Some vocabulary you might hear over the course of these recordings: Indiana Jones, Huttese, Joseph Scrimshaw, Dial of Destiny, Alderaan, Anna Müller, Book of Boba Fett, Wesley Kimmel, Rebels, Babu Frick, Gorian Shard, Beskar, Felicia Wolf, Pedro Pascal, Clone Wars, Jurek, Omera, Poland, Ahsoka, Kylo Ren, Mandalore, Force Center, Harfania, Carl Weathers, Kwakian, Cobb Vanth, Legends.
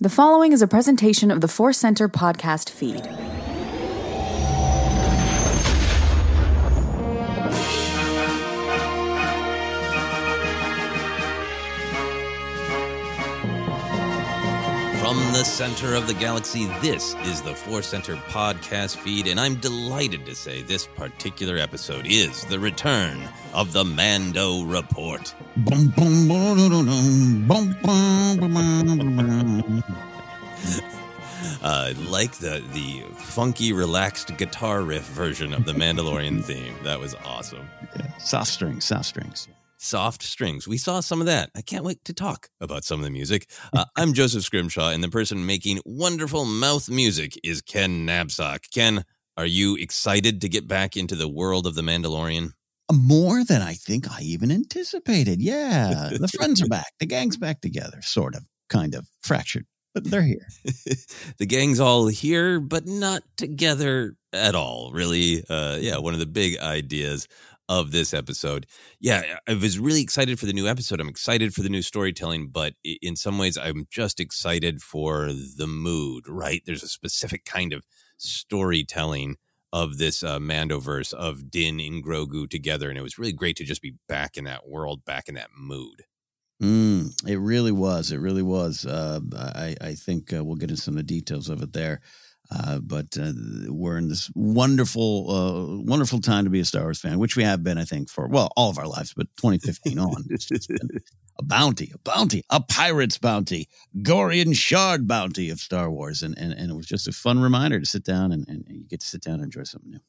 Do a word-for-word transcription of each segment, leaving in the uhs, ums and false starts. The following is a presentation of the Force Center podcast feed. From the center of the galaxy, this is the Force Center podcast feed, and I'm delighted to say this particular episode is the return of the Mando Report. Uh, like the, the funky, relaxed guitar riff version of the Mandalorian theme. That was awesome. Yeah. Soft strings, soft strings. Soft strings. We saw some of that. I can't wait to talk about some of the music. Uh, I'm Joseph Scrimshaw, and the person making wonderful mouth music is Ken Napsok. Ken, are you excited to get back into the world of The Mandalorian? More than I think I even anticipated. Yeah, the friends are back. The gang's back together, sort of, kind of, fractured, but they're here. The gang's all here, but not together at all, really. Uh, yeah, one of the big ideas of this episode. Yeah, I was really excited for the new episode. I'm excited for the new storytelling, but in some ways I'm just excited for the mood, right? There's a specific kind of storytelling of this uh, Mandoverse of Din and Grogu together, and it was really great to just be back in that world, back in that mood. Mm, it really was. It really was. Uh, I, I think uh, we'll get into some of the details of it there. Uh, but uh, we're in this wonderful, uh, wonderful time to be a Star Wars fan, which we have been, I think, for, well, all of our lives, but twenty fifteen on. It's just been a bounty, a bounty, a pirate's bounty, Gorian Shard bounty of Star Wars. And, and, and it was just a fun reminder to sit down and, and you get to sit down and enjoy something new.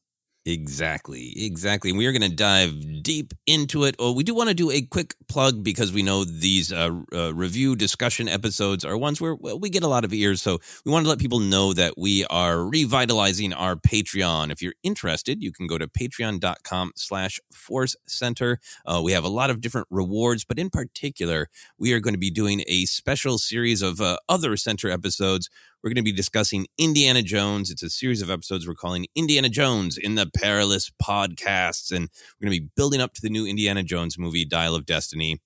Exactly, exactly. And we are going to dive deep into it. Oh, we do want to do a quick plug because we know these uh, uh, review discussion episodes are ones where we get a lot of ears. So we want to let people know that we are revitalizing our Patreon. If you're interested, you can go to patreon.com slash Force Center. Uh, we have a lot of different rewards, but in particular, we are going to be doing a special series of uh, other Center episodes. We're going to be discussing Indiana Jones. It's a series of episodes we're calling Indiana Jones in the Perilous Podcasts. And we're going to be building up to the new Indiana Jones movie, Dial of Destiny.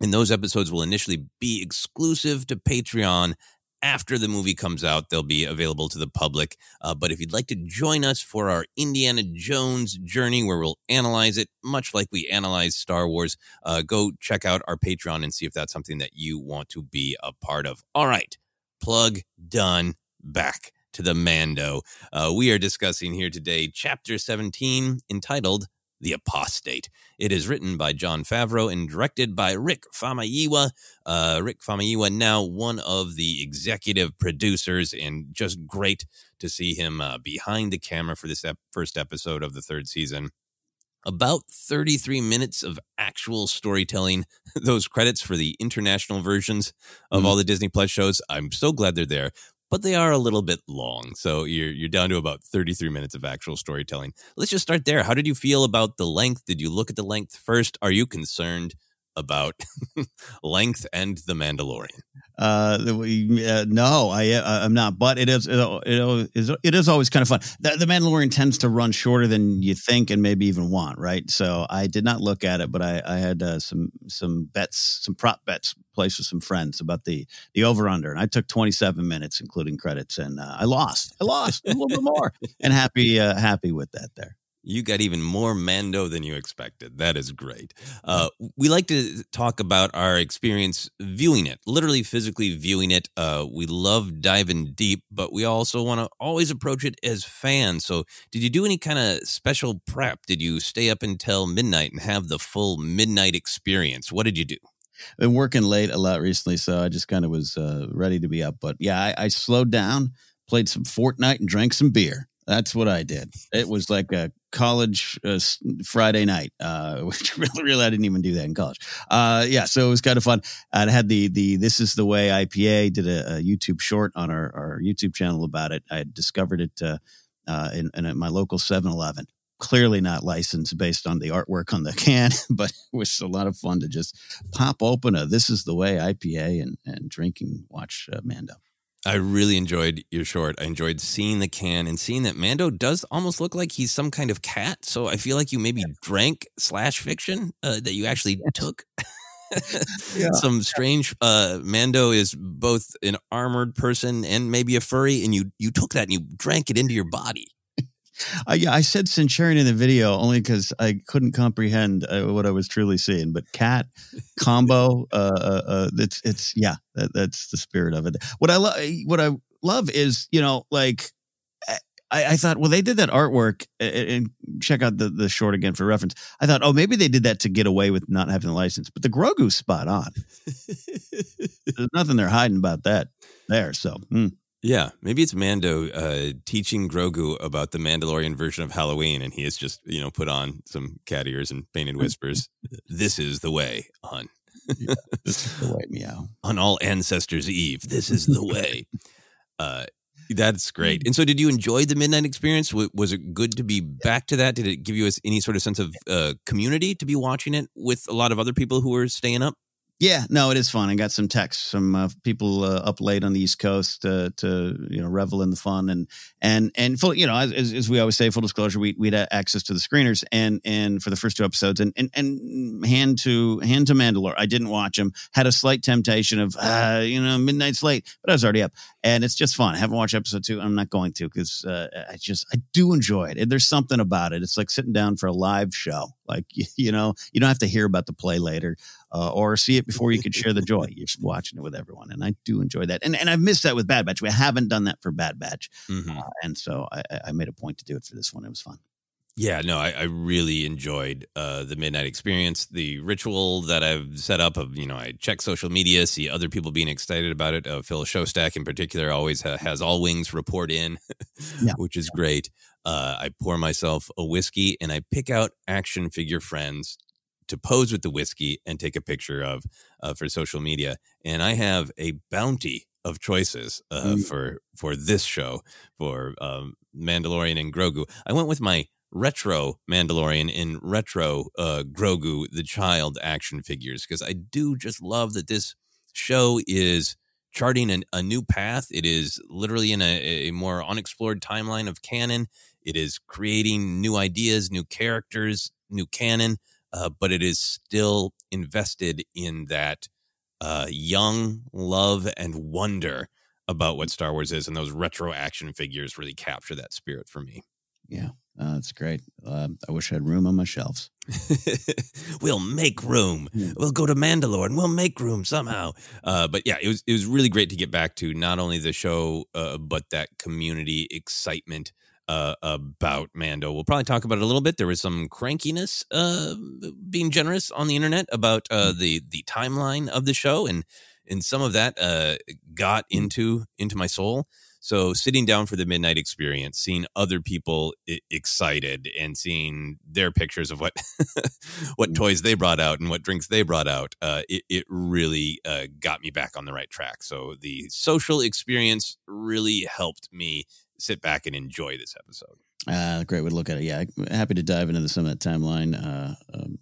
And those episodes will initially be exclusive to Patreon. After the movie comes out, they'll be available to the public. Uh, but if you'd like to join us for our Indiana Jones journey, where we'll analyze it, much like we analyze Star Wars, uh, go check out our Patreon and see if that's something that you want to be a part of. All right. Plug done. Back to the Mando. Uh, we are discussing here today Chapter seventeen, entitled The Apostate. It is written by John Favreau and directed by Rick Famuyiwa. Uh, Rick Famuyiwa, now one of the executive producers, and just great to see him uh, behind the camera for this ep- first episode of the third season. About thirty-three minutes of actual storytelling. Those credits for the international versions of mm. all the Disney Plus shows, I'm so glad they're there, but they are a little bit long. So you're you're down to about thirty-three minutes of actual storytelling. Let's just start there. How did you feel about the length? Did you look at the length first? Are you concerned about length and The Mandalorian? Uh, uh no, I uh, I'm not. But it is it is it is always kind of fun. The, the Mandalorian tends to run shorter than you think and maybe even want, right? So I did not look at it, but I I had uh, some some bets, some prop bets placed with some friends about the the over under, and I took twenty-seven minutes including credits, and uh, I lost. I lost a little bit more, and happy uh, happy with that there. You got even more Mando than you expected. That is great. Uh, we like to talk about our experience viewing it, literally physically viewing it. Uh, we love diving deep, but we also want to always approach it as fans. So did you do any kind of special prep? Did you stay up until midnight and have the full midnight experience? What did you do? I've been working late a lot recently, so I just kind of was uh, ready to be up. But yeah, I, I slowed down, played some Fortnite and drank some beer. That's what I did. It was like a college uh, Friday night, uh, which really, really, I didn't even do that in college. Uh, yeah, so it was kind of fun. I had the the This Is the Way I P A, did a, a YouTube short on our, our YouTube channel about it. I discovered it uh, uh, in, in at my local seven eleven. Clearly not licensed based on the artwork on the can, but it was a lot of fun to just pop open a This Is the Way I P A and, and drink and watch uh, Mando. I really enjoyed your short. I enjoyed seeing the can and seeing that Mando does almost look like he's some kind of cat. So I feel like you maybe yeah. drank slash fiction uh, that you actually yes. took yeah. some strange. Uh, Mando is both an armored person and maybe a furry. And you, you took that and you drank it into your body. Uh, yeah, I said Centurion in the video only because I couldn't comprehend uh, what I was truly seeing. But cat combo, uh, uh, uh, it's it's yeah, that, that's the spirit of it. What I love, what I love is, you know, like I, I thought, well, they did that artwork, and check out the, the short again for reference. I thought, oh, maybe they did that to get away with not having the license, but the Grogu's spot on. There's nothing they're hiding about that there. So. Mm. Yeah, maybe it's Mando uh, teaching Grogu about the Mandalorian version of Halloween, and he has just, you know, put on some cat ears and painted whispers, "This is the way on." Yeah, this is the way, meow. On all Ancestors' Eve, this is the way. uh, that's great. And so did you enjoy the midnight experience? Was it good to be back to that? Did it give you any sort of sense of uh, community to be watching it with a lot of other people who were staying up? Yeah, no, it is fun. I got some texts from uh, people uh, up late on the East Coast uh, to, you know, revel in the fun and and and full, you know, as, as we always say, full disclosure, we we had access to the screeners and and for the first two episodes and and, and hand to hand to Mandalore. I didn't watch them. Had a slight temptation of uh, you know midnight slate, but I was already up, and it's just fun. I haven't watched episode two. I'm not going to because uh, I just I do enjoy it. And there's something about it. It's like sitting down for a live show. Like, you know, you don't have to hear about the play later uh, or see it before you can share the joy. You're watching it with everyone. And I do enjoy that. And and I've missed that with Bad Batch. We haven't done that for Bad Batch. Mm-hmm. Uh, and so I, I made a point to do it for this one. It was fun. Yeah, no, I, I really enjoyed uh, the Midnight Experience, the ritual that I've set up of, you know, I check social media, see other people being excited about it. Uh, Phil Shostak in particular always ha- has all wings report in, yeah. which is great. Uh, I pour myself a whiskey and I pick out action figure friends to pose with the whiskey and take a picture of uh, for social media. And I have a bounty of choices uh, mm-hmm. for, for this show, for um, Mandalorian and Grogu. I went with my retro Mandalorian in retro uh, Grogu, the child action figures, because I do just love that this show is charting an, a new path. It is literally in a, a more unexplored timeline of canon. It is creating new ideas, new characters, new canon, uh, but it is still invested in that uh, young love and wonder about what Star Wars is, and those retro action figures really capture that spirit for me. Yeah. Oh, that's great. Uh, I wish I had room on my shelves. We'll make room. Yeah. We'll go to Mandalore and we'll make room somehow. Uh, but yeah, it was it was really great to get back to not only the show, uh, but that community excitement uh, about Mando. We'll probably talk about it a little bit. There was some crankiness, uh, being generous, on the internet about uh, the the timeline of the show, and and some of that uh, got into into my soul. So sitting down for the Midnight Experience, seeing other people I- excited and seeing their pictures of what what toys they brought out and what drinks they brought out, uh, it, it really uh, got me back on the right track. So the social experience really helped me sit back and enjoy this episode. Uh, great way to look at it. Yeah, happy to dive into some of that timeline, uh, um,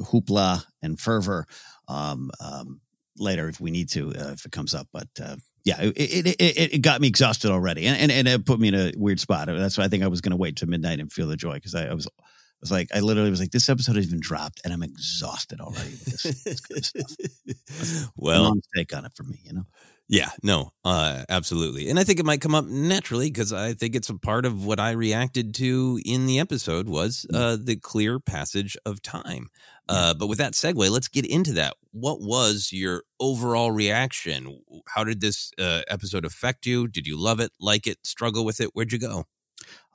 hoopla and fervor um, um, later if we need to, uh, if it comes up, but... Uh, Yeah, it, it it it got me exhausted already, and, and and it put me in a weird spot. That's why I think I was going to wait till midnight and feel the joy, because I, I was I was like, I literally was like, this episode hasn't even dropped, and I'm exhausted already with this, this kind of stuff. Well, no mistake on it for me, you know. Yeah, no, uh, absolutely, and I think it might come up naturally because I think it's a part of what I reacted to in the episode was uh, the clear passage of time. Uh, but with that segue, let's get into that. What was your overall reaction? How did this uh, episode affect you? Did you love it, like it, struggle with it? Where'd you go?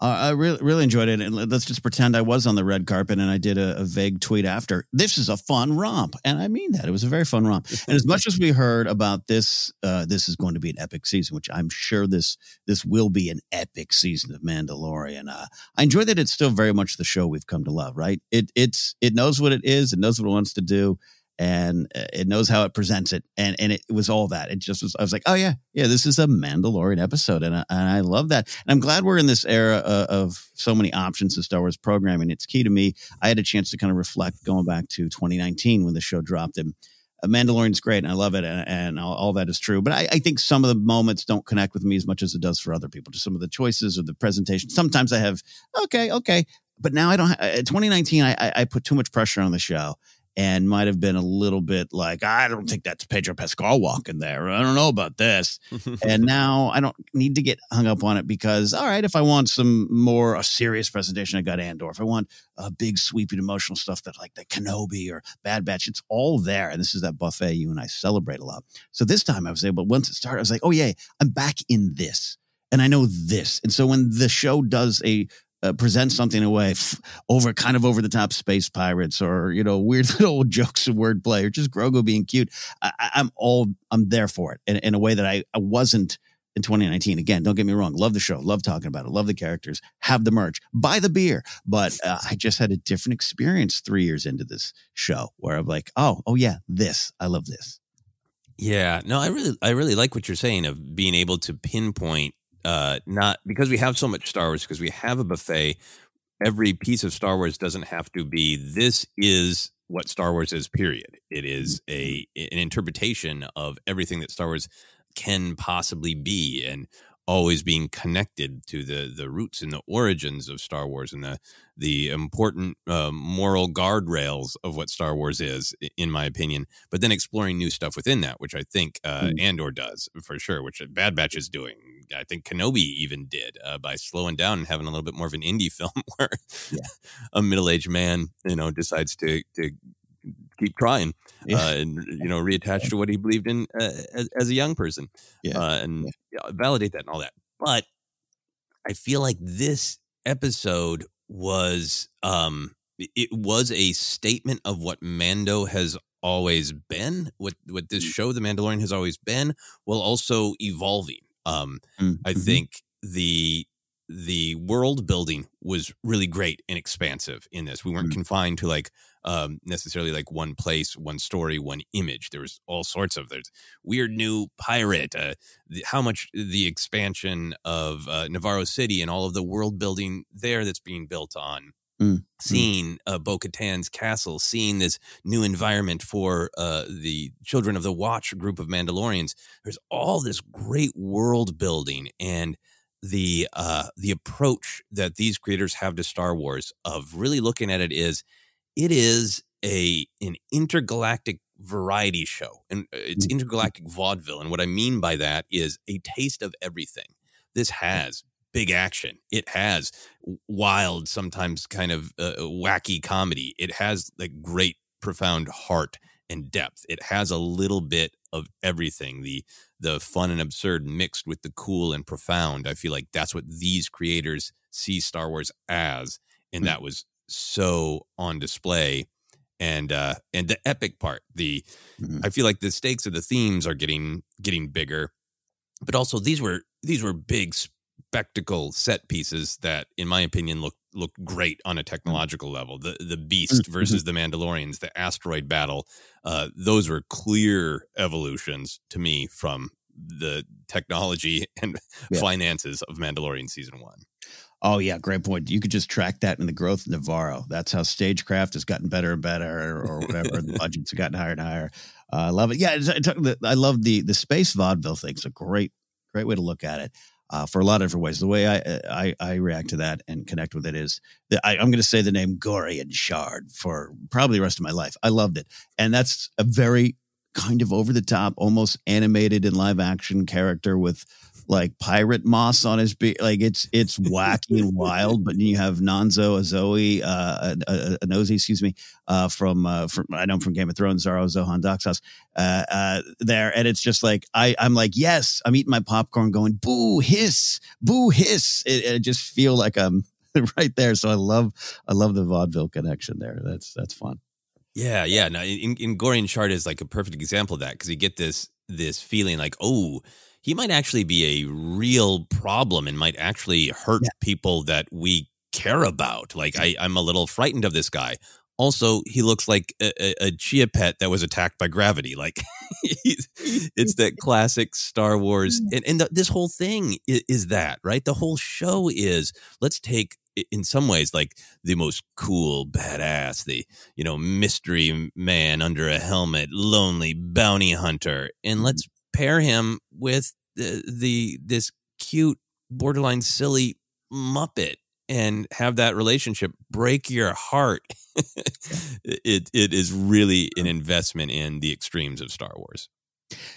Uh, I really, really enjoyed it. And let's just pretend I was on the red carpet and I did a, a vague tweet after. This is a fun romp. And I mean that. It was a very fun romp. And as much as we heard about this, uh, this is going to be an epic season, which I'm sure this this will be an epic season of Mandalorian. Uh, I enjoy that it's still very much the show we've come to love, right? It it's it knows what it is. It knows what it wants to do. And it knows how it presents it. And and it was all that. It just was, I was like, oh, yeah, yeah, this is a Mandalorian episode. And I, and I love that. And I'm glad we're in this era uh, of so many options in Star Wars programming. It's key to me. I had a chance to kind of reflect going back to twenty nineteen when the show dropped. And Mandalorian's great, and I love it. And, and all, all that is true. But I, I think some of the moments don't connect with me as much as it does for other people. Just some of the choices or the presentation. Sometimes I have, okay, okay. But now I don't have, twenty nineteen, I, I put too much pressure on the show. And might have been a little bit like, I don't think that's Pedro Pascal walking there. I don't know about this. And now I don't need to get hung up on it because, all right, if I want some more a serious presentation, I got Andor. If I want a big, sweeping, emotional stuff that like the Kenobi or Bad Batch, it's all there. And this is that buffet you and I celebrate a lot. So this time I was able, once it started, I was like, oh, yeah, I'm back in this. And I know this. And so when the show does a Uh, present something away f- over kind of over the top space pirates or, you know, weird little jokes of wordplay or just Grogu being cute. I, I'm all I'm there for it in, in a way that I, I wasn't in twenty nineteen. Again, don't get me wrong. Love the show. Love talking about it. Love the characters. Have the merch. Buy the beer. But uh, I just had a different experience three years into this show where I'm like, oh, oh, yeah, this. I love this. Yeah, no, I really I really like what you're saying of being able to pinpoint. Uh, not because we have so much Star Wars, because we have a buffet. Every piece of Star Wars doesn't have to be, this is what Star Wars is, period. It is a, an interpretation of everything that Star Wars can possibly be. And always being connected to the the roots and the origins of Star Wars and the the important uh, moral guardrails of what Star Wars is, in my opinion. But then exploring new stuff within that, which I think uh, mm. Andor does for sure, which Bad Batch is doing. I think Kenobi even did uh, by slowing down and having a little bit more of an indie film where yeah. a middle-aged man, you know, decides to to keep trying yeah. uh, and, you know, reattach to what he believed in uh, as, as a young person yeah. uh, and yeah. validate that and all that. But I feel like this episode was, um, it was a statement of what Mando has always been, what, what this show, The Mandalorian, has always been, while also evolving. Um, mm-hmm. I think the, the world building was really great and expansive in this. We weren't mm-hmm. confined to like, Um, necessarily like one place, one story, one image. There was all sorts of there's weird new pirate. Uh, the, how much the expansion of uh, Navarro City and all of the world building there that's being built on. Mm. Seeing uh, Bo-Katan's castle, seeing this new environment for uh, the Children of the Watch group of Mandalorians. There's all this great world building and the uh, the approach that these creators have to Star Wars of really looking at it is. It is a an intergalactic variety show, and it's intergalactic vaudeville. And what I mean by that is a taste of everything. This has big action. It has wild, sometimes kind of uh, wacky comedy. It has like great, profound heart and depth. It has a little bit of everything. The the fun and absurd mixed with the cool and profound. I feel like that's what these creators see Star Wars as, and that was so on display. And uh and the epic part, the mm-hmm. I feel like the stakes of the themes are getting getting bigger, but also these were these were big spectacle set pieces that in my opinion looked looked great on a technological level. The the Beast mm-hmm. versus the Mandalorians, the asteroid battle, uh those were clear evolutions to me from the technology and yeah. finances of Mandalorian season one. Oh, yeah. Great point. You could just track that in the growth of Navarro. That's how stagecraft has gotten better and better or whatever. The budgets have gotten higher and higher. Uh, I love it. Yeah, it's, it's, I love the the space vaudeville thing. It's a great, great way to look at it uh, for a lot of different ways. The way I I, I react to that and connect with it is that I, I'm going to say the name Gorian Shard for probably the rest of my life. I loved it. And that's a very kind of over the top, almost animated in live action character with like pirate moss on his beard. Like it's, it's wacky and wild, but you have Nanzo, a Zoe, uh, a, a Nosy, excuse me, uh, from, uh, from, I know from Game of Thrones, Zaro, Zohan, Doxos, uh, uh, there. And it's just like, I, I'm like, yes, I'm eating my popcorn going, boo, hiss, boo, hiss. It, it just feel like I'm right there. So I love, I love the vaudeville connection there. That's, that's fun. Yeah. Yeah. No, in, in Gorian Shard is like a perfect example of that. Cause you get this, this feeling like, oh, he might actually be a real problem and might actually hurt yeah. people that we care about. Like, I, I'm a little frightened of this guy. Also, he looks like a, a, a chia pet that was attacked by gravity. Like, it's that classic Star Wars. And, and the, this whole thing is, is that, right? The whole show is, let's take, in some ways, like the most cool, badass, the, you know, mystery man under a helmet, lonely bounty hunter, and let's pair him with the, the this cute, borderline silly Muppet and have that relationship break your heart. it it is really an investment in the extremes of Star Wars.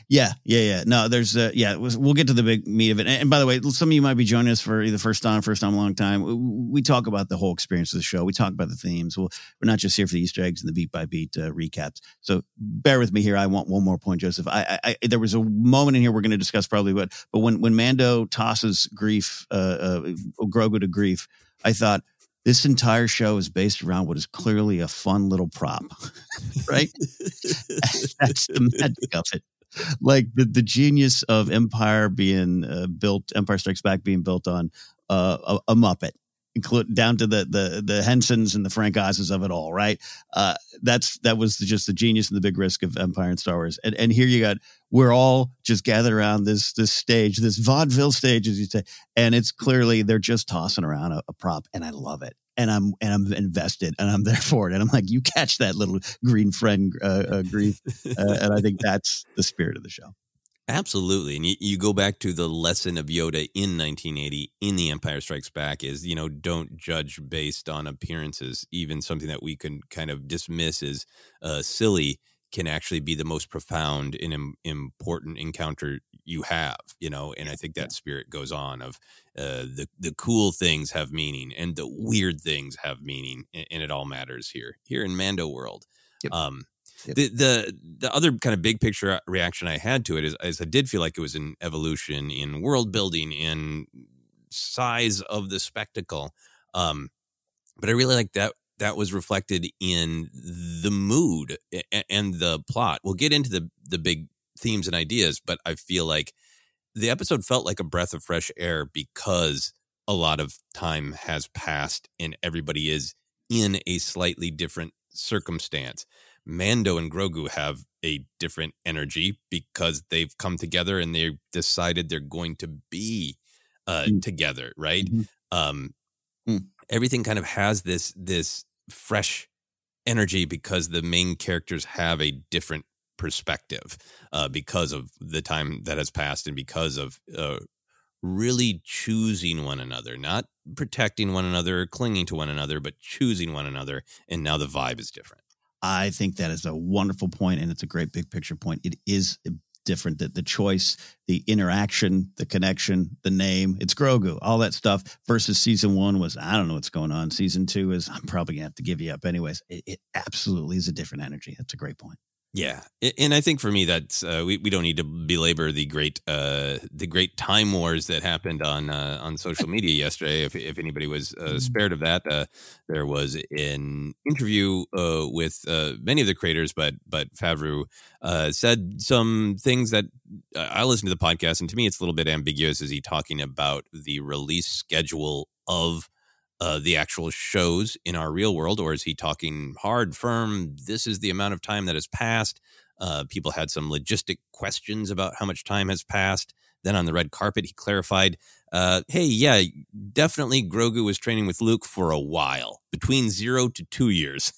Yeah, yeah, yeah. No, there's, uh, yeah, was, we'll get to the big meat of it. And, and by the way, some of you might be joining us for either first time, first time, a long time. We, we talk about the whole experience of the show. We talk about the themes. We'll, we're not just here for the Easter eggs and the beat by beat uh, recaps. So bear with me here. I want one more point, Joseph. I, I, I there was a moment in here we're going to discuss probably, but but when when Mando tosses grief, uh, uh, Grogu to grief, I thought, this entire show is based around what is clearly a fun little prop, right? That's the magic of it. Like the, the genius of Empire being uh, built, Empire Strikes Back being built on uh, a, a Muppet, include, down to the the the Hensons and the Frank Oz's of it all, right? Uh, that's that was just the genius and the big risk of Empire and Star Wars. And and here you got we're all just gathered around this this stage, this vaudeville stage, as you say, and it's clearly they're just tossing around a, a prop, and I love it. And I'm and I'm invested, and I'm there for it. And I'm like, you catch that little green friend uh, uh, grief, uh, and I think that's the spirit of the show. Absolutely. And you, you go back to the lesson of Yoda in nineteen eighty in The Empire Strikes Back is, you know, don't judge based on appearances. Even something that we can kind of dismiss as uh, silly can actually be the most profound and im- important encounter you have, you know, and I think that spirit goes on of uh, the, the cool things have meaning and the weird things have meaning, and, and it all matters here, here in Mando world. Yep. Um, Yep. The the the other kind of big picture reaction I had to it is, is I did feel like it was an evolution in world building, in size of the spectacle, um, but I really like that that was reflected in the mood and the plot. We'll get into the the big themes and ideas, but I feel like the episode felt like a breath of fresh air because a lot of time has passed and everybody is in a slightly different circumstance. Mando and Grogu have a different energy because they've come together and they decided they're going to be uh, mm. together, right? Mm-hmm. Um, mm. Everything kind of has this this fresh energy because the main characters have a different perspective uh, because of the time that has passed and because of uh, really choosing one another, not protecting one another, or clinging to one another, but choosing one another. And now the vibe is different. I think that is a wonderful point, and it's a great big picture point. It is different, that the choice, the interaction, the connection, the name, it's Grogu, all that stuff versus season one was, I don't know what's going on. Season two is, I'm probably gonna have to give you up anyways. It, it absolutely is a different energy. That's a great point. Yeah. And I think for me, that's, uh, we, we don't need to belabor the great, uh, the great time wars that happened on, uh, on social media yesterday. If if anybody was uh, spared of that, uh, there was an interview, uh, with, uh, many of the creators, but, but Favreau, uh, said some things that uh, I listened to the podcast and to me, it's a little bit ambiguous. Is he talking about the release schedule of, Uh, the actual shows in our real world, or is he talking hard, firm, this is the amount of time that has passed? Uh, people had some logistic questions about how much time has passed. Then on the red carpet, he clarified, uh, hey, yeah, definitely Grogu was training with Luke for a while, between zero to two years.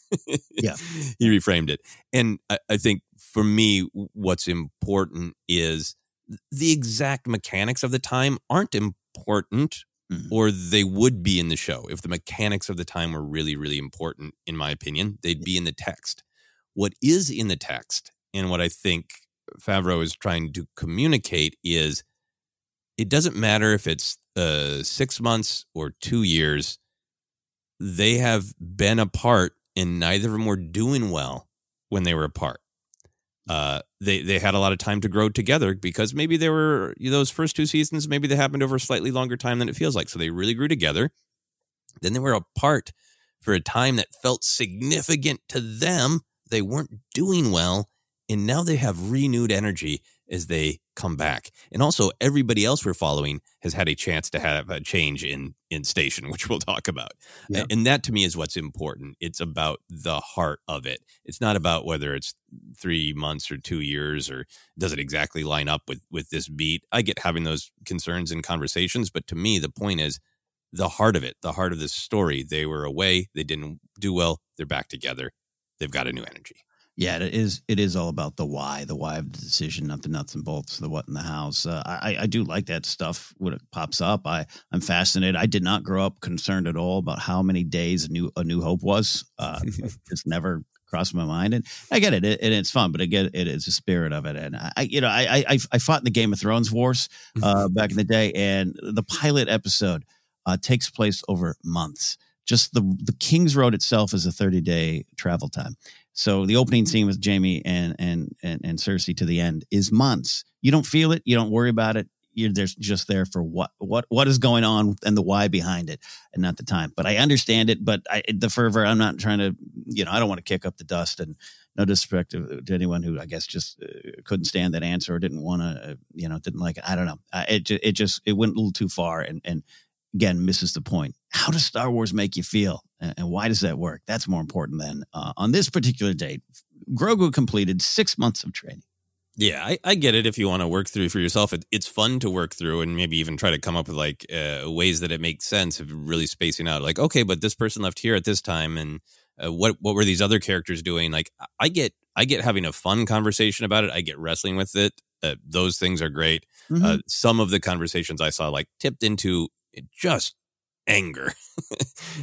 Yeah, he reframed it. And I, I think for me, what's important is the exact mechanics of the time aren't important. Mm-hmm. Or they would be in the show. If the mechanics of the time were really, really important, in my opinion, they'd be in the text. What is in the text and what I think Favreau is trying to communicate is it doesn't matter if it's uh, six months or two years. They have been apart and neither of them were doing well when they were apart. Uh, they, they had a lot of time to grow together because maybe they were, you know, those first two seasons, maybe they happened over a slightly longer time than it feels like. So they really grew together. Then they were apart for a time that felt significant to them. They weren't doing well. And now they have renewed energy as they come back. And also everybody else we're following has had a chance to have a change in, in station, which we'll talk about. Yeah. And that to me is what's important. It's about the heart of it. It's not about whether it's three months or two years or does it exactly line up with, with this beat. I get having those concerns in conversations, but to me, the point is the heart of it, the heart of this story. They were away. They didn't do well. They're back together. They've got a new energy. Yeah, it is. It is all about the why, the why of the decision, not the nuts and bolts, the what in the house. Uh, I, I do like that stuff when it pops up. I, I'm fascinated. I did not grow up concerned at all about how many days a new a New Hope was. Uh, it's never crossed my mind, and I get it, it and it's fun. But again, it is the spirit of it, and I, you know, I, I, I fought in the Game of Thrones wars uh, back in the day, and the pilot episode uh, takes place over months. Just the the King's Road itself is a thirty day travel time. So the opening scene with Jamie and, and and and Cersei to the end is months. You don't feel it. You don't worry about it. You're there's just there for what what what is going on and the why behind it, and not the time. But I understand it. But I, the fervor. I'm not trying to. You know, I don't want to kick up the dust. And no disrespect to, to anyone who I guess just uh, couldn't stand that answer or didn't want to. Uh, you know, didn't like it. I don't know. Uh, it it just it went a little too far. And and again, misses the point. How does Star Wars make you feel? And why does that work? That's more important than uh, on this particular date. Grogu completed six months of training. Yeah, I, I get it. If you want to work through for yourself, it, it's fun to work through and maybe even try to come up with like uh, ways that it makes sense of really spacing out. Like, okay, but this person left here at this time, and uh, what what were these other characters doing? Like, I get I get having a fun conversation about it. I get wrestling with it. Uh, those things are great. Mm-hmm. Uh, some of the conversations I saw like tipped into just anger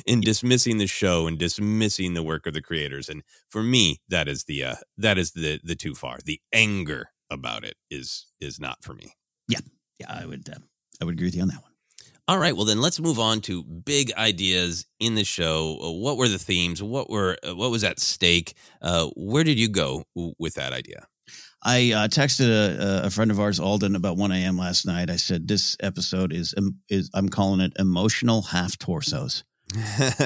in dismissing the show and dismissing the work of the creators. And for me, that is the uh, that is the the too far. The anger about it is is not for me. Yeah, yeah, I would uh, I would agree with you on that one. All right, well then let's move on to big ideas in the show. What were the themes? What were uh, what was at stake? Uh, where did you go with that idea? I uh, texted a, a friend of ours, Alden, about one a.m. last night. I said, this episode is, um, is I'm calling it emotional half torsos. uh,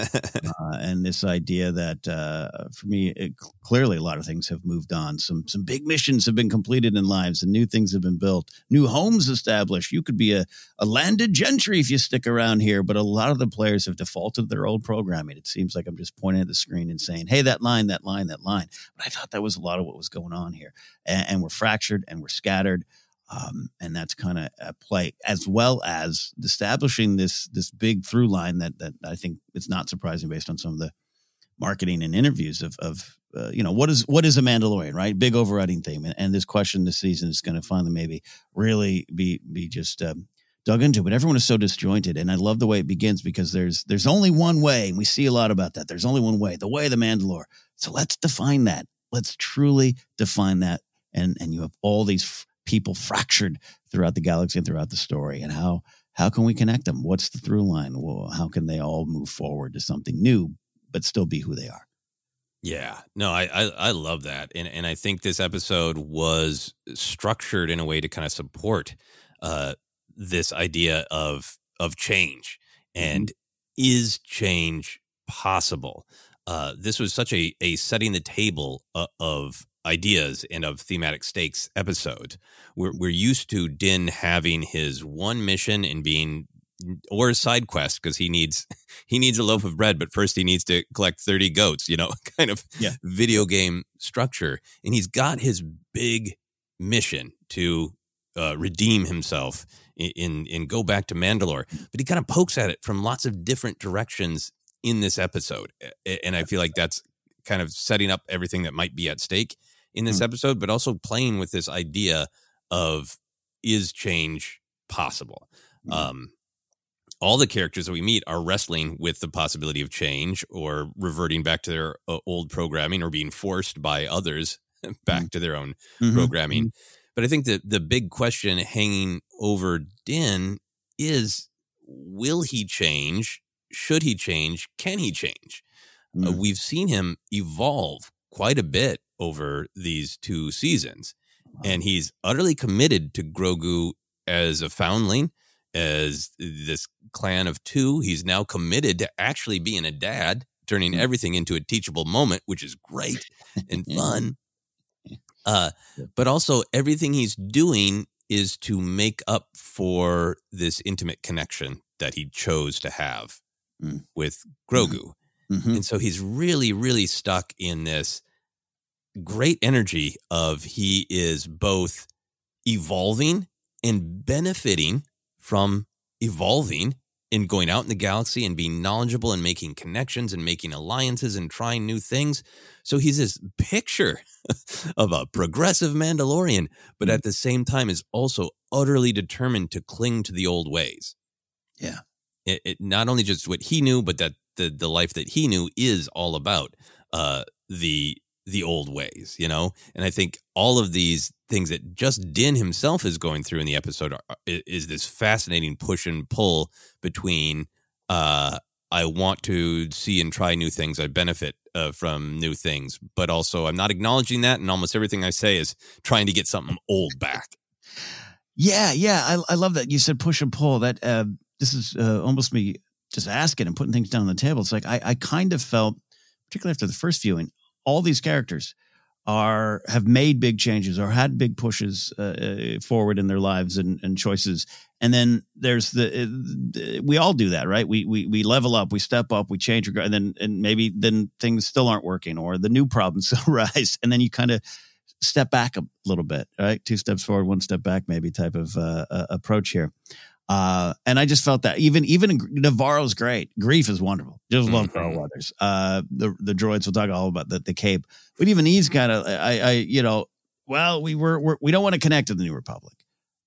and this idea that uh, for me, it, clearly a lot of things have moved on. Some some big missions have been completed in lives and new things have been built. New homes established. You could be a, a landed gentry if you stick around here. But a lot of the players have defaulted their old programming. It seems like I'm just pointing at the screen and saying, hey, that line, that line, that line. But I thought that was a lot of what was going on here. And, and we're fractured and we're scattered. Um, and that's kind of at play, as well as establishing this this big through line that that I think it's not surprising based on some of the marketing and interviews of of uh, you know what is what is a Mandalorian, right? Big overriding theme, and, and this question this season is going to finally maybe really be be just um, dug into. But everyone is so disjointed, and I love the way it begins because there's there's only one way, and we see a lot about that. There's only one way, the way of the Mandalore. So let's define that. Let's truly define that, and and you have all these. F- people fractured throughout the galaxy and throughout the story, and how how can we connect them? What's the through line? Well, how can they all move forward to something new but still be who they are? Yeah, no, I I, I love that, and and I think this episode was structured in a way to kind of support uh, this idea of of change and is change possible? Uh, this was such a a setting the table uh, of. ideas and of thematic stakes episode. We're, we're used to Din having his one mission and being, or a side quest, because he needs he needs a loaf of bread, but first he needs to collect thirty goats, you know, kind of yeah. video game structure. And he's got his big mission to uh, redeem himself in, in, in go back to Mandalore. But he kind of pokes at it from lots of different directions in this episode. And I feel like that's kind of setting up everything that might be at stake in this episode, but also playing with this idea of is change possible? Mm-hmm. Um, all the characters that we meet are wrestling with the possibility of change or reverting back to their uh, old programming or being forced by others back mm-hmm. to their own mm-hmm. programming. Mm-hmm. But I think that the big question hanging over Din is, will he change? Should he change? Can he change? Mm-hmm. Uh, we've seen him evolve quite a bit over these two seasons. Wow. And he's utterly committed to Grogu as a foundling, as this clan of two. He's now committed to actually being a dad, turning mm-hmm. everything into a teachable moment, which is great and fun. Uh, but also everything he's doing is to make up for this intimate connection that he chose to have mm-hmm. with Grogu. Mm-hmm. And so he's really, really stuck in this great energy of he is both evolving and benefiting from evolving and going out in the galaxy and being knowledgeable and making connections and making alliances and trying new things. So he's this picture of a progressive Mandalorian, but at the same time is also utterly determined to cling to the old ways. Yeah. It, it not only just what he knew, but that the, the life that he knew is all about uh, the the old ways, you know? And I think all of these things that just Din himself is going through in the episode are, is this fascinating push and pull between uh, I want to see and try new things, I benefit uh, from new things, but also I'm not acknowledging that, and almost everything I say is trying to get something old back. Yeah, yeah, I, I love that. You said push and pull. That uh, this is uh, almost me just asking and putting things down on the table. It's like I, I kind of felt, particularly after the first viewing, all these characters are have made big changes or had big pushes uh, forward in their lives and, and choices. And then there's the, uh, we all do that, right? We, we, we level up, we step up, we change, and then, and maybe then things still aren't working or the new problems arise. And then you kind of step back a little bit, right? Two steps forward, one step back, maybe type of uh, uh, approach here. Uh, and I just felt that even, even Navarro's great. Grief is wonderful. Just love Carl mm-hmm. Weathers. Uh, the, the droids, we'll talk all about the, the cape, but even he's got a, I, I, you know, well, we were we're we don't want to connect to the New Republic.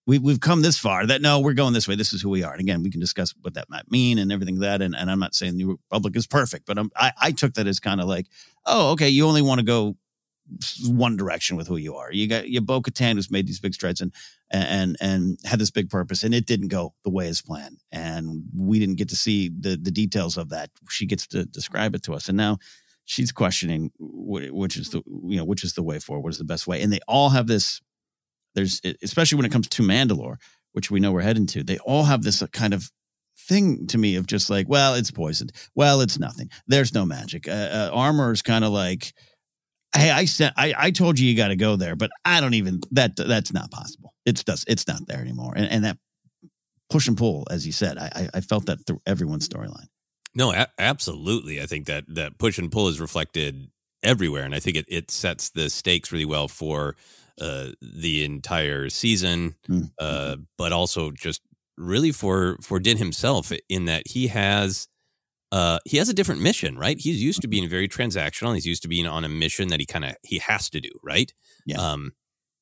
We, we've come this far that, no, we're going this way. This is who we are. And again, we can discuss what that might mean and everything that. And, and I'm not saying the New Republic is perfect, but I'm, I, I took that as kind of like, oh, okay, you only want to go one direction with who you are. You got your Bo-Katan who's made these big strides and, and, and had this big purpose, and it didn't go the way as planned. And we didn't get to see the, the details of that. She gets to describe it to us. And now she's questioning which is the, you know, which is the way forward, what is the best way. And they all have this, there's, especially when it comes to Mandalore, which we know we're heading to, they all have this kind of thing to me of just like, well, it's poisoned. Well, it's nothing. There's no magic. Uh, uh, armor is kind of like, hey, I said, I, I told you you got to go there, but I don't even, that that's not possible. It's just, it's not there anymore. And, and that push and pull, as you said, I, I felt that through everyone's storyline. No, a- absolutely. I think that that push and pull is reflected everywhere. And I think it, it sets the stakes really well for Uh, the entire season, uh, but also just really for for Din himself, in that he has uh, he has a different mission, right? He's used to being very transactional. He's used to being on a mission that he kind of he has to do, right? Yeah. Um,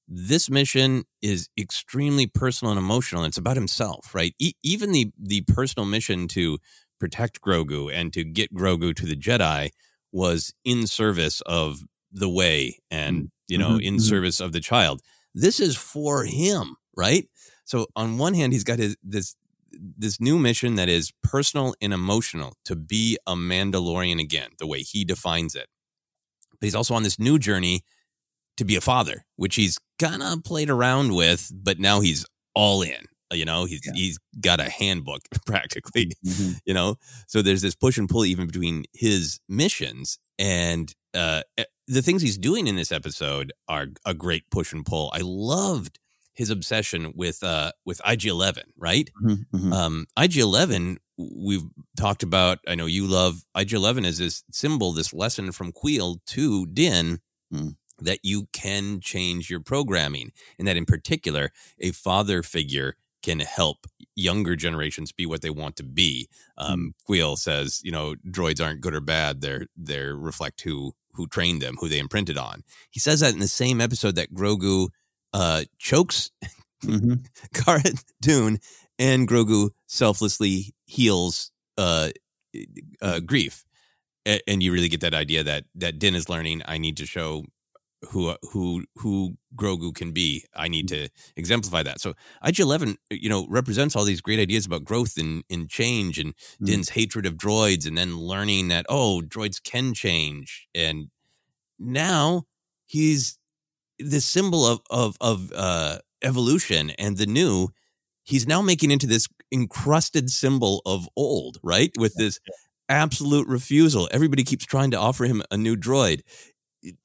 this mission is extremely personal and emotional. And it's about himself, right? E- even the the personal mission to protect Grogu and to get Grogu to the Jedi was in service of the way and. Mm. You know, mm-hmm. in service of the child. This is for him, right? So on one hand, he's got his this this new mission that is personal and emotional, to be a Mandalorian again, the way he defines it. But he's also on this new journey to be a father, which he's kind of played around with, but now he's all in. You know, he's yeah. he's got a handbook practically, mm-hmm. you know. So there's this push and pull even between his missions, and uh, the things he's doing in this episode are a great push and pull. I loved his obsession with uh, with I G eleven, right? Mm-hmm. Um, I G eleven, we've talked about, I know you love I G eleven as this symbol, this lesson from Queel to Din, mm. that you can change your programming, and that in particular, a father figure can help younger generations be what they want to be. Um, Queel says, you know, droids aren't good or bad. They're, they're reflect who, who trained them, who they imprinted on. He says that in the same episode that Grogu uh, chokes mm-hmm. Cara Dune, and Grogu selflessly heals uh, uh, Grief. A- and you really get that idea that, that Din is learning, I need to show who who who Grogu can be. I need to exemplify that. So I G eleven, you know, represents all these great ideas about growth and, and change, and mm-hmm. Din's hatred of droids, and then learning that, oh, droids can change. And now he's the symbol of, of, of uh, evolution and the new. He's now making into this encrusted symbol of old, right? With this absolute refusal. Everybody keeps trying to offer him a new droid.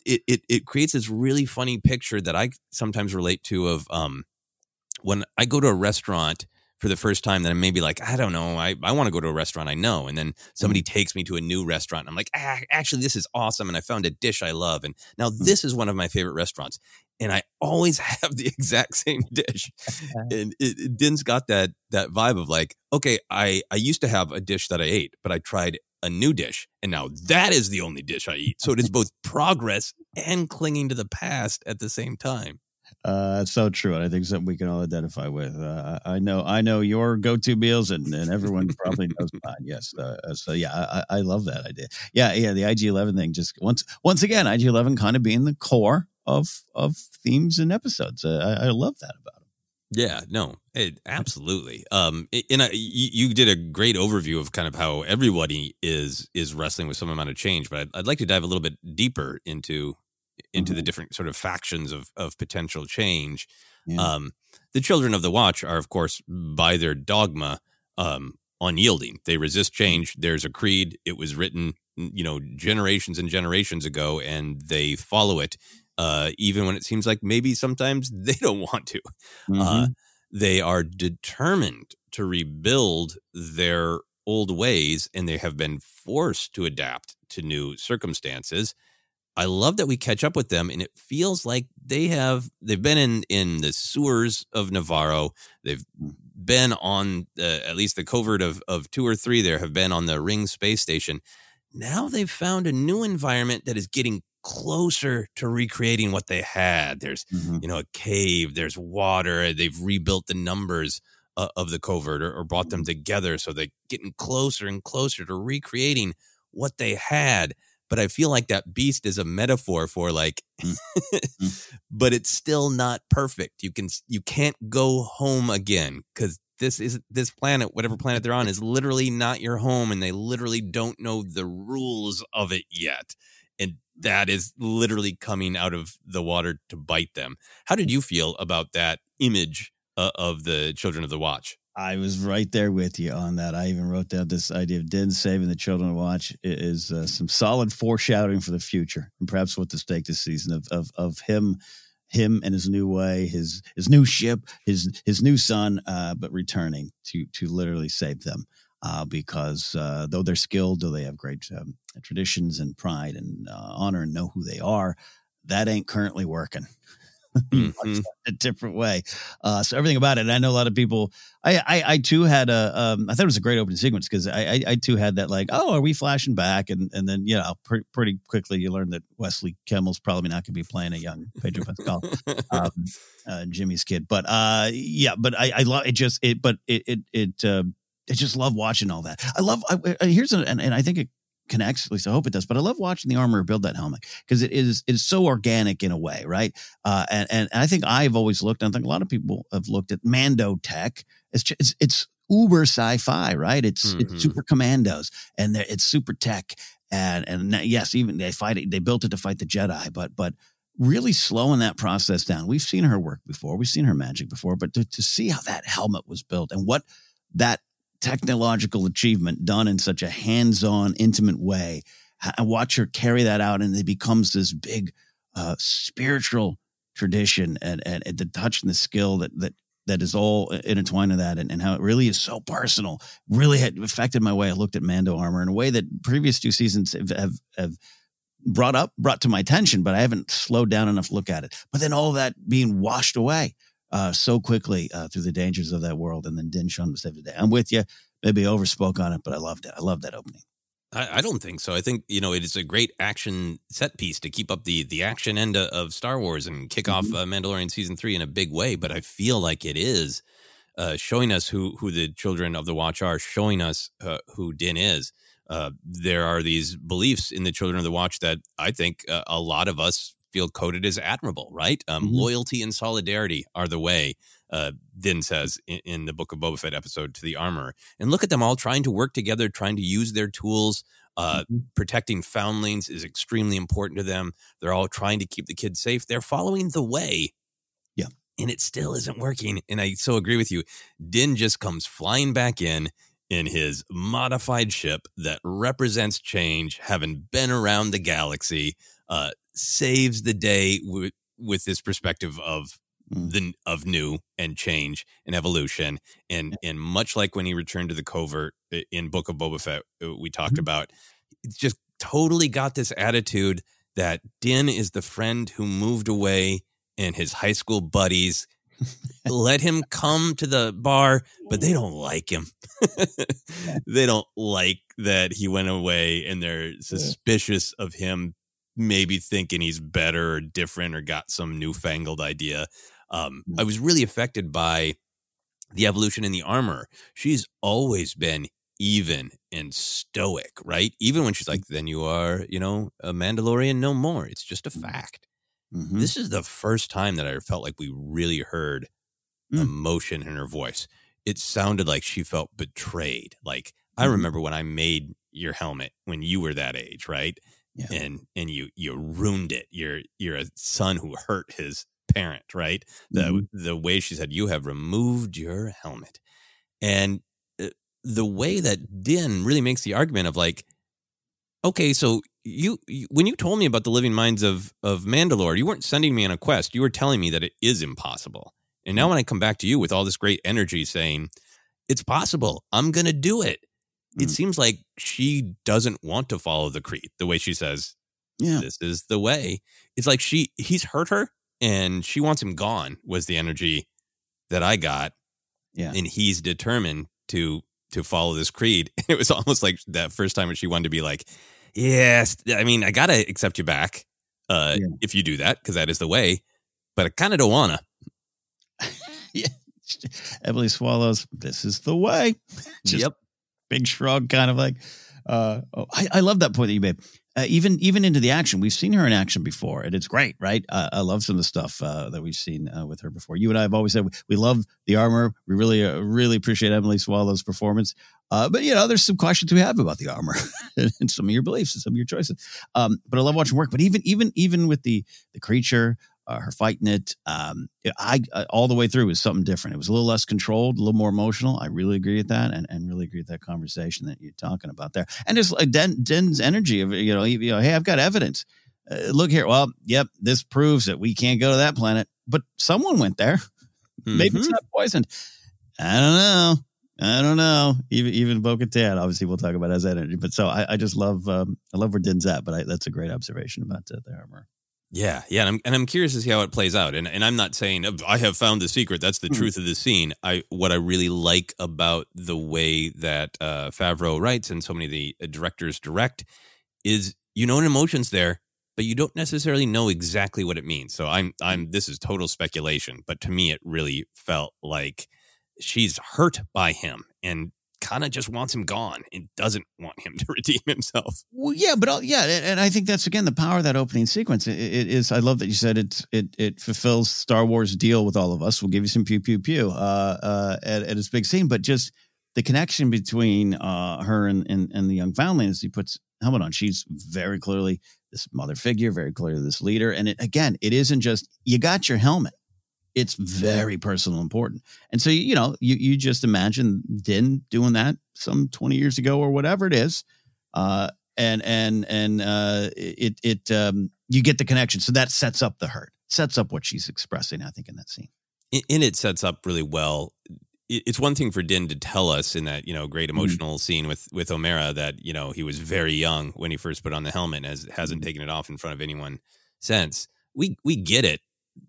It, it it creates this really funny picture that I sometimes relate to of um, when I go to a restaurant for the first time, then I may be like, I don't know, I, I want to go to a restaurant I know. And then somebody mm-hmm. takes me to a new restaurant. And I'm like, ah, actually, this is awesome. And I found a dish I love. And now mm-hmm. this is one of my favorite restaurants. And I always have the exact same dish. And it, it Din's got that that vibe of like, okay, I, I used to have a dish that I ate, but I tried a new dish, and now that is the only dish I eat. So it is both progress and clinging to the past at the same time. Uh, that's so true. And I think something we can all identify with. Uh, I know, I know your go-to meals, and, and everyone probably knows mine. Yes. Uh, so yeah, I, I love that idea. Yeah. Yeah. The I G eleven thing, just once, once again, I G eleven kind of being the core of, of themes and episodes. Uh, I, I love that about it. Yeah, no, it, absolutely. Um, it, and I, you, you did a great overview of kind of how everybody is is wrestling with some amount of change. But I'd, I'd like to dive a little bit deeper into into mm-hmm. the different sort of factions of of potential change. Yeah. Um, the Children of the Watch are, of course, by their dogma, um, unyielding. They resist change. There's a creed. It was written, you know, generations and generations ago, and they follow it. Uh, even when it seems like maybe sometimes they don't want to. Mm-hmm. Uh, they are determined to rebuild their old ways, and they have been forced to adapt to new circumstances. I love that we catch up with them, and it feels like they have, they've been in, in the sewers of Navarro. They've been on uh, at least the covert of, of two or three there have been on the Ring space station. Now they've found a new environment that is getting closer to recreating what they had. There's, mm-hmm. you know, a cave, there's water. They've rebuilt the numbers uh, of the covert or, or brought them together. So they're getting closer and closer to recreating what they had. But I feel like that beast is a metaphor for like, mm-hmm. but it's still not perfect. You can, you can't go home again because this is this planet, whatever planet they're on, is literally not your home, and they literally don't know the rules of it yet. And that is literally coming out of the water to bite them. How did you feel about that image uh, of the Children of the Watch? I was right there with you on that. I even wrote down this idea of Din saving the Children to Watch is uh, some solid foreshadowing for the future, and perhaps what to stake this season of of of him, him and his new way, his his new ship, his his new son, uh, but returning to to literally save them. Uh, because uh, though they're skilled, though they have great um, traditions and pride and uh, honor and know who they are, that ain't currently working. Mm-hmm. A different way. Uh, so everything about it. And I know a lot of people, I, I, I too had a, um, I thought it was a great opening sequence because I, I, I too had that like, oh, are we flashing back? And and then, you know, pre- pretty quickly you learn that Wesley Kimmel's probably not going to be playing a young Pedro Pascal, um, uh, Jimmy's kid. But uh, yeah, but I, I love it just, it, but it, it, it, uh, I just love watching all that. I love, I, I, here's, an, and, and I think it connects, at least I hope it does, but I love watching the armorer build that helmet because it is it's so organic in a way, right? Uh, and, and I think I've always looked, and I think a lot of people have looked at Mando tech. It's just, it's, it's uber sci-fi, right? It's mm-hmm. it's super commandos and it's super tech. And and yes, even they fight it, they built it to fight the Jedi, but but really slowing that process down. We've seen her work before, we've seen her magic before, but to, to see how that helmet was built and what that technological achievement done in such a hands-on, intimate way. I watch her carry that out, and it becomes this big uh, spiritual tradition, and, and and the touch and the skill that that that is all intertwined in that, and, and how it really is so personal. Really had affected my way I looked at Mando armor in a way that previous two seasons have have, have brought up, brought to my attention, but I haven't slowed down enough to look at it. But then all that being washed away. Uh, so quickly uh, through the dangers of that world. And then Din Djarin was saved today. I'm with you. Maybe overspoke on it, but I loved it. I loved that opening. I, I don't think so. I think, you know, it is a great action set piece to keep up the the action end of Star Wars and kick mm-hmm. off uh, Mandalorian Season three in a big way. But I feel like it is uh, showing us who, who the Children of the Watch are, showing us uh, who Din is. Uh, there are these beliefs in the Children of the Watch that I think uh, a lot of us feel coded as admirable, right? Um, mm-hmm. Loyalty and solidarity are the way, uh, Din says in, in the Book of Boba Fett episode to the armorer. And look at them all trying to work together, trying to use their tools. Uh, mm-hmm. Protecting foundlings is extremely important to them. They're all trying to keep the kids safe. They're following the way. Yeah. And it still isn't working. And I so agree with you. Din just comes flying back in, in his modified ship that represents change, having been around the galaxy, uh, saves the day w- with this perspective of the of new and change and evolution, and and much like when he returned to the covert in Book of Boba Fett, we talked mm-hmm. about, just totally got this attitude that Din is the friend who moved away and his high school buddies let him come to the bar, but they don't like him. They don't like that he went away, and they're suspicious yeah. of him. Maybe thinking he's better or different or got some newfangled idea. Um, I was really affected by the evolution in the armor. She's always been even and stoic, right? Even when she's like, then you are, you know, a Mandalorian no more. It's just a fact. Mm-hmm. This is the first time that I felt like we really heard mm. emotion in her voice. It sounded like she felt betrayed. Like, I remember when I made your helmet when you were that age, right? Yeah. And and you you ruined it. You're you're a son who hurt his parent, right? The mm-hmm. the way she said, you have removed your helmet, and the way that Din really makes the argument of like, okay, so you, you when you told me about the living minds of of Mandalore, you weren't sending me on a quest. You were telling me that it is impossible. And now when I come back to you with all this great energy, saying it's possible, I'm gonna do it. It seems like she doesn't want to follow the creed the way she says, yeah. this is the way. It's like she he's hurt her and she wants him gone was the energy that I got. Yeah. And he's determined to to follow this creed. It was almost like that first time when she wanted to be like, yes, I mean, I got to accept you back. uh, yeah. if you do that, because that is the way. But I kind of don't wanna. yeah. Emily Swallows, this is the way. Just yep. Big shrug, kind of like. Uh, oh, I, I love that point that you made. Uh, even even into the action, we've seen her in action before, and it's great, right? Uh, I love some of the stuff uh, that we've seen uh, with her before. You and I have always said we, we love the armor. We really, uh, really appreciate Emily Swallow's performance. Uh, but, you know, there's some questions we have about the armor and some of your beliefs and some of your choices. Um, but I love watching work. But even even even with the the creature, uh, her fighting it, um, I, I all the way through was something different. It was a little less controlled, a little more emotional. I really agree with that, and, and really agree with that conversation that you're talking about there. And it's like Den, Den's energy of, you know, you, you know, hey, I've got evidence. Uh, look here. Well, yep, this proves that we can't go to that planet, but someone went there. Mm-hmm. Maybe it's not poisoned. I don't know. I don't know. Even even Bo-Katan, obviously, we'll talk about as energy. But so I, I just love um, I love where Din's at. But I, that's a great observation about uh, the armor. Yeah, yeah, and I'm and I'm curious to see how it plays out. And and I'm not saying I have found the secret. That's the truth of the scene. I what I really like about the way that uh, Favreau writes and so many of the directors direct is you know an emotion's there, but you don't necessarily know exactly what it means. So I'm I'm this is total speculation, but to me it really felt like she's hurt by him and kind of just wants him gone and doesn't want him to redeem himself. Well, yeah, but I'll, yeah. And I think that's, again, the power of that opening sequence. It, it is. I love that you said it, it, it fulfills Star Wars' deal with all of us. We'll give you some pew, pew, pew uh, uh, at, at this big scene, but just the connection between uh, her and, and, and the young family as he puts helmet on, she's very clearly this mother figure, very clearly this leader. And it, again, it isn't just, you got your helmet. It's very personal and important. And so, you know, you, you just imagine Din doing that some twenty years ago or whatever it is. Uh, and, and, and uh, it, it um, you get the connection. So that sets up the hurt, sets up what she's expressing, I think, in that scene. In, in it sets up really well. It's one thing for Din to tell us in that, you know, great emotional mm-hmm. scene with, with Omera that, you know, he was very young when he first put on the helmet and has, hasn't mm-hmm. taken it off in front of anyone since. We, we get it.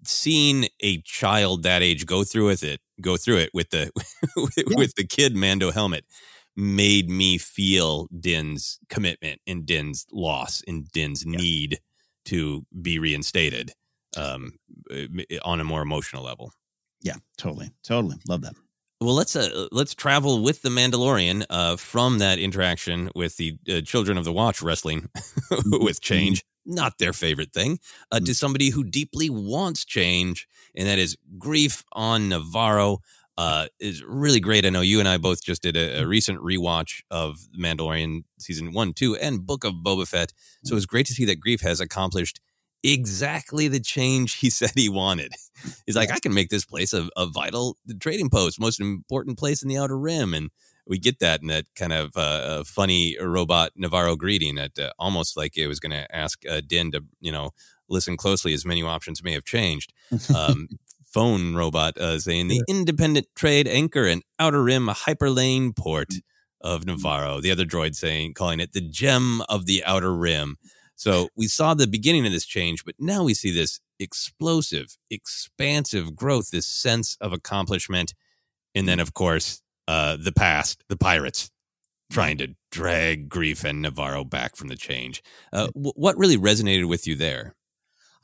Seeing a child that age go through with it, go through it with the with, yeah. with the kid Mando helmet made me feel Din's commitment and Din's loss and Din's yeah. need to be reinstated um, on a more emotional level. Yeah, totally. Totally. Love that. Well, let's uh, let's travel with the Mandalorian uh, from that interaction with the uh, Children of the Watch wrestling with change. Not their favorite thing, uh, mm-hmm. to somebody who deeply wants change, and that is Grief on Navarro. Uh, is really great. I know you and I both just did a, a recent rewatch of Mandalorian Season one, two, and Book of Boba Fett, so it's great to see that Grief has accomplished exactly the change he said he wanted. He's like, I can make this place a, a vital trading post, most important place in the Outer Rim, and we get that in that kind of uh, funny robot Navarro greeting that uh, almost like it was going to ask uh, Din to, you know, listen closely as menu options may have changed. Um, phone robot uh, saying the independent trade anchor and Outer Rim hyperlane port of Navarro. The other droid saying, calling it the gem of the Outer Rim. So we saw the beginning of this change, but now we see this explosive, expansive growth, this sense of accomplishment. And then, of course, Uh, the past, the pirates trying to drag Grief and Navarro back from the change. Uh, w- what really resonated with you there?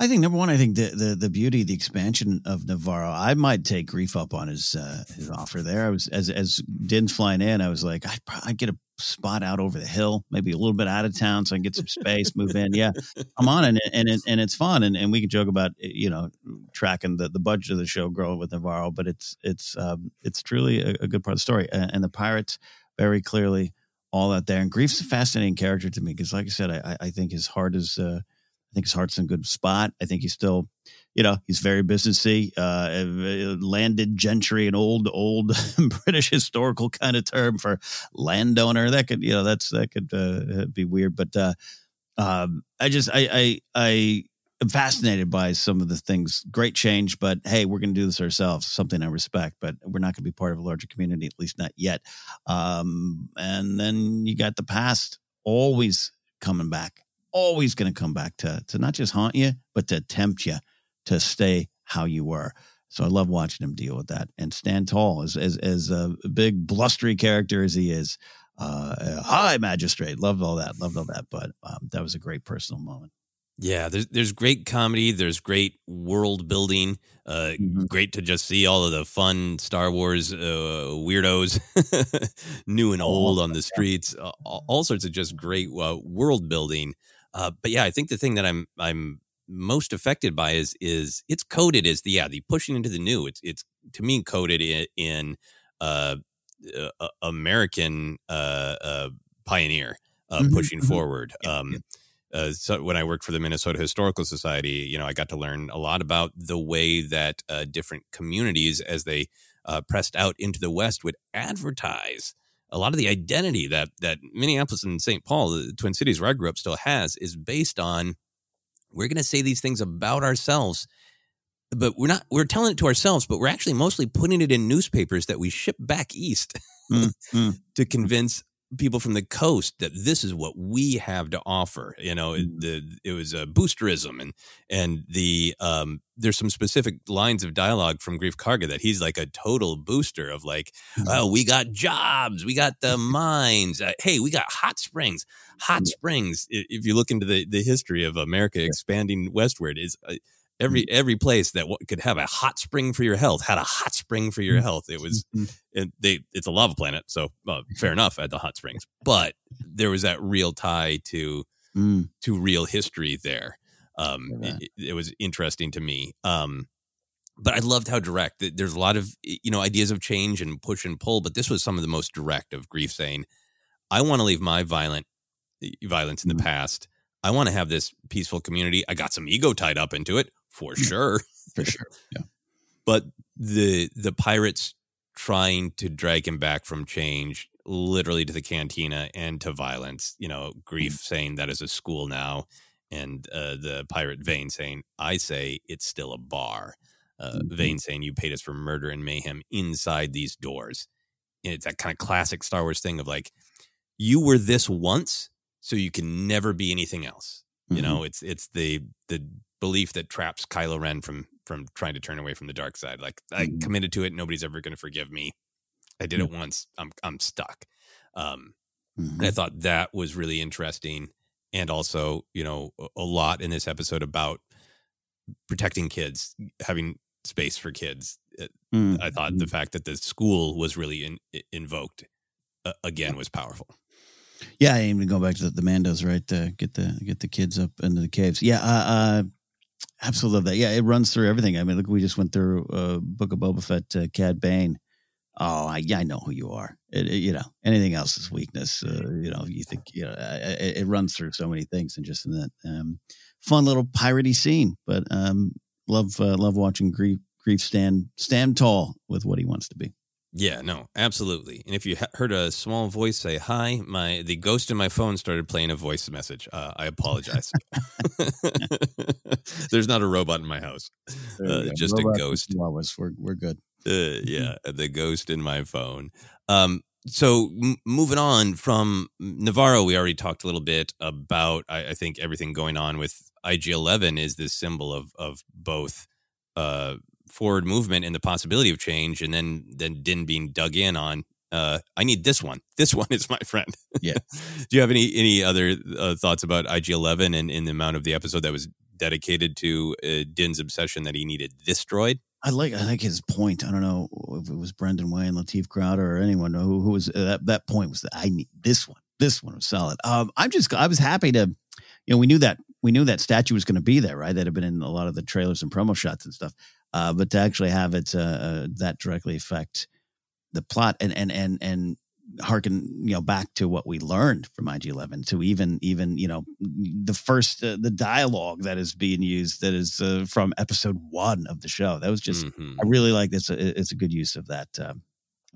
I think, number one, I think the, the, the beauty, the expansion of Navarro. I might take Grief up on his uh, his offer there. I was as as Din's flying in, I was like, I'd, I'd get a spot out over the hill, maybe a little bit out of town so I can get some space, move in. Yeah, I'm on it, and and, and it's fun. And, and we can joke about, you know, tracking the, the budget of the show growing with Navarro, but it's it's um, it's truly a, a good part of the story. And, and the pirates, very clearly, all out there. And Grief's a fascinating character to me because, like I said, I, I think his heart is... Uh, I think his heart's in a good spot. I think he's still, you know, he's very businessy, uh, landed gentry, an old, old British historical kind of term for landowner. That could, you know, that's, that could uh, be weird. But uh, um, I just, I, I, I am fascinated by some of the things. Great change, but hey, we're going to do this ourselves. Something I respect, but we're not going to be part of a larger community, at least not yet. Um, and then you got the past always coming back. Always going to come back to to not just haunt you, but to tempt you to stay how you were. So I love watching him deal with that and stand tall as as, as a big blustery character as he is. Uh, high magistrate, loved all that, loved all that. But um, that was a great personal moment. Yeah, there's there's great comedy, there's great world building, uh, mm-hmm. great to just see all of the fun Star Wars uh, weirdos, new and old on the streets, uh, all sorts of just great uh, world building. Uh, but yeah, I think the thing that I'm I'm most affected by is is it's coded as the yeah the pushing into the new. It's it's to me coded in, in uh, uh, American uh, uh, pioneer uh, mm-hmm. pushing mm-hmm. forward. Yeah, um, yeah. Uh, so when I worked for the Minnesota Historical Society, you know, I got to learn a lot about the way that uh, different communities, as they uh, pressed out into the West, would advertise a lot of the identity that that Minneapolis and Saint Paul, the Twin Cities where I grew up, still has, is based on we're going to say these things about ourselves, but we're not we're telling it to ourselves, but we're actually mostly putting it in newspapers that we ship back east mm, mm. to convince people from the coast that this is what we have to offer. You know, mm-hmm. the, it was a uh, boosterism and, and the, um, there's some specific lines of dialogue from Greef Karga that he's like a total booster of like, mm-hmm. oh, we got jobs, we got the mines. Uh, hey, we got hot springs, hot yeah. springs. If you look into the, the history of America yeah. expanding westward is uh, every, mm-hmm. every place that w- could have a hot spring for your health had a hot spring for your mm-hmm. health. It was, mm-hmm. And they, it's a lava planet, so uh, fair enough at the hot springs. But there was that real tie to mm. to real history there. Um, yeah. it, it was interesting to me. Um, but I loved how direct. There's a lot of you know ideas of change and push and pull, but this was some of the most direct of Greef saying, "I want to leave my violent violence in mm. the past. I want to have this peaceful community. I got some ego tied up into it for sure, for sure. Yeah, but the the pirates." Trying to drag him back from change, literally to the cantina and to violence. You know, Greef mm. saying that is a school now, and uh, the pirate Vane saying, "I say it's still a bar." Uh, mm-hmm. Vane saying, "You paid us for murder and mayhem inside these doors." And it's that kind of classic Star Wars thing of like, you were this once, so you can never be anything else. Mm-hmm. You know, it's it's the the belief that traps Kylo Ren from. from trying to turn away from the dark side. Like I committed to it. Nobody's ever going to forgive me. I did it once. I'm, I'm stuck. Um, mm-hmm. I thought that was really interesting. And also, you know, a lot in this episode about protecting kids, having space for kids. Mm-hmm. I thought the fact that the school was really in, invoked uh, again was powerful. Yeah. I even go back to the Mandos, right? To get the, get the kids up into the caves. Yeah. Uh, uh, Absolutely love that. Yeah, it runs through everything. I mean, look, we just went through uh, Book of Boba Fett, uh, Cad Bane. Oh, I, yeah, I know who you are. It, it, you know, anything else is weakness. Uh, you know, you think you know. It, it runs through so many things, and just in that um, fun little piratey scene. But um, love, uh, love watching Greef Greef stand stand tall with what he wants to be. Yeah, no, absolutely. And if you ha- heard a small voice say hi, my the ghost in my phone started playing a voice message. Uh, I apologize. There's not a robot in my house, uh, just robot a ghost. We're we're good. Uh, yeah, the ghost in my phone. Um, so m- moving on from Navarro, we already talked a little bit about. I, I think everything going on with I G eleven is this symbol of of both. Uh, forward movement and the possibility of change, and then then Din being dug in on uh I need this one this one is my friend. Yeah. Do you have any any other uh, thoughts about I G eleven and in the amount of the episode that was dedicated to uh, Din's obsession that he needed this droid? I like I like his point. I don't know if it was Brendan Wayne, Lateef Crowder, or anyone who, who was uh, that, that point was that I need this one this one was solid. um I'm just I was happy to you know we knew that we knew that statue was going to be there, right? That had been in a lot of the trailers and promo shots and stuff. Uh, but to actually have it uh, uh, that directly affect the plot and and and and harken you know back to what we learned from I G eleven to even even you know the first uh, the dialogue that is being used that is uh, from episode one of the show. That was just mm-hmm. I really like this. It's a good use of that um,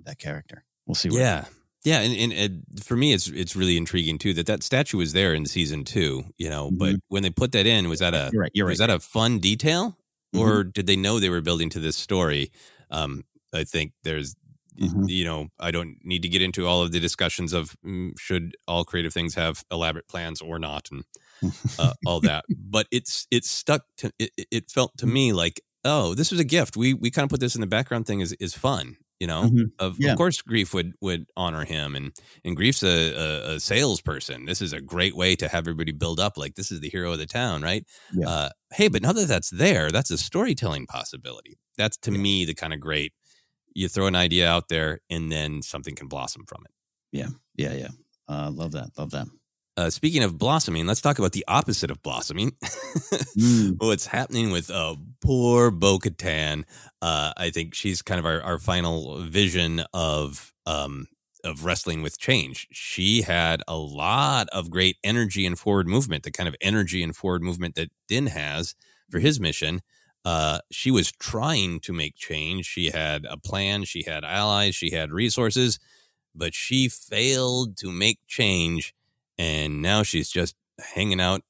that character. We'll see. Where yeah, yeah, and, and and for me, it's it's really intriguing too that that statue was there in season two. You know, mm-hmm. but when they put that in, was that a you're right, you're was right. that a fun detail? Or did they know they were building to this story? Um, I think there's, mm-hmm. you know, I don't need to get into all of the discussions of mm, should all creative things have elaborate plans or not and uh, all that. But it's it's stuck to, it, it felt to me like, oh, this was a gift. We we kind of put this in the background thing is, is fun. you know, mm-hmm. of, yeah. of course Greef would, would honor him. And, and Grief's a, a, a salesperson. This is a great way to have everybody build up. Like, this is the hero of the town, right? Yeah. Uh, hey, but now that that's there, that's a storytelling possibility. That's to yeah. me, the kind of great, you throw an idea out there and then something can blossom from it. Yeah. Yeah. Yeah. Uh, love that. Love that. Uh, speaking of blossoming, let's talk about the opposite of blossoming. mm. What's happening with uh, poor Bo-Katan. Uh, I think she's kind of our, our final vision of um, of wrestling with change. She had a lot of great energy and forward movement, the kind of energy and forward movement that Din has for his mission. Uh, she was trying to make change. She had a plan. She had allies. She had resources. But she failed to make change. And now she's just hanging out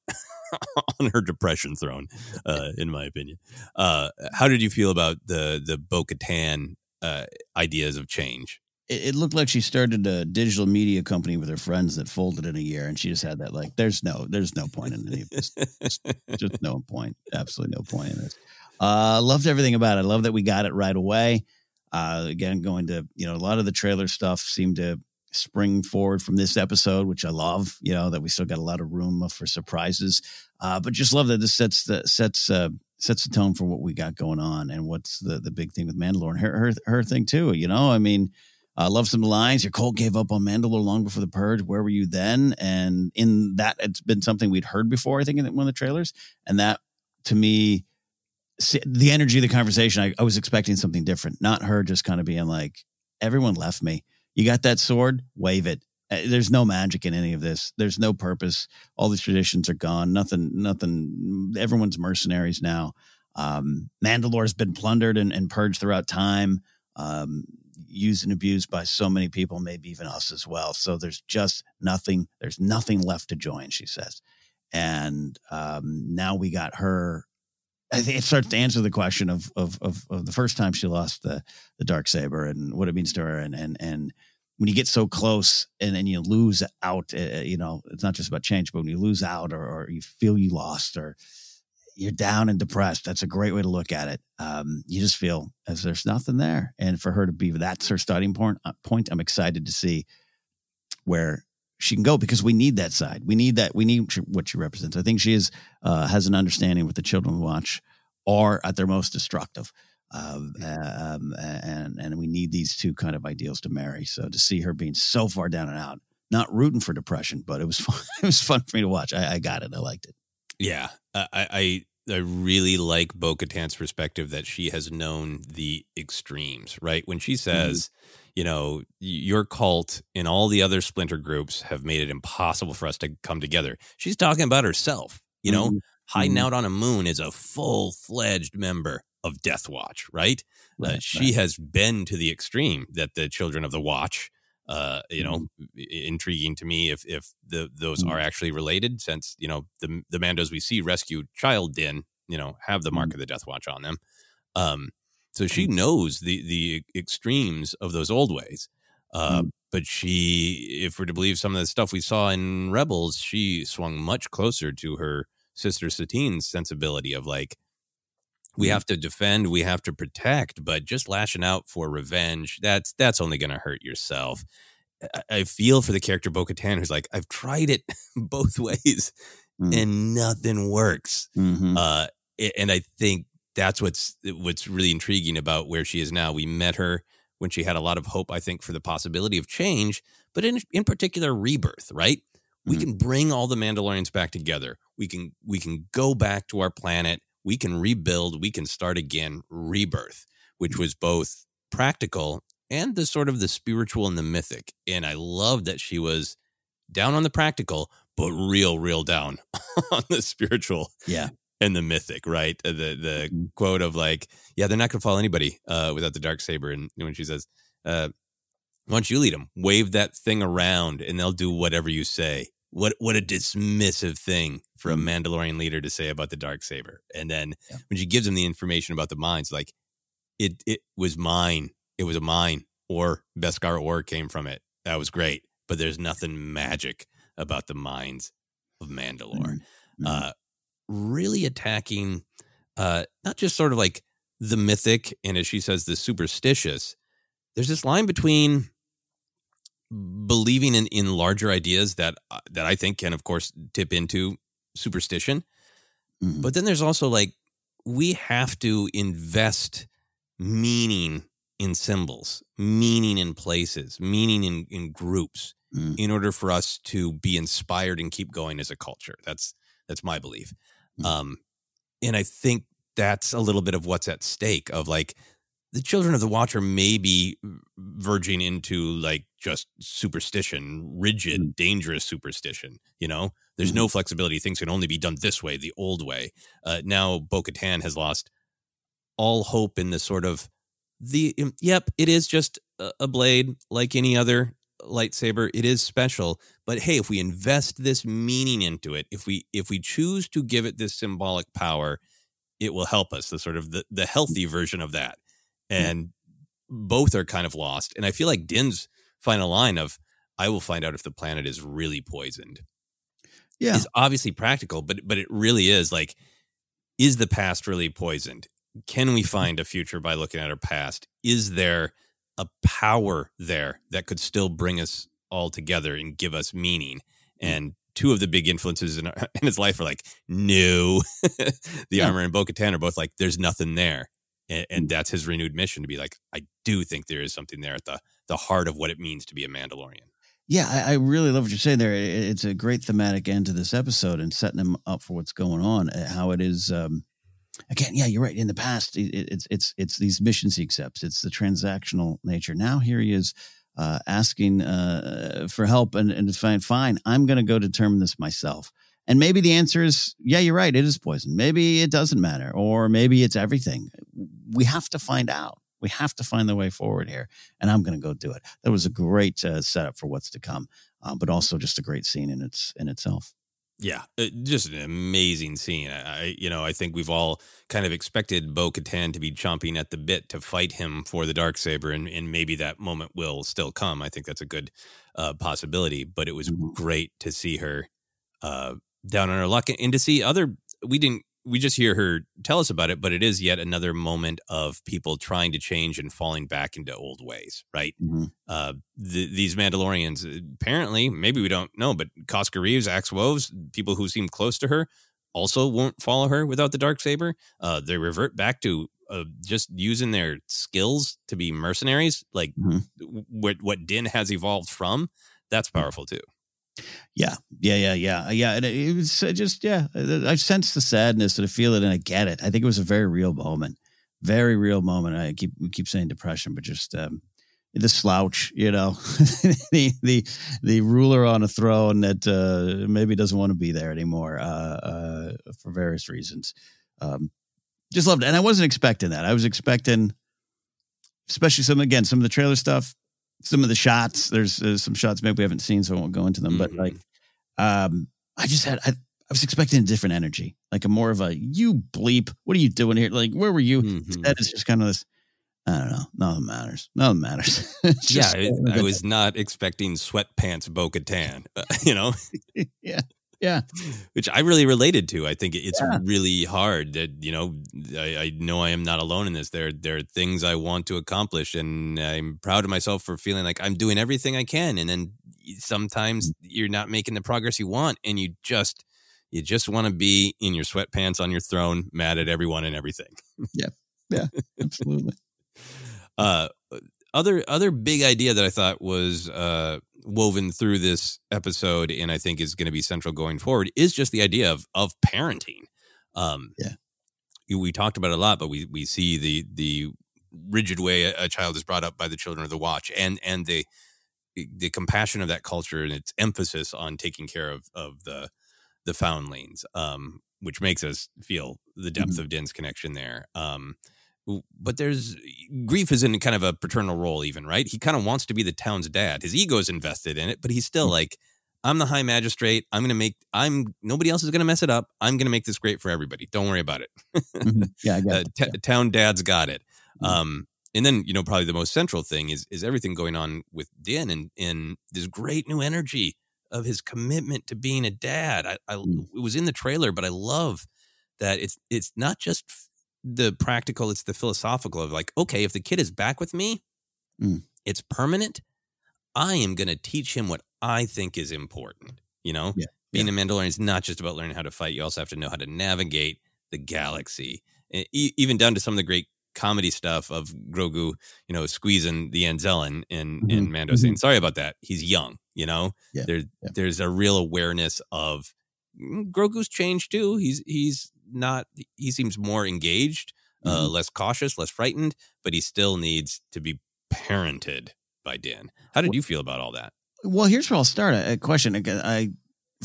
on her depression throne, uh, in my opinion. Uh, how did you feel about the the Bo-Katan uh, ideas of change? It, it looked like she started a digital media company with her friends that folded in a year, and she just had that like, there's no, there's no point in any of this. just, just no point, absolutely no point in this. Uh, loved everything about it. I love that we got it right away. Uh, again, going to you know a lot of the trailer stuff seemed to spring forward from this episode, which I love, you know, that we still got a lot of room for surprises, uh, but just love that this sets the sets, uh, sets the tone for what we got going on. And what's the, the big thing with Mandalore and her, her, her thing too, you know, I mean, I uh, love some lines. Your cult gave up on Mandalore long before the purge. Where were you then? And in that, it's been something we'd heard before, I think, in one of the trailers. And that to me, the energy of the conversation, I, I was expecting something different, not her just kind of being like, everyone left me. You got that sword? Wave it. There's no magic in any of this. There's no purpose. All these traditions are gone. Nothing, nothing. Everyone's mercenaries now. Um, Mandalore's been plundered and, and purged throughout time, um, used and abused by so many people, maybe even us as well. So there's just nothing. There's nothing left to join, she says. And um, now we got her. I think it starts to answer the question of, of of of the first time she lost the the Darksaber and what it means to her, and and and when you get so close and, and you lose out, uh, you know, it's not just about change, but when you lose out or, or you feel you lost or you're down and depressed, that's a great way to look at it. Um, you just feel as there's nothing there, and for her to be that's her starting point. Point. I'm excited to see where she can go, because we need that side. We need that. We need what she represents. I think she is uh, has an understanding what the children watch are at their most destructive. Um, um, and, and we need these two kind of ideals to marry. So to see her being so far down and out, not rooting for depression, but it was fun. It was fun for me to watch. I, I got it. I liked it. Yeah. I, I, I really like Bo-Katan's perspective that she has known the extremes, right? When she says, mm-hmm. you know, your cult and all the other splinter groups have made it impossible for us to come together. She's talking about herself, you know, mm-hmm. hiding out on a moon is a full fledged member of Death Watch, right? right uh, she right. has been to the extreme that the children of the Watch, uh, you mm-hmm. know, intriguing to me if, if the, those mm-hmm. are actually related, since, you know, the, the Mandos we see rescued child Din, you know, have the mark mm-hmm. of the Death Watch on them. Um, So she knows the, the extremes of those old ways. Uh, mm. But she, if we're to believe some of the stuff we saw in Rebels, she swung much closer to her sister Satine's sensibility of like, we have to defend, we have to protect, but just lashing out for revenge, that's that's only going to hurt yourself. I, I feel for the character Bo-Katan, who's like, I've tried it both ways mm. and nothing works. Mm-hmm. Uh, and I think that's what's what's really intriguing about where she is now. We met her when she had a lot of hope, I think, for the possibility of change, but in in particular rebirth, right? Mm-hmm. We can bring all the Mandalorians back together. We can we can go back to our planet. We can rebuild. We can start again, rebirth, which was both practical and the sort of the spiritual and the mythic. And I love that she was down on the practical, but real, real down on the spiritual. Yeah. And the mythic, right? The the mm-hmm. quote of like, yeah, they're not going to follow anybody uh, without the Darksaber. And when she says, uh, why don't you lead them? Wave that thing around and they'll do whatever you say. What what a dismissive thing for a Mandalorian leader to say about the Darksaber. And then yeah. when she gives him the information about the mines, like, it it was mine. It was a mine. Or Beskar ore came from it. That was great. But there's nothing magic about the mines of Mandalore. Mm-hmm. Uh really attacking uh not just sort of like the mythic and, as she says, the superstitious, there's this line between believing in, in larger ideas that that I think can, of course, tip into superstition. Mm-hmm. But then there's also like, we have to invest meaning in symbols, meaning in places, meaning in, in groups mm. in order for us to be inspired and keep going as a culture. That's that's my belief. Mm. Um, and I think that's a little bit of what's at stake of like the Children of the Watcher may be verging into like just superstition, rigid, mm. dangerous superstition. You know, there's mm. no flexibility. Things can only be done this way, the old way. Uh, now Bo-Katan has lost all hope in this sort of the, yep, it is just a blade like any other lightsaber. It is special. But hey, if we invest this meaning into it, if we if we choose to give it this symbolic power, it will help us. The sort of the, the healthy version of that. And mm-hmm. both are kind of lost. And I feel like Din's final line of, I will find out if the planet is really poisoned. Yeah. Is obviously practical, but but it really is like, is the past really poisoned? Can we find a future by looking at our past? Is there a power there that could still bring us all together and give us meaning? And two of the big influences in, our, in his life are like, no, the yeah. Armor and Bo-Katan are both like, there's nothing there. And, and that's his renewed mission to be like, I do think there is something there at the, the heart of what it means to be a Mandalorian. Yeah, I, I really love what you're saying there. It's a great thematic end to this episode and setting him up for what's going on, how it is... Um, Again, yeah, you're right. In the past, it, it's it's it's these missions he accepts. It's the transactional nature. Now here he is uh, asking uh, for help and, and to find, fine, I'm going to go determine this myself. And maybe the answer is, yeah, you're right. It is poison. Maybe it doesn't matter. Or maybe it's everything. We have to find out. We have to find the way forward here. And I'm going to go do it. That was a great uh, setup for what's to come, uh, but also just a great scene in its in itself. Yeah, just an amazing scene. I, you know, I think we've all kind of expected Bo-Katan to be chomping at the bit to fight him for the Darksaber, and, and maybe that moment will still come. I think that's a good uh, possibility, but it was great to see her uh, down on her luck and to see other, we didn't, we just hear her tell us about it, but it is yet another moment of people trying to change and falling back into old ways, right? Mm-hmm. Uh, the, these Mandalorians, apparently, maybe we don't know, but Cosca Reeves, Axe Woves, people who seem close to her also won't follow her without the Darksaber. Uh, they revert back to uh, just using their skills to be mercenaries, like mm-hmm. what, what Din has evolved from. That's powerful, too. Yeah, yeah, yeah, yeah, yeah. And it was just, yeah, I sense the sadness and I feel it and I get it. I think it was a very real moment, very real moment. I keep we keep saying depression, but just um, the slouch, you know, the the the ruler on a throne that uh, maybe doesn't want to be there anymore uh, uh, for various reasons. Um, just loved it, and I wasn't expecting that. I was expecting, especially some again, some of the trailer stuff. Some of the shots, there's, there's some shots maybe we haven't seen, so I won't go into them. Mm-hmm. But like, um, I just had, I, I was expecting a different energy, like a more of a, you bleep, what are you doing here? Like, where were you? Mm-hmm. That is just kind of this, I don't know, nothing matters. Nothing matters. just, yeah, I, I was not expecting sweatpants Bo-Katan, uh, you know? yeah. Yeah. Which I really related to. I think it's yeah. really hard that, you know, I, I know I am not alone in this. There, there are things I want to accomplish and I'm proud of myself for feeling like I'm doing everything I can. And then sometimes you're not making the progress you want. And you just, you just want to be in your sweatpants on your throne, mad at everyone and everything. Yeah. Yeah, absolutely. uh, Other other big idea that I thought was uh, woven through this episode and I think is going to be central going forward is just the idea of of parenting. Um, yeah, we talked about it a lot, but we we see the the rigid way a child is brought up by the Children of the Watch and and the the compassion of that culture and its emphasis on taking care of of the the foundlings, um, which makes us feel the depth mm-hmm. of Din's connection there. Um, But there's Greef is in kind of a paternal role even, right? He kind of wants to be the town's dad. His ego's invested in it, but he's still like, I'm the high magistrate. I'm going to make, I'm, nobody else is going to mess it up. I'm going to make this great for everybody. Don't worry about it. mm-hmm. Yeah, I got it. Uh, t- yeah. Town dad's got it. Mm-hmm. Um, and then, you know, probably the most central thing is is everything going on with Din and, and this great new energy of his commitment to being a dad. I, I mm-hmm. It was in the trailer, but I love that it's it's not just... the practical, it's the philosophical of like, okay, if the kid is back with me, Mm. It's permanent. I am going to teach him what I think is important. You know, yeah. being yeah. a Mandalorian is not just about learning how to fight. You also have to know how to navigate the galaxy, and even down to some of the great comedy stuff of Grogu, you know, squeezing the Anzellan and, mm-hmm. and Mando mm-hmm. saying, sorry about that. He's young. You know, yeah. There, yeah. there's a real awareness of Grogu's changed too. He's, he's not, he seems more engaged, mm-hmm. uh, less cautious, less frightened, but he still needs to be parented by Din. How did you feel about all that? Well, here's where I'll start. A question. I've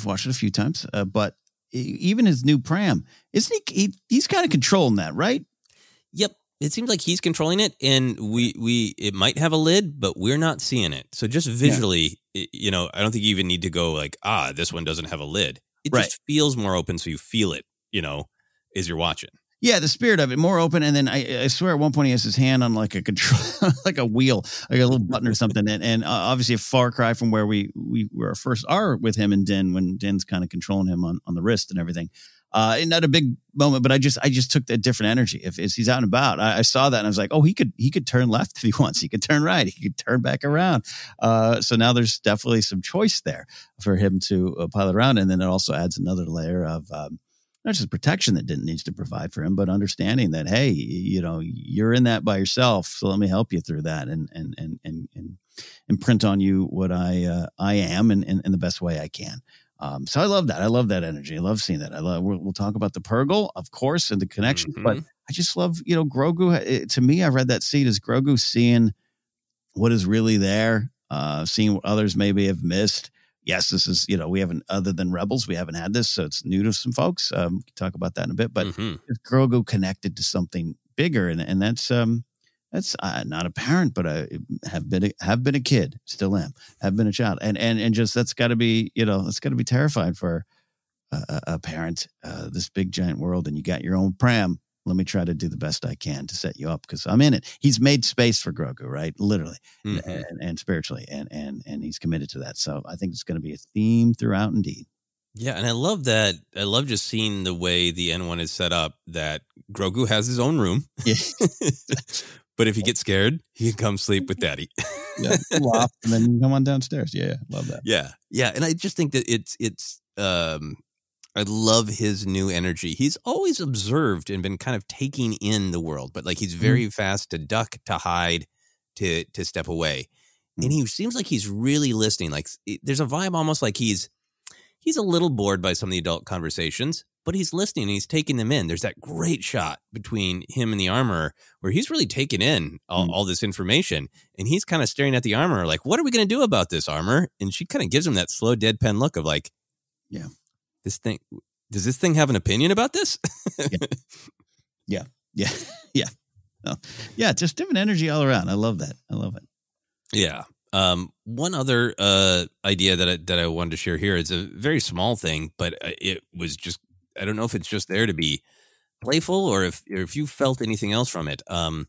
watched it a few times, uh, but even his new pram, isn't he, he he's kind of controlling that, right? Yep. It seems like he's controlling it, and we, we it might have a lid, but we're not seeing it. So just visually, yeah. it, you know, I don't think you even need to go like, ah, this one doesn't have a lid. It right. just feels more open, so you feel it, you know, as you're watching. Yeah, the spirit of it, more open. And then I, I swear at one point he has his hand on like a control, like a wheel, like a little button or something. And, and uh, obviously a far cry from where we, we were first are with him and Din, when Din's kind of controlling him on, on the wrist and everything. Uh, and not a big moment, but I just I just took that different energy. If, if he's out and about, I, I saw that and I was like, oh, he could he could turn left if he wants. He could turn right. He could turn back around. Uh, so now there's definitely some choice there for him to uh, pilot around. And then it also adds another layer of um, not just protection that Din needs to provide for him, but understanding that, hey, you know, you're in that by yourself. So let me help you through that and and and and and imprint on you what I uh, I am in, in, in the best way I can. Um, so I love that. I love that energy. I love seeing that. I love, we'll, we'll talk about the Purgle, of course, and the connection, mm-hmm. but I just love, you know, Grogu it, to me, I read that scene as Grogu seeing what is really there, uh, seeing what others maybe have missed. Yes, this is, you know, we haven't, other than Rebels, we haven't had this, so it's new to some folks. Um, we can talk about that in a bit, but mm-hmm. Grogu connected to something bigger. And, and that's, um, That's uh, not a parent, but I have been a, have been a kid, still am, have been a child, and and and just that's got to be you know that's got to be terrifying for a, a parent. Uh, this big giant world, and you got your own pram. Let me try to do the best I can to set you up because I'm in it. He's made space for Grogu, right? Literally mm-hmm. and, and, and spiritually, and and and he's committed to that. So I think it's going to be a theme throughout, indeed. Yeah, and I love that. I love just seeing the way the N one is set up. That Grogu has his own room. Yeah. But if you get scared, you can come sleep with daddy. yeah, and then you come on downstairs. Yeah, love that. Yeah, yeah. And I just think that it's, it's um, I love his new energy. He's always observed and been kind of taking in the world, but like he's very mm. fast to duck, to hide, to to step away. Mm. And he seems like he's really listening. Like it, there's a vibe almost like he's, he's a little bored by some of the adult conversations, but he's listening and he's taking them in. There's that great shot between him and the armorer where he's really taking in all, mm. all this information, and he's kind of staring at the armorer like, what are we going to do about this, armorer? And she kind of gives him that slow deadpan look of like, yeah, this thing, does this thing have an opinion about this? yeah. Yeah. Yeah. Yeah. Well, yeah. Just different energy all around. I love that. I love it. Yeah. Um, one other, uh, idea that I, that I wanted to share here is a very small thing, but it was just, I don't know if it's just there to be playful or if or if you felt anything else from it. Um,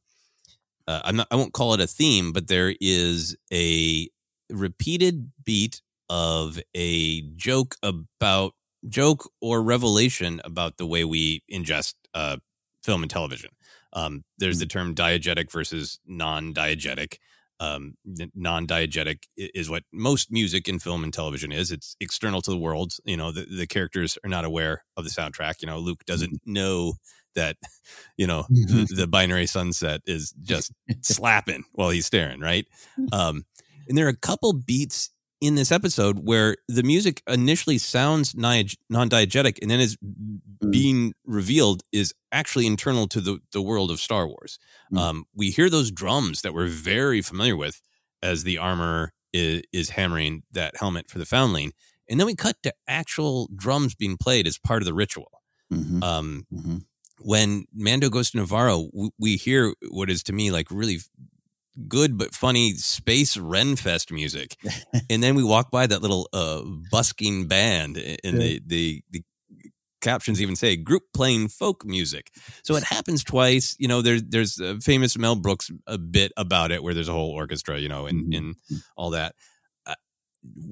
uh, I'm not, I won't call it a theme, but there is a repeated beat of a joke about joke or revelation about the way we ingest uh, film and television. Um, there's the term diegetic versus non-diegetic. Um, non-diegetic is what most music in film and television is. It's external to the world. You know, the, the characters are not aware of the soundtrack. You know, Luke doesn't know that, you know, the, the binary sunset is just slapping while he's staring. Right. Um, and there are a couple beats in this episode where the music initially sounds non-diegetic and then is being revealed is actually internal to the, the world of Star Wars. Mm-hmm. Um, we hear those drums that we're very familiar with as the armorer is, is hammering that helmet for the foundling. And then we cut to actual drums being played as part of the ritual. Mm-hmm. Um, mm-hmm. When Mando goes to Navarro, we, we hear what is to me like really good but funny space Renfest music, and then we walk by that little uh, busking band, and yeah. the, the the captions even say group playing folk music. So it happens twice. You know, there's there's a famous Mel Brooks a bit about it where there's a whole orchestra, you know, and and all that. Uh,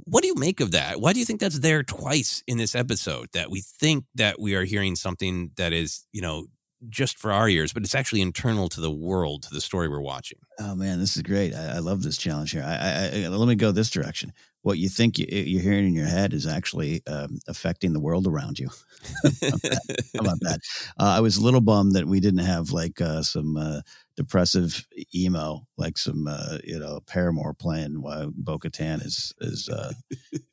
what do you make of that? Why do you think that's there twice in this episode? That we think that we are hearing something that is, you know, just for our ears, but it's actually internal to the world, to the story we're watching. Oh man, this is great. I, I love this challenge here. I, I, I let me go this direction. What you think you, you're hearing in your head is actually um, affecting the world around you. How about that? How about that? Uh, I was a little bummed that we didn't have like uh, some uh, depressive emo, like some, uh, you know, Paramore playing while Bo-Katan is, is uh,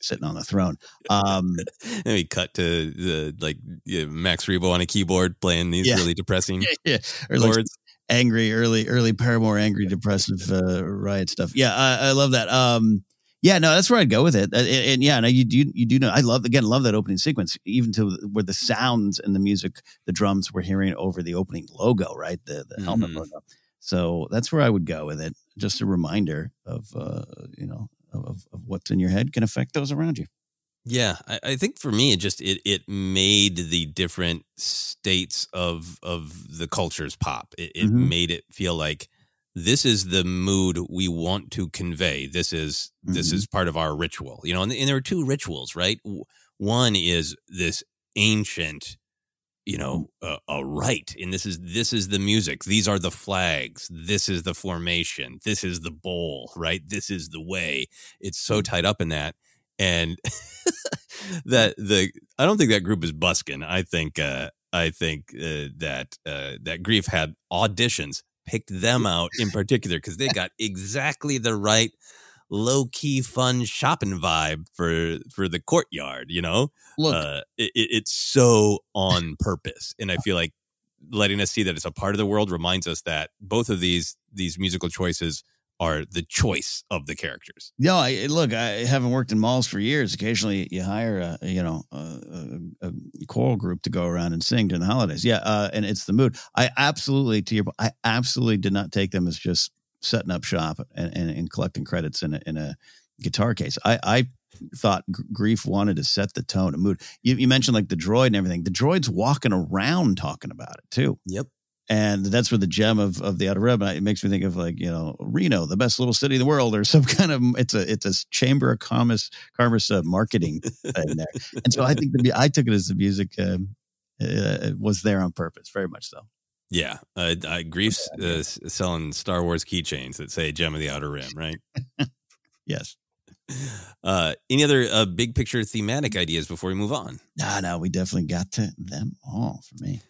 sitting on the throne. Um, and we cut to the, like you know, Max Rebo on a keyboard playing these yeah. really depressing yeah, yeah. Or chords. Like, angry, early, early Paramore, angry, depressive uh, riot stuff. Yeah, I, I love that. Um, Yeah, no, that's where I'd go with it. And, and yeah, no, you do, you do know. I love, again, love that opening sequence, even to where the sounds and the music, the drums we're hearing over the opening logo, right? The, the helmet mm-hmm. logo. So that's where I would go with it. Just a reminder of, uh, you know, of, of what's in your head can affect those around you. Yeah, I, I think for me, it just it it made the different states of of the cultures pop. It, it mm-hmm. made it feel like, this is the mood we want to convey. This is mm-hmm. this is part of our ritual, you know. And, and there are two rituals, right? One is this ancient, you know, uh, a rite, and this is this is the music. These are the flags. This is the formation. This is the bowl, right? This is the way. It's so tied up in that, and that the I don't think that group is busking. I think uh, I think uh, that uh, that Greef had auditions. Picked them out in particular because they got exactly the right low-key fun shopping vibe for for the courtyard, you know? Look. Uh, it, it's so on purpose. And I feel like letting us see that it's a part of the world reminds us that both of these these musical choices are the choice of the characters. No, I, look, I haven't worked in malls for years. Occasionally you hire a, you know, a, a, a choral group to go around and sing during the holidays. Yeah. Uh, and it's the mood. I absolutely, to your point, I absolutely did not take them as just setting up shop and, and, and collecting credits in a, in a guitar case. I, I thought Greef wanted to set the tone and mood. You, you mentioned like the droid and everything. The droid's walking around talking about it too. Yep. And that's where the gem of, of the Outer Rim, it makes me think of like, you know, Reno, the best little city in the world, or some kind of, it's a it's a chamber of commerce, commerce uh, marketing thing there. And so I think the, I took it as the music uh, uh, was there on purpose, very much so. Yeah. Uh, I, Grief's uh, selling Star Wars keychains that say Gem of the Outer Rim, right? Yes. Uh, any other uh, big picture thematic ideas before we move on? No, no, we definitely got to them all for me.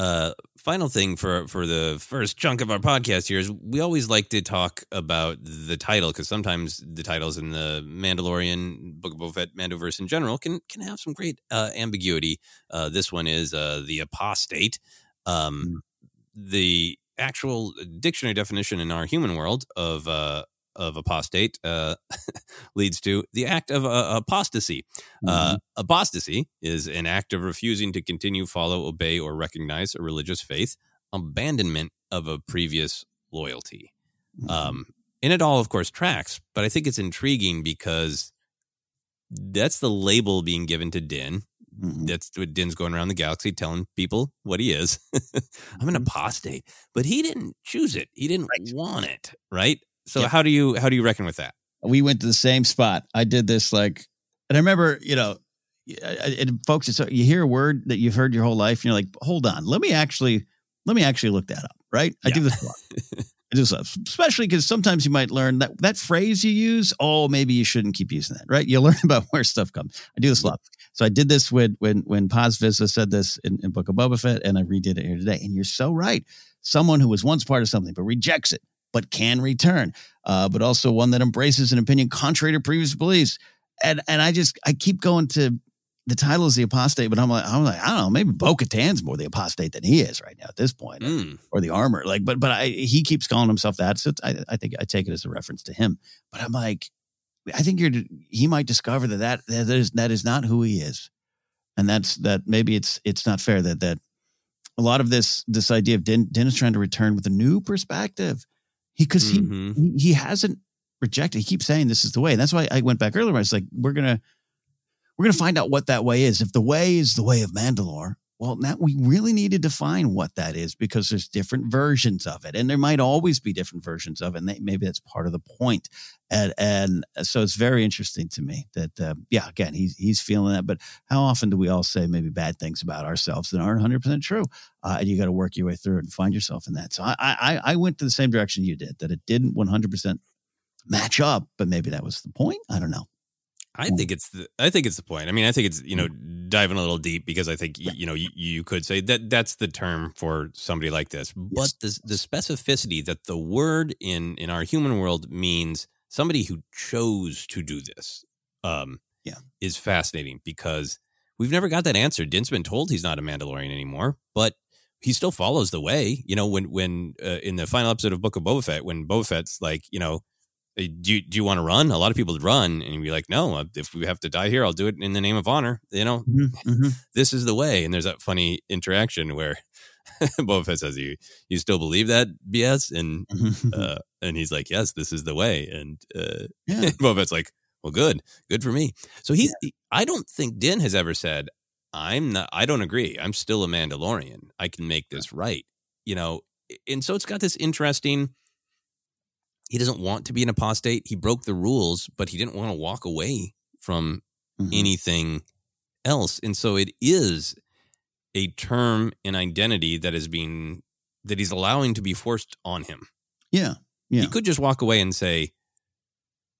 Uh, final thing for, for the first chunk of our podcast here is we always like to talk about the title because sometimes the titles in the Mandalorian, Book of Boba Fett, Mandoverse in general can can have some great uh, ambiguity. Uh, this one is uh, The Apostate. Um, the actual dictionary definition in our human world of uh, of apostate uh, leads to the act of uh, apostasy. Mm-hmm. Uh, apostasy is an act of refusing to continue, follow, obey, or recognize a religious faith, abandonment of a previous loyalty. Mm-hmm. Um, and it all, of course, tracks, but I think it's intriguing because that's the label being given to Din. Mm-hmm. That's what Din's going around the galaxy telling people what he is. I'm an apostate, but he didn't choose it. He didn't right. want it, right? So yep. how do you how do you reckon with that? We went to the same spot. I did this like, and I remember, you know, and folks, it's, you hear a word that you've heard your whole life, and you're like, hold on, let me actually let me actually look that up, right? I yeah. do this a lot. I do this a lot, especially because sometimes you might learn that that phrase you use. Oh, maybe you shouldn't keep using that, right? You learn about where stuff comes. I do this a lot. So I did this when when when Paz Vizsla said this in, in Book of Boba Fett, and I redid it here today. And you're so right. Someone who was once part of something but rejects it. But can return, uh, but also one that embraces an opinion contrary to previous beliefs. And and I just, I keep going to the title is The Apostate, but I'm like, I'm like, I don't know, maybe Bo-Katan's more the apostate than he is right now at this point, mm. or the armor. Like, but, but I, he keeps calling himself that. So I, I think I take it as a reference to him, but I'm like, I think you're, he might discover that that, that is, that is not who he is. And that's, that maybe it's, it's not fair that, that a lot of this, this idea of Din, Din is trying to return with a new perspective. Because he, mm-hmm. he he hasn't rejected. He keeps saying this is the way. And that's why I went back earlier. I was like, we're gonna we're gonna find out what that way is. If the way is the way of Mandalore, Well, now we really need to define what that is, because there's different versions of it, and there might always be different versions of it. And they, maybe that's part of the point. And, and so it's very interesting to me that, uh, yeah, again, he's he's feeling that. But how often do we all say maybe bad things about ourselves that aren't one hundred percent true? Uh, and you got to work your way through it and find yourself in that. So I, I I went to the same direction you did, that it didn't one hundred percent match up, but maybe that was the point. I don't know. I think it's the I think it's the point. I mean, I think it's, you know, diving a little deep, because I think, you know, you, you could say that that's the term for somebody like this. But the, the specificity that the word in, in our human world means somebody who chose to do this um, yeah. is fascinating, because we've never got that answer. Din's been told he's not a Mandalorian anymore, but he still follows the way. You know, when, when uh, in the final episode of Book of Boba Fett, when Boba Fett's like, you know, Do you, do you want to run? A lot of people would run, and you'd be like, no, if we have to die here, I'll do it in the name of honor. You know, mm-hmm. This is the way. And there's that funny interaction where Boba Fett says, you, you still believe that B S? And uh, and he's like, yes, this is the way. And uh, yeah. Boba Fett's like, well, good. Good for me. So he's, yeah. I don't think Din has ever said, I'm not, I don't agree. I'm still a Mandalorian. I can make this right. You know, and so it's got this interesting... He doesn't want to be an apostate. He broke the rules, but he didn't want to walk away from mm-hmm. anything else. And so it is a term and identity that is being, that he's allowing to be forced on him. Yeah. Yeah. He could just walk away and say,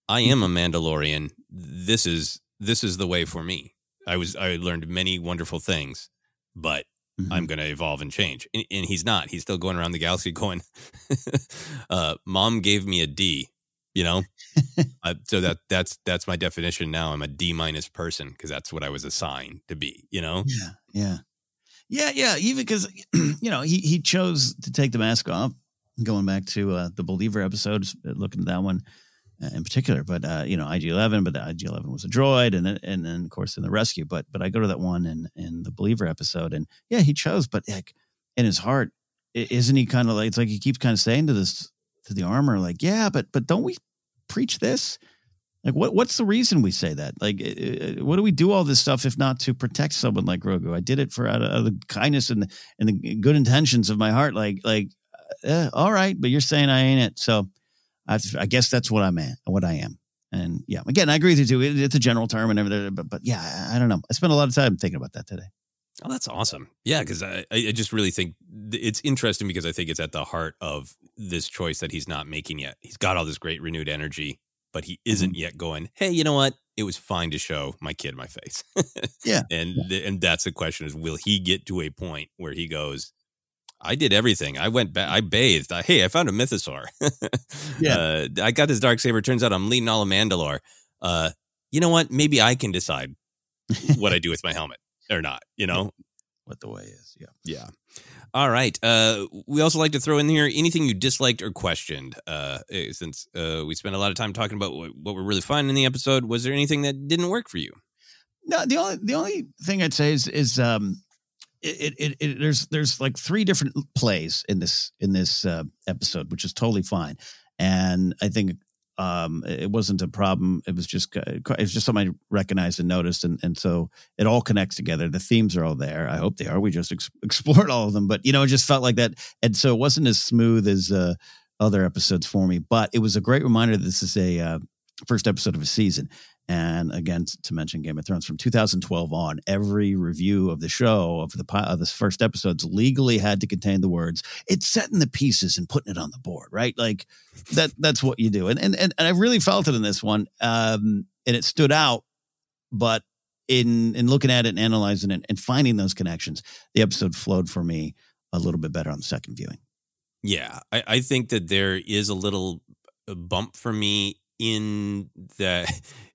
I am a Mandalorian. This is, this is the way for me. I was, I learned many wonderful things, but mm-hmm. I'm going to evolve and change. And, and he's not. He's still going around the galaxy going, uh, mom gave me a D, you know? uh, so that that's that's my definition now. I'm a D minus person, because that's what I was assigned to be, you know? Yeah, yeah. Yeah, yeah. Even because, you know, he, he chose to take the mask off, going back to uh, the Believer episodes, looking at that one in particular. But, uh, you know, I G eleven, but the I G eleven was a droid, and then, and then of course, in the rescue. But but I go to that one in, in the Believer episode, and yeah, he chose, but like, in his heart, isn't he kind of like, it's like he keeps kind of saying to this, to the armor, like, yeah, but but don't we preach this? Like, what what's the reason we say that? Like, what do we do all this stuff if not to protect someone like Grogu? I did it for out of, out of the kindness and the, and the good intentions of my heart. Like, like eh, all right, but you're saying I ain't it, so... I guess that's what I'm at, what I am. And yeah, again, I agree with you too. It's a general term and everything, but, but yeah, I don't know. I spent a lot of time thinking about that today. Oh, that's awesome. Yeah. Cause I, I just really think it's interesting, because I think it's at the heart of this choice that he's not making yet. He's got all this great renewed energy, but he isn't mm-hmm. yet going, hey, you know what? It was fine to show my kid my face. yeah. And, yeah. and that's the question is, will he get to a point where he goes, I did everything. I went back. I bathed. I, hey, I found a mythosaur. yeah. Uh, I got this Darksaber. Turns out I'm leading all of Mandalore. Uh, you know what? Maybe I can decide what I do with my helmet or not, you know? What the way is. Yeah. Yeah. All right. Uh, we also like to throw in here anything you disliked or questioned. Uh, since uh, we spent a lot of time talking about what we're really finding in the episode, was there anything that didn't work for you? No, the only, the only thing I'd say is, is, um, It, it, it, there's, there's like three different plays in this, in this uh, episode, which is totally fine. And I think um, it wasn't a problem. It was just, it was just something I recognized and noticed. And, and so it all connects together. The themes are all there. I hope they are. We just ex- explored all of them, but you know, it just felt like that. And so it wasn't as smooth as uh, other episodes for me, but it was a great reminder that this is a uh, first episode of a season. And again, to mention Game of Thrones, from two thousand twelve on, every review of the show, of the of this first episodes, legally had to contain the words, it's setting the pieces and putting it on the board, right? Like that that's what you do. And and and I really felt it in this one. Um, and it stood out, but in in looking at it and analyzing it and finding those connections, the episode flowed for me a little bit better on the second viewing. Yeah, I, I think that there is a little bump for me in the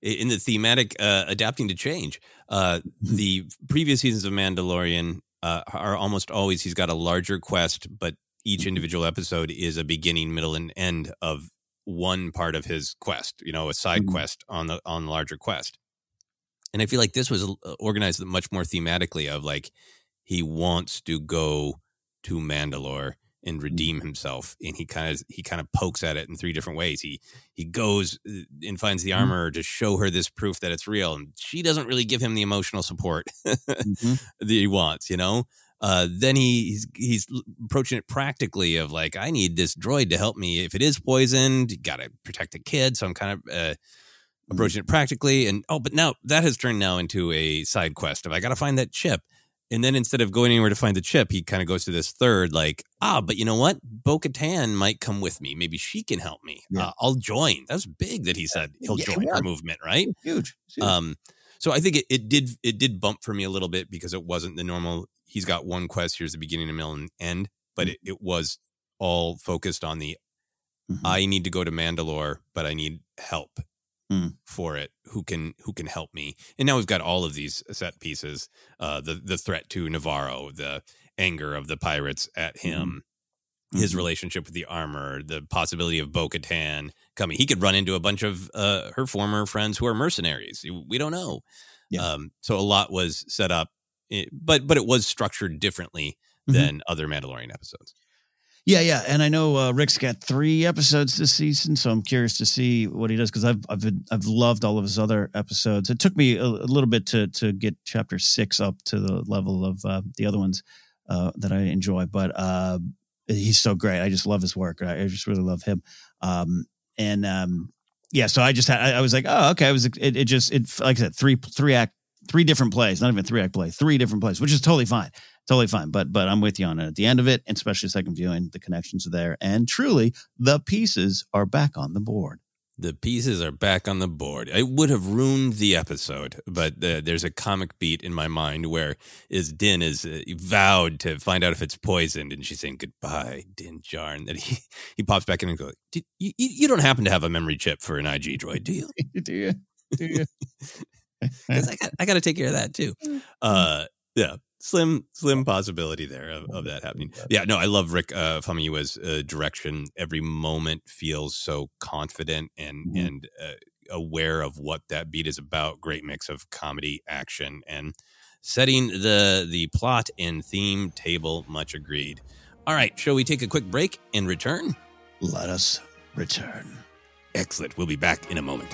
in the thematic uh, adapting to change. Uh, the previous seasons of Mandalorian uh, are almost always, he's got a larger quest, but each individual episode is a beginning, middle, and end of one part of his quest, you know, a side mm-hmm. quest on the on the larger quest. And I feel like this was organized much more thematically of like, he wants to go to Mandalore and redeem himself. And he kind of he kind of pokes at it in three different ways. He he goes and finds the armor to show her this proof that it's real, and she doesn't really give him the emotional support mm-hmm. that he wants, you know. Uh, then he, he's he's approaching it practically of like, I need this droid to help me. If it is poisoned, you got to protect the kid. So I'm kind of uh, approaching it practically. And oh, but now that has turned now into a side quest of I got to find that chip. And then instead of going anywhere to find the chip, he kind of goes to this third like, ah, but you know what? Bo-Katan might come with me. Maybe she can help me. Yeah. Uh, I'll join. That's big that he said he'll yeah, join yeah. our movement, right? It's huge. It's huge. Um, so I think it, it did it did bump for me a little bit because it wasn't the normal. He's got one quest. Here's the beginning, the middle, and end. But it, it was all focused on the mm-hmm. I need to go to Mandalore, but I need help mm. for it. Who can who can help me? And now we've got all of these set pieces. Uh, the the threat to Navarro, the anger of the pirates at him, mm-hmm. his relationship with the armor, the possibility of Bo-Katan coming. He could run into a bunch of uh, her former friends who are mercenaries. We don't know. Yeah. Um, so a lot was set up. It, but but it was structured differently than mm-hmm. other Mandalorian episodes. Yeah, yeah, and I know uh, Rick's got three episodes this season, so I'm curious to see what he does because I've I've been, I've loved all of his other episodes. It took me a, a little bit to to get chapter six up to the level of uh, the other ones uh, that I enjoy, but uh, he's so great. I just love his work. I, I just really love him. Um, and um, yeah, so I just had, I, I was like, oh, okay. I was it, it just it like I said three three act. Three different plays, not even three act play, three different plays, which is totally fine. Totally fine. But but I'm with you on it at the end of it, and especially second viewing, the connections are there. And truly, the pieces are back on the board. The pieces are back on the board. I would have ruined the episode, but uh, there's a comic beat in my mind where is Din is uh, vowed to find out if it's poisoned, and she's saying goodbye, Din Djarin. That he, he pops back in and goes, you, you, you don't happen to have a memory chip for an I G droid, do you? do you? Do you? I got, I got to take care of that too. Uh, yeah, slim, slim possibility there of, of that happening. Yeah, no, I love Rick uh, Famuyiwa's uh, direction. Every moment feels so confident and mm-hmm. and uh, aware of what that beat is about. Great mix of comedy, action, and setting the the plot and theme table. Much agreed. All right, shall we take a quick break and return? Let us return. Excellent. We'll be back in a moment.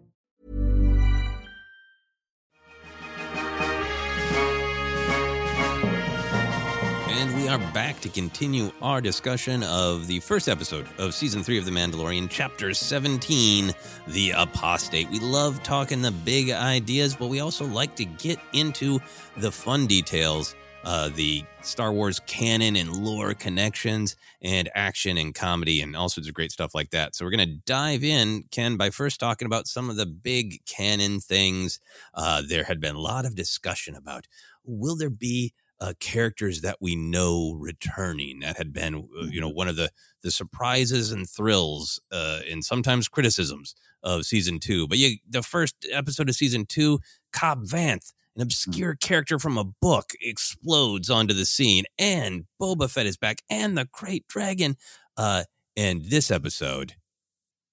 And we are back to continue our discussion of the first episode of Season three of The Mandalorian, Chapter seventeen, The Apostate. We love talking the big ideas, but we also like to get into the fun details, uh, the Star Wars canon and lore connections, and action and comedy and all sorts of great stuff like that. So we're going to dive in, Ken, by first talking about some of the big canon things. Uh, there had been a lot of discussion about, will there be Uh, characters that we know returning? That had been, you know, one of the, the surprises and thrills uh, and sometimes criticisms of season two. But you, the first episode of season two, Cobb Vanth, an obscure character from a book, explodes onto the scene, and Boba Fett is back, and the Great Dragon. Uh, and this episode,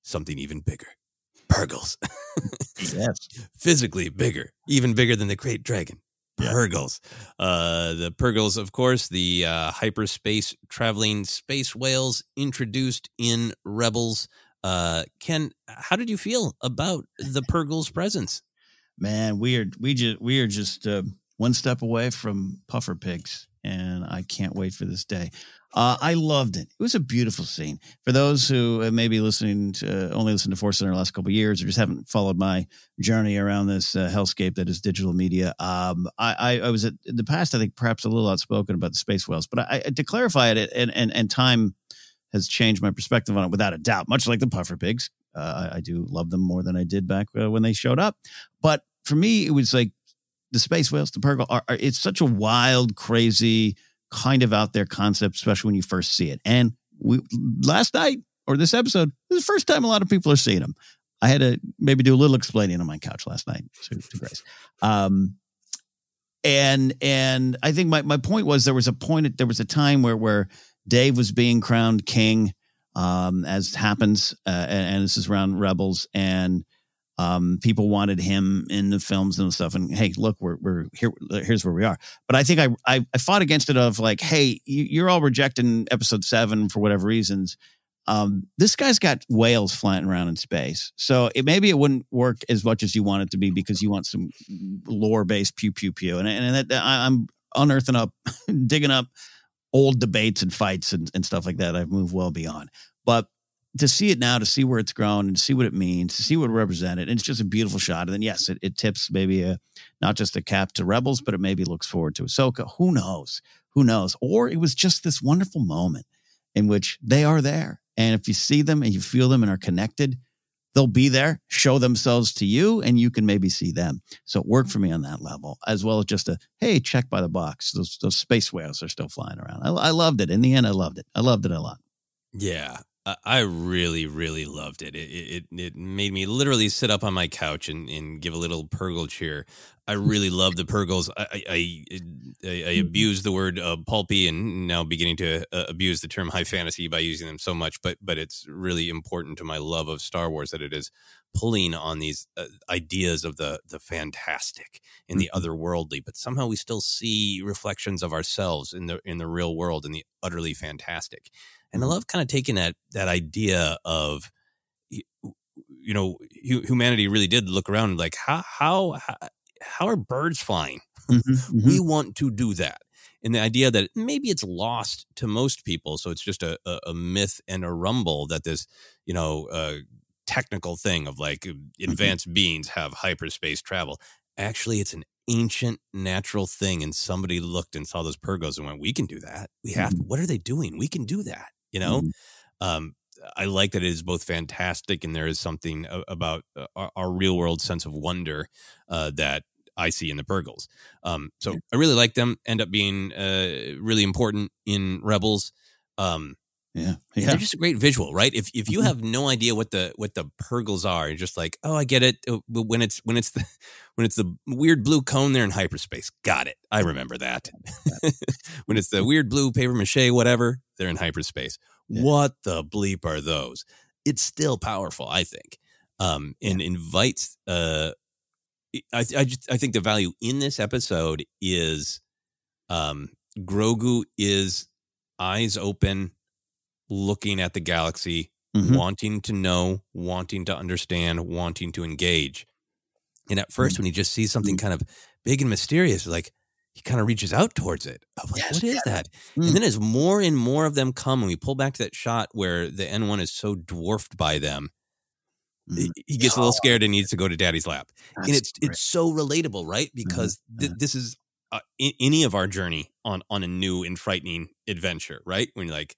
something even bigger. Purgles. Yes. Physically bigger, even bigger than the Great Dragon. Purgles. Uh, the Purgles, of course, the uh, hyperspace traveling space whales introduced in Rebels. Uh, Ken, how did you feel about the Purgles' presence? Man, we are we just we are just uh, one step away from puffer pigs, and I can't wait for this day. Uh, I loved it. It was a beautiful scene. For those who uh, may be listening to uh, only listened to Force Center the last couple of years, or just haven't followed my journey around this uh, hellscape that is digital media. Um, I, I, I was at, in the past, I think perhaps a little outspoken about the space whales, but I, I to clarify it, and, and and time has changed my perspective on it without a doubt. Much like the puffer pigs, uh, I, I do love them more than I did back uh, when they showed up. But for me, it was like the space whales, the Purgle. Are, are, it's such a wild, crazy, kind of out there concept, especially when you first see it. And we last night or this episode, this is the first time a lot of people are seeing them. I had to maybe do a little explaining on my couch last night to, to Grace. Um, and and I think my, my point was there was a point there was a time where where Dave was being crowned king, um, as happens, uh, and, and this is around Rebels, and um, people wanted him in the films and stuff. And hey, look, we're we're here. Here's where we are. But I think I I, I fought against it of like, hey, you, you're all rejecting episode seven for whatever reasons. Um, this guy's got whales flying around in space, so it maybe it wouldn't work as much as you want it to be because you want some lore based pew pew pew. And and that, I'm unearthing up, digging up old debates and fights and, and stuff like that. I've moved well beyond, but to see it now, to see where it's grown and to see what it means, to see what it represented. And it's just a beautiful shot. And then, yes, it, it tips maybe a, not just a cap to Rebels, but it maybe looks forward to Ahsoka. Who knows? Who knows? Or it was just this wonderful moment in which they are there. And if you see them and you feel them and are connected, they'll be there, show themselves to you, and you can maybe see them. So it worked for me on that level, as well as just a, hey, check by the box. Those, those space whales are still flying around. I, I loved it. In the end, I loved it. I loved it a lot. Yeah. I really, really loved it. It, it. it made me literally sit up on my couch and, and give a little Purgle cheer. I really love the Purgles. I I, I, I abuse the word uh, pulpy, and now beginning to uh, abuse the term high fantasy by using them so much. But but it's really important to my love of Star Wars that it is pulling on these uh, ideas of the the fantastic and the otherworldly, but somehow we still see reflections of ourselves in the in the real world in the utterly fantastic. And I love kind of taking that that idea of, you know, humanity really did look around and like, how how how are birds flying? Mm-hmm, we mm-hmm. want to do that. And the idea that maybe it's lost to most people. So it's just a, a, a myth and a rumble that this, you know, uh, technical thing of like advanced mm-hmm. beings have hyperspace travel. Actually, it's an ancient natural thing, and somebody looked and saw those Purgles and went, "We can do that. We have. Mm-hmm. What are they doing? We can do that." You know, mm-hmm. um, I like that it is both fantastic, and there is something about our, our real world sense of wonder uh, that I see in the Purgles. Um, so yeah. I really like them. End up being uh, really important in Rebels. Um, yeah. yeah, they're just a great visual, right? If if you have no idea what the what the Purgles are, you're just like, oh, I get it. But when it's when it's the when it's the weird blue cone there in hyperspace, got it. I remember that. When it's the weird blue paper mache, whatever, they're in hyperspace. Yeah. What the bleep are those? It's still powerful, I think, um, and yeah. invites. Uh, I I, just, I think the value in this episode is, um, Grogu is eyes open, looking at the galaxy, mm-hmm. wanting to know, wanting to understand, wanting to engage. And at first, mm-hmm. when he just sees something kind of big and mysterious, like he kind of reaches out towards it. I'm like, yes, what is that? Mm-hmm. And then as more and more of them come, and we pull back to that shot where the N one is so dwarfed by them, mm-hmm. he gets a little scared and needs to go to daddy's lap. That's and it's great. It's so relatable, right? Because mm-hmm. th- this is uh, in- any of our journey on, on a new and frightening adventure, right? When you're like,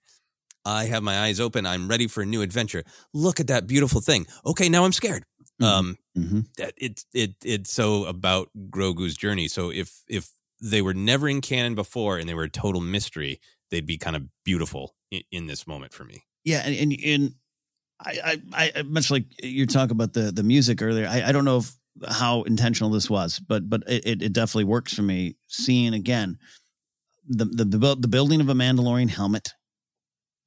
I have my eyes open. I'm ready for a new adventure. Look at that beautiful thing. Okay, now I'm scared. Mm-hmm. Um, mm-hmm. That it's it it's so about Grogu's journey. So if if they were never in canon before and they were a total mystery, they'd be kind of beautiful in, in this moment for me. Yeah, and and, and I, I I much like you talk about the the music earlier. I, I don't know if, how intentional this was, but but it it definitely works for me. Seeing again the the the, the building of a Mandalorian helmet.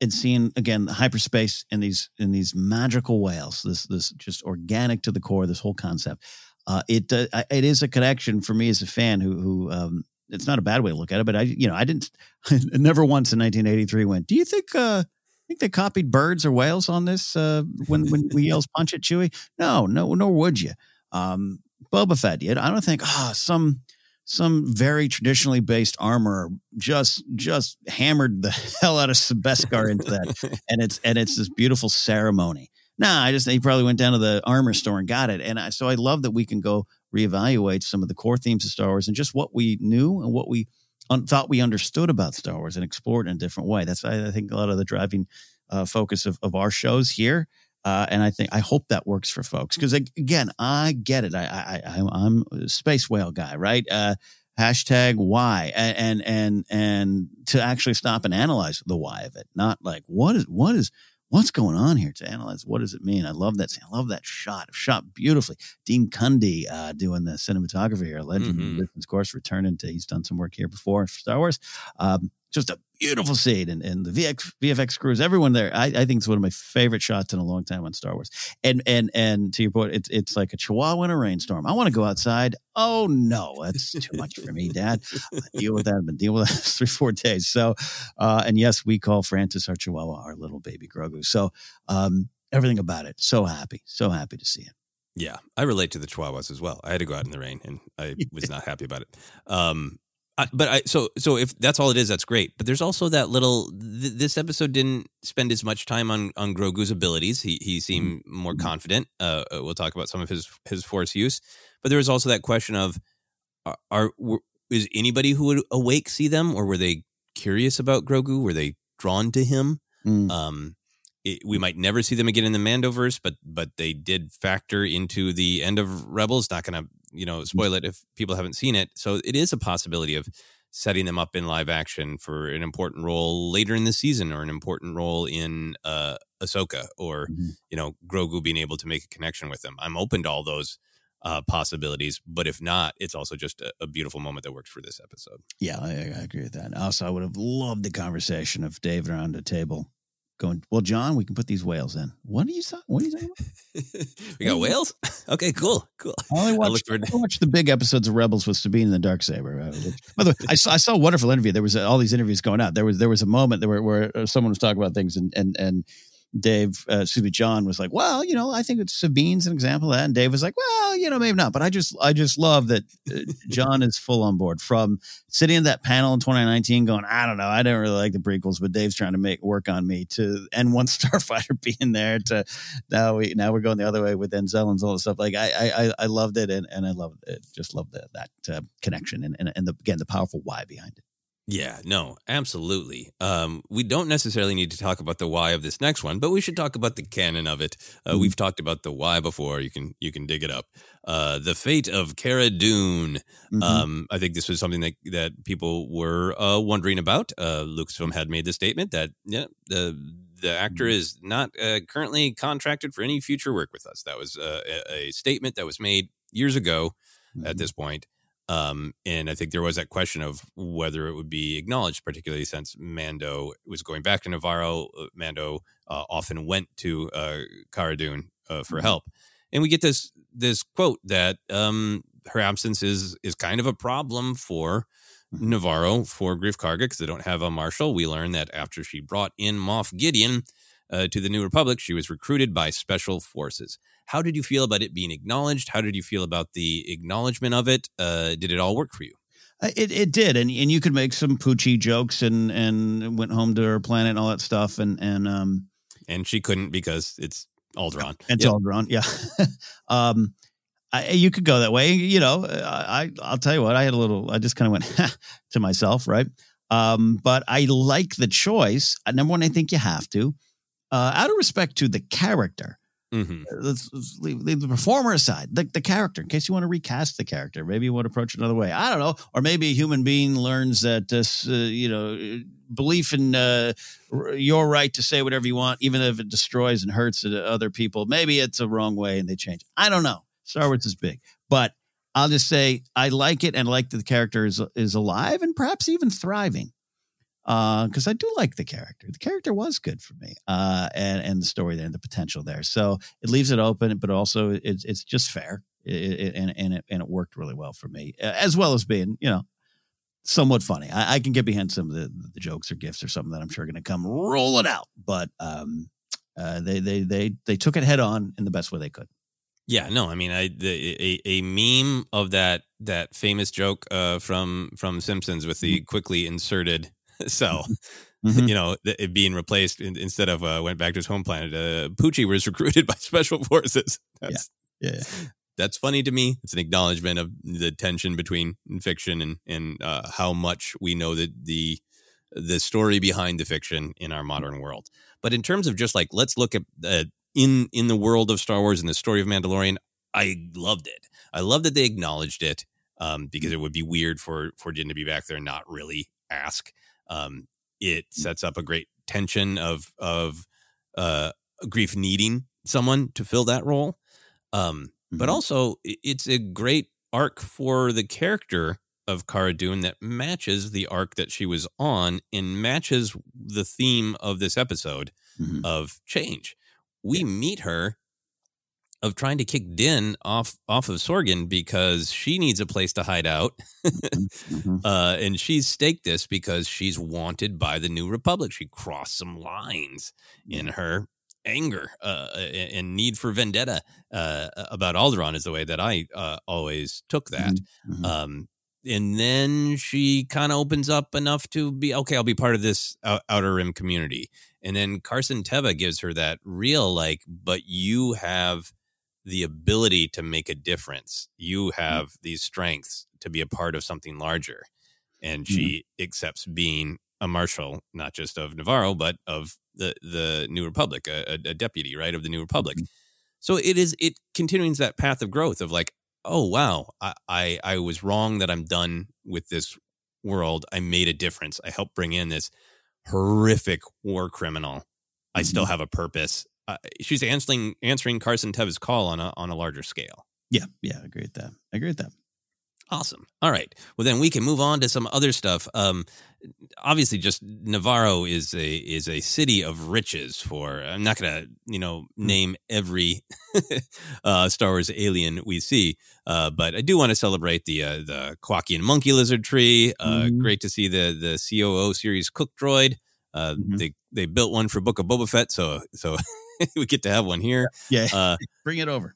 And seeing again the hyperspace in these in these magical whales, this this just organic to the core. This whole concept, uh, it uh, it is a connection for me as a fan who who um, it's not a bad way to look at it. But I you know I didn't I never once in nineteen eighty-three went. Do you think uh, I think they copied birds or whales on this uh, when when we yells punch at Chewie? No, no, nor would you. Um, Boba Fett did. I don't think ah oh, some. Some very traditionally based armor just just hammered the hell out of Sebeskar into that, and it's and it's this beautiful ceremony. Nah, I just he probably went down to the armor store and got it, and I, so I love that we can go reevaluate some of the core themes of Star Wars and just what we knew and what we un- thought we understood about Star Wars and explore it in a different way. That's I, I think a lot of the driving uh, focus of, of our shows here. Uh, and I think I hope that works for folks because again, I get it. I, I, I I'm a space whale guy, right? Uh, hashtag why, and and and to actually stop and analyze the why of it, not like what is what is what's going on here. To analyze what does it mean. I love that. I love that shot. Shot beautifully. Dean Cundy uh, doing the cinematography here. Legend, mm-hmm. of course, returning to he's done some work here before for Star Wars. Um, Just a beautiful scene, and, and the V X, V F X crews, everyone there. I, I think it's one of my favorite shots in a long time on Star Wars. And and and to your point, it's it's like a chihuahua in a rainstorm. I want to go outside. Oh no, that's too much for me, Dad. I deal with that. I've been dealing with that three four days. So, uh, and yes, we call Francis our chihuahua, our little baby Grogu. So um, everything about it. So happy, so happy to see it. Yeah, I relate to the chihuahuas as well. I had to go out in the rain, and I was not happy about it. Um, I, but I so so if that's all it is, that's great. But there's also that little. Th- this episode didn't spend as much time on, on Grogu's abilities. He he seemed more confident. Uh, we'll talk about some of his his force use. But there was also that question of are, are were, is anybody who would awake see them, or were they curious about Grogu? Were they drawn to him? Mm. Um, it, we might never see them again in the Mandoverse, but but they did factor into the end of Rebels. Not going to. You know, spoil it if people haven't seen it. So it is a possibility of setting them up in live action for an important role later in the season or an important role in uh, Ahsoka or, mm-hmm. you know, Grogu being able to make a connection with them. I'm open to all those uh, possibilities. But if not, it's also just a, a beautiful moment that works for this episode. Yeah, I, I agree with that. And also, I would have loved the conversation of Dave around the table. Going, well, John, we can put these whales in. What are you saying? What are you saying? We got whales? Okay, cool, cool. I only watched, I I watched the big episodes of Rebels with Sabine and the Darksaber. By the way, I saw, I saw a wonderful interview. There was all these interviews going out. There was there was a moment there where, where someone was talking about things, and and and Dave, uh, excuse me, John was like, well, you know, I think it's Sabine's an example of that. And Dave was like, well, you know, maybe not. But I just I just love that uh, John is full on board from sitting in that panel in twenty nineteen going, I don't know, I don't really like the prequels, but Dave's trying to make work on me, to N one Starfighter being there, to now we now we're going the other way with Anzellans and all this stuff. Like I I I loved it, and, and I love it. Just love that that uh, connection and, and, and the, again, the powerful why behind it. Yeah, no, absolutely. Um, we don't necessarily need to talk about the why of this next one, but we should talk about the canon of it. Uh, mm-hmm. We've talked about the why before. You can you can dig it up. Uh, the fate of Cara Dune. Mm-hmm. Um, I think this was something that, that people were uh, wondering about. Uh, Lucasfilm had made the statement that yeah, the the actor mm-hmm. is not uh, currently contracted for any future work with us. That was uh, a, a statement that was made years ago mm-hmm. at this point. Um, and I think there was that question of whether it would be acknowledged, particularly since Mando was going back to Navarro. Mando uh, often went to uh, Cara Dune uh, for help. And we get this this quote that um, her absence is is kind of a problem for Navarro, for Greef Karga, because they don't have a marshal. We learn that after she brought in Moff Gideon uh, to the New Republic, she was recruited by special forces. How did you feel about it being acknowledged? How did you feel about the acknowledgement of it? Uh, did it all work for you? It it did, and and you could make some Poochie jokes, and and went home to her planet and all that stuff, and and um and she couldn't because it's Alderaan. It's yep. Alderaan, yeah. um, I, you could go that way, you know. I I'll tell you what, I had a little. I just kind of went to myself, right? Um, but I like the choice. Number one, I think you have to, uh, out of respect to the character. Mm-hmm. Let's, let's leave, leave the performer aside, the, the character, in case you want to recast the character. Maybe you want to approach it another way. I don't know. Or maybe a human being learns that this, uh, you know, belief in uh, your right to say whatever you want, even if it destroys and hurts other people. Maybe it's a wrong way and they change. I don't know. Star Wars is big, but I'll just say I like it, and I like that the character is, is alive and perhaps even thriving. Because uh, I do like the character. The character was good for me, uh, and and the story there, and the potential there. So it leaves it open, but also it's it's just fair, it, it, and and it and it worked really well for me, as well as being, you know, somewhat funny. I, I can get behind some of the, the jokes or gifts or something that I'm sure are going to come rolling out. But um, uh, they they they they took it head on in the best way they could. Yeah, no, I mean, I the, a, a meme of that that famous joke uh, from from Simpsons with the quickly inserted. So, mm-hmm. you know, it being replaced in, instead of uh, went back to his home planet. Uh, Poochie was recruited by special forces. That's, yeah. Yeah, yeah, that's funny to me. It's an acknowledgement of the tension between fiction and and uh, how much we know that the the story behind the fiction in our modern world. But in terms of just like, let's look at uh, in in the world of Star Wars and the story of Mandalorian. I loved it. I love that they acknowledged it, um, because it would be weird for for Din to be back there and not really ask. Um, it sets up a great tension of of uh, Greef needing someone to fill that role, um, mm-hmm. but also it's a great arc for the character of Cara Dune that matches the arc that she was on and matches the theme of this episode mm-hmm. of change. We yeah. meet her of trying to kick Din off off of Sorgan because she needs a place to hide out. mm-hmm. uh, and she's staked this because she's wanted by the New Republic. She crossed some lines in her anger uh, and need for vendetta uh, about Alderaan is the way that I uh, always took that. Mm-hmm. Um, and then she kind of opens up enough to be, okay, I'll be part of this Outer Rim community. And then Carson Teva gives her that real, like, but you have the ability to make a difference. You have mm-hmm. these strengths to be a part of something larger. And she mm-hmm. accepts being a marshal, not just of Navarro, but of the, the New Republic, a, a deputy, right, of the New Republic. Mm-hmm. So it is, it continues that path of growth of like, oh, wow, I, I, I was wrong that I'm done with this world. I made a difference. I helped bring in this horrific war criminal. Mm-hmm. I still have a purpose. Uh, she's answering answering Carson Teva's call on a on a larger scale. Yeah, yeah, I agree with that. I agree with that. Awesome. All right. Well, then we can move on to some other stuff. Um, obviously, just Navarro is a is a city of riches. For I'm not gonna you know name every uh, Star Wars alien we see, uh, but I do want to celebrate the uh, the Kwakian monkey lizard tree. Uh, mm-hmm. Great to see the the C O O series cook droid. Uh, mm-hmm. The they built one for Book of Boba Fett, so so we get to have one here. Yeah, uh, bring it over.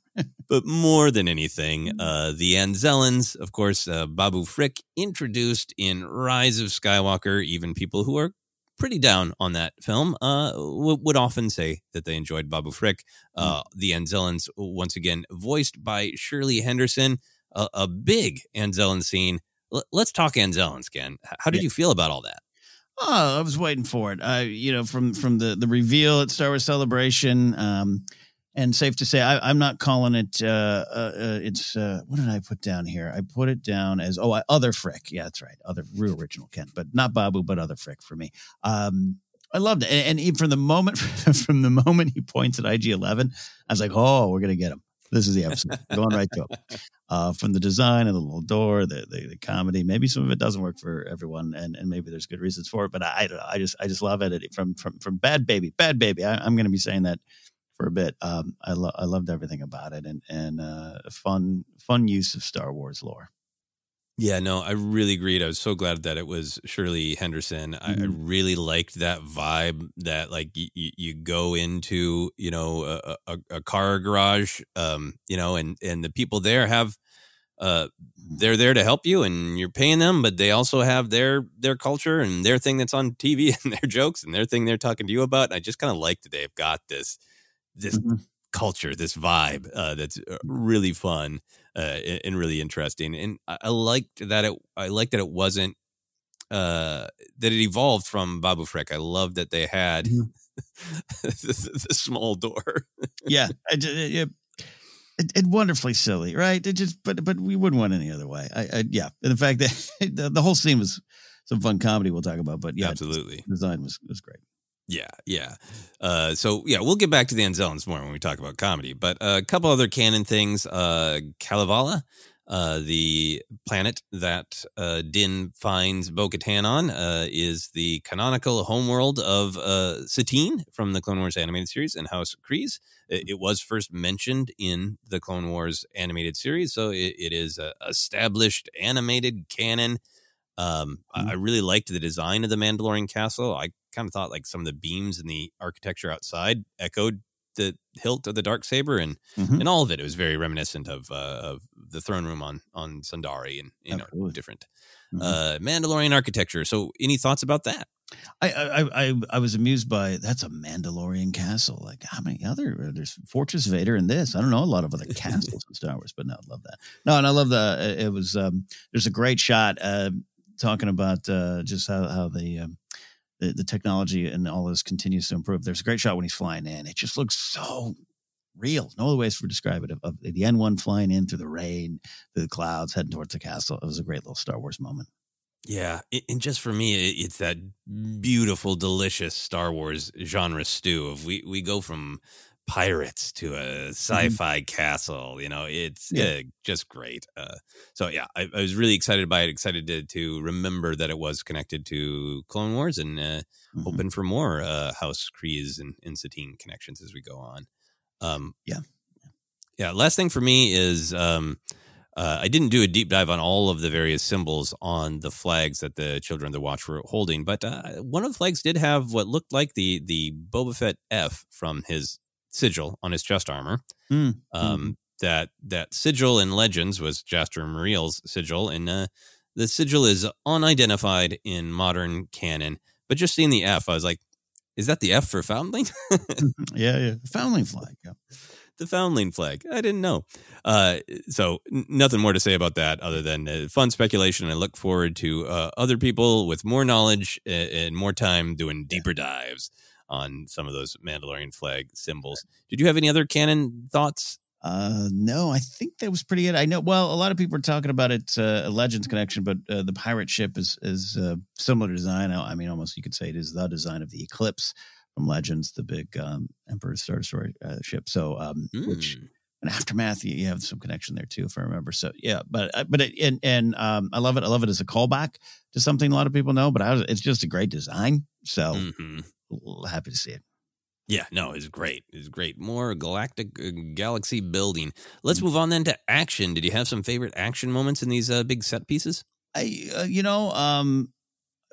But more than anything, uh, the Anzellans, of course, uh, Babu Frick introduced in Rise of Skywalker. Even people who are pretty down on that film uh, w- would often say that they enjoyed Babu Frick. Uh, mm. The Anzellans, once again, voiced by Shirley Henderson, a, a big Anzellan scene. L- let's talk Anzellans, Ken. How did yeah. you feel about all that? Oh, I was waiting for it. I, you know, from from the, the reveal at Star Wars Celebration, um, and safe to say, I, I'm not calling it. Uh, uh, uh, it's uh, what did I put down here? I put it down as oh, I, other Frick. Yeah, that's right, other real original Ken, but not Babu, but other Frick for me. Um, I loved it, and, and even from the moment from the moment he points at I G eleven, I was like, oh, we're gonna get him. This is the episode. Going right to it. Uh, from the design of the little door, the, the the comedy. Maybe some of it doesn't work for everyone, and, and maybe there's good reasons for it. But I, I don't know. I just I just love it. From from from Bad Baby, Bad Baby. I, I'm going to be saying that for a bit. Um, I lo- I loved everything about it, and and uh, fun fun use of Star Wars lore. Yeah, no, I really agreed. I was so glad that it was Shirley Henderson. Mm-hmm. I, I really liked that vibe that, like, y- y- you go into, you know, a, a, a car garage, um, you know, and, and the people there have, uh, they're there to help you and you're paying them, but they also have their, their culture and their thing that's on T V and their jokes and their thing they're talking to you about. And I just kind of like that they've got this, this mm-hmm. culture, this vibe uh, that's really fun. Uh, and really interesting, and I liked that it. I liked that it wasn't uh, that it evolved from Babu Frick. I loved that they had mm-hmm. the, the small door. yeah, it, it, it, it wonderfully silly, right? It just, but but we wouldn't want it any other way. I, I yeah, and the fact that the, the whole scene was some fun comedy we'll talk about, but yeah, absolutely, the design was was great. Yeah, yeah. Uh, so, yeah, we'll get back to the Anzellans more when we talk about comedy. But uh, a couple other canon things. Uh, Kalevala, uh, the planet that uh, Din finds Bo-Katan on, uh, is the canonical homeworld of uh, Satine from the Clone Wars animated series and House Kreese. It, it was first mentioned in the Clone Wars animated series, so it, it is a established animated canon. Um, mm-hmm. I really liked the design of the Mandalorian castle. I kind of thought like some of the beams and the architecture outside echoed the hilt of the Darksaber and, mm-hmm. and all of it. It was very reminiscent of, uh, of the throne room on, on Sundari and, you Absolutely. know, different, mm-hmm. uh, Mandalorian architecture. So any thoughts about that? I, I, I, I was amused by that's a Mandalorian castle. Like how many other, there's Fortress Vader in this. I don't know a lot of other castles in Star Wars, but no, I love that. No. And I love the, it was, um, there's a great shot, uh, talking about uh, just how, how the, um, the the technology and all this continues to improve. There's a great shot when he's flying in. It just looks so real. No other ways for describe it. Of, of the N one flying in through the rain, through the clouds, heading towards the castle. It was a great little Star Wars moment. Yeah. And just for me, it's that beautiful, delicious Star Wars genre stew of we, we go from pirates to a sci-fi mm-hmm. castle, you know, it's yeah. uh, just great. Uh, so yeah, I, I was really excited by it, excited to, to remember that it was connected to Clone Wars and uh, mm-hmm. hoping for more uh, House Kreese and, and Satine connections as we go on. Um, yeah. Yeah. Last thing for me is um, uh, I didn't do a deep dive on all of the various symbols on the flags that the Children of the Watch were holding, but uh, one of the flags did have what looked like the, the Boba Fett F from his sigil on his chest armor. Mm. Um, that that sigil in Legends was Jaster Muriel's sigil, and uh, the sigil is unidentified in modern canon. But just seeing the F, I was like, "Is that the F for foundling?" yeah, yeah, foundling flag. Yeah. The foundling flag. I didn't know. Uh, so n- nothing more to say about that other than uh, fun speculation. I look forward to uh, other people with more knowledge and, and more time doing deeper yeah. dives on some of those Mandalorian flag symbols. Did you have any other canon thoughts? Uh, no, I think that was pretty it. I know. Well, a lot of people are talking about it, uh, a Legends connection, but uh, the pirate ship is is uh, similar design. I mean, almost you could say it is the design of the Eclipse from Legends, the big um, Emperor's Star Destroyer uh, ship. So, um, mm. which in Aftermath, you, you have some connection there too, if I remember. So, yeah, but but it, and and um, I love it. I love it as a callback to something a lot of people know. But I was, it's just a great design. So. Mm-hmm. Happy to see it. Yeah, no, it's great. It's great. More galactic uh, galaxy building. Let's move on then to action. Did you have some favorite action moments in these uh, big set pieces? I, uh, you know, um,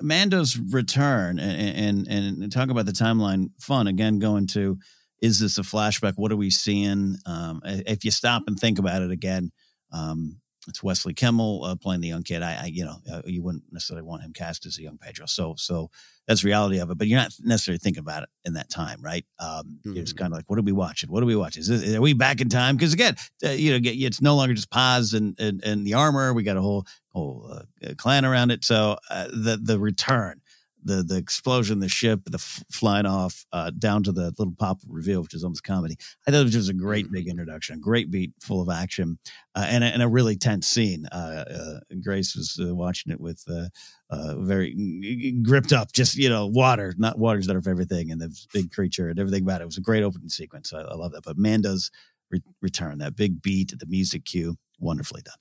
Mando's return and, and and talk about the timeline fun again, going to, is this a flashback? What are we seeing? Um, if you stop and think about it again, um, it's Wesley Kimmel uh, playing the young kid. I, I you know, uh, you wouldn't necessarily want him cast as a young Pedro. So, so that's the reality of it, but you're not necessarily thinking about it in that time. Right. Um, mm-hmm. It's kind of like, what are we watching? What are we watching? Is this, are we back in time? Cause again, uh, you know, it's no longer just paws and, and, and the armor. We got a whole, whole uh, clan around it. So uh, the, the return, the, the explosion, the ship, the f- flying off uh, down to the little pop reveal, which is almost comedy. I thought it was just a great big introduction, a great beat full of action uh, and, a, and a really tense scene. Uh, uh, Grace was uh, watching it with uh, uh, very gripped up, just, you know, water, not water's not her favorite thing. And the big creature and everything about it. It was a great opening sequence. I, I love that. But Mando's re- return, that big beat, the music cue, wonderfully done.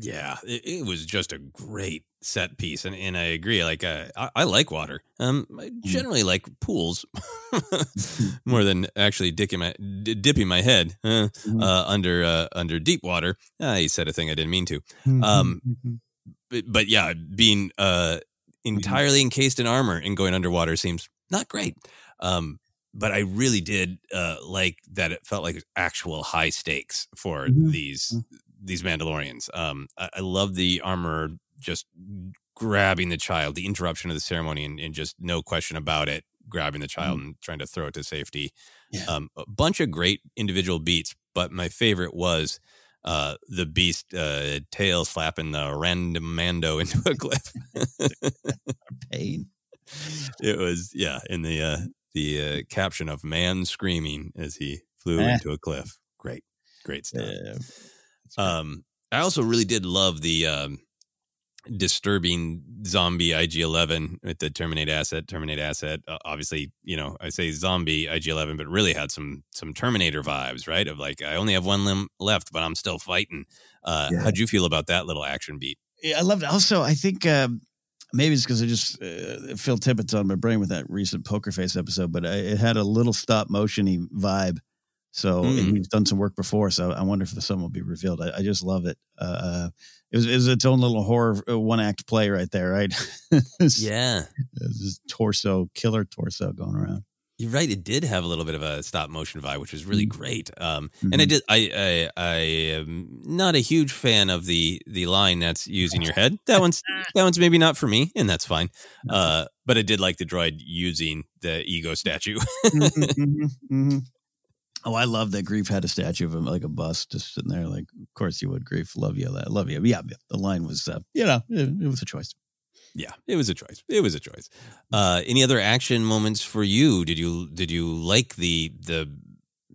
Yeah, it, it was just a great set piece, and, and I agree. Like, uh, I, I like water. Um, I generally like pools more than actually dipping my d- dipping my head uh, uh, under uh, under deep water. Uh, he said a thing I didn't mean to. Um, but, but yeah, being uh entirely encased in armor and going underwater seems not great. Um. But I really did uh, like that. It felt like actual high stakes for mm-hmm. these these Mandalorians. Um, I, I love the armor just grabbing the child, the interruption of the ceremony, and, and just no question about it, grabbing the child mm-hmm. and trying to throw it to safety. Yeah. Um, a bunch of great individual beats, but my favorite was uh, the beast uh, tail slapping the random Mando into a cliff. Pain. It was, yeah, in the... Uh, The uh, caption of man screaming as he flew ah. into a cliff. Great, great stuff. Yeah. Um, I also really did love the um, disturbing zombie I G eleven with the terminate asset, terminate asset. Uh, obviously, you know, I say zombie I G eleven, but really had some some Terminator vibes, right? Of like, I only have one limb left, but I'm still fighting. Uh, yeah. How'd you feel about that little action beat? Yeah, I loved it. Also, I think... Um, Maybe it's because I just uh, Phil Tippett's on my brain with that recent Poker Face episode, but I, it had a little stop motiony vibe. So mm. and he's done some work before, so I wonder if the sun will be revealed. I, I just love it. Uh, it, was, it was its own little horror one act play right there, right? Yeah, this torso killer torso going around. You're right. It did have a little bit of a stop motion vibe, which was really great. Um, mm-hmm. And I did. I, I I am not a huge fan of the the line that's using your head. That one's that one's maybe not for me, and that's fine. Uh, but I did like the droid using the ego statue. mm-hmm, mm-hmm. Oh, I love that Greef had a statue of him, like a bust, just sitting there. Like, of course you would, Greef. Love you, love you. Yeah, the line was, uh, you know, it, it was a choice. Yeah, it was a choice. It was a choice. Uh, any other action moments for you? Did you did you like the the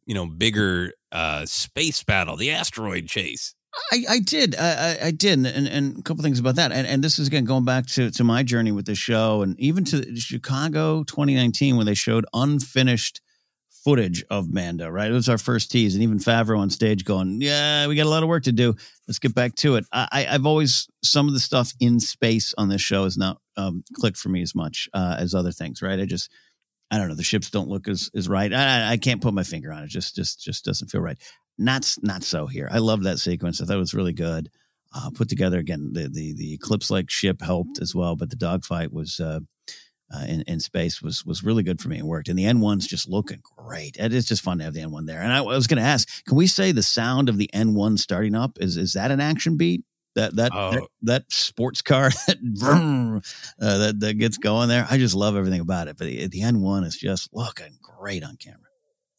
you know bigger uh, space battle, the asteroid chase? I, I did. I, I did. And, and a couple things about that. And, and this is again going back to, to my journey with the show, and even to Chicago twenty nineteen when they showed unfinished footage of Mando, right? It was our first tease. And even Favreau on stage going, yeah, we got a lot of work to do. Let's get back to it. I, I've always, some of the stuff in space on this show has not um, clicked for me as much uh, as other things, right? I just, I don't know. The ships don't look as, as right. I, I can't put my finger on it. Just, just, just doesn't feel right. Not, not so here. I love that sequence. I thought it was really good. Uh, put together again, the, the, the eclipse-like ship helped as well, but the dogfight was, uh, Uh, in, in space was was really good for me and worked. And the N one's just looking great. And it's just fun to have the N one there. And I, I was going to ask, can we say the sound of the N one starting up? Is is that an action beat? That that oh. that, that sports car that, vroom, uh, that that gets going there? I just love everything about it. But the, the N one is just looking great on camera.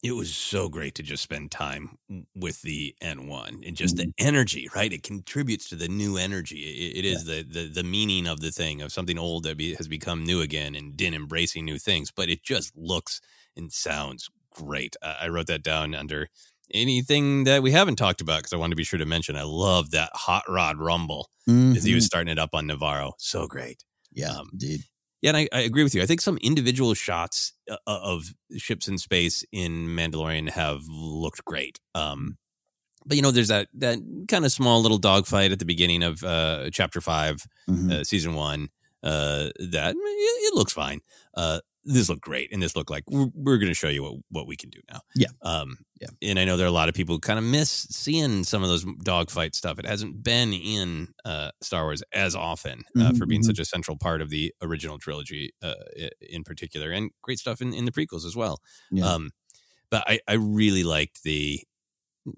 It was so great to just spend time with the N one and just the energy, right? It contributes to the new energy. It, it is yeah. the, the the meaning of the thing, of something old that be, has become new again, and Din embracing new things. But it just looks and sounds great. Uh, I wrote that down under anything that we haven't talked about because I wanted to be sure to mention. I love that hot rod rumble mm-hmm. as he was starting it up on Navarro. So great. Yeah, um, indeed. Yeah, and I, I agree with you. I think some individual shots uh, of ships in space in Mandalorian have looked great. Um, but, you know, there's that that kind of small little dogfight at the beginning of uh, Chapter five, mm-hmm. uh, Season one, uh, that it, it looks fine. Uh, this looked great, and this looked like we're, we're going to show you what, what we can do now. Yeah. Um, yeah. And I know there are a lot of people who kind of miss seeing some of those dogfight stuff. It hasn't been in uh, Star Wars as often uh, mm-hmm. for being such a central part of the original trilogy uh, in particular, and great stuff in, in the prequels as well. Yeah. Um, but I, I really liked the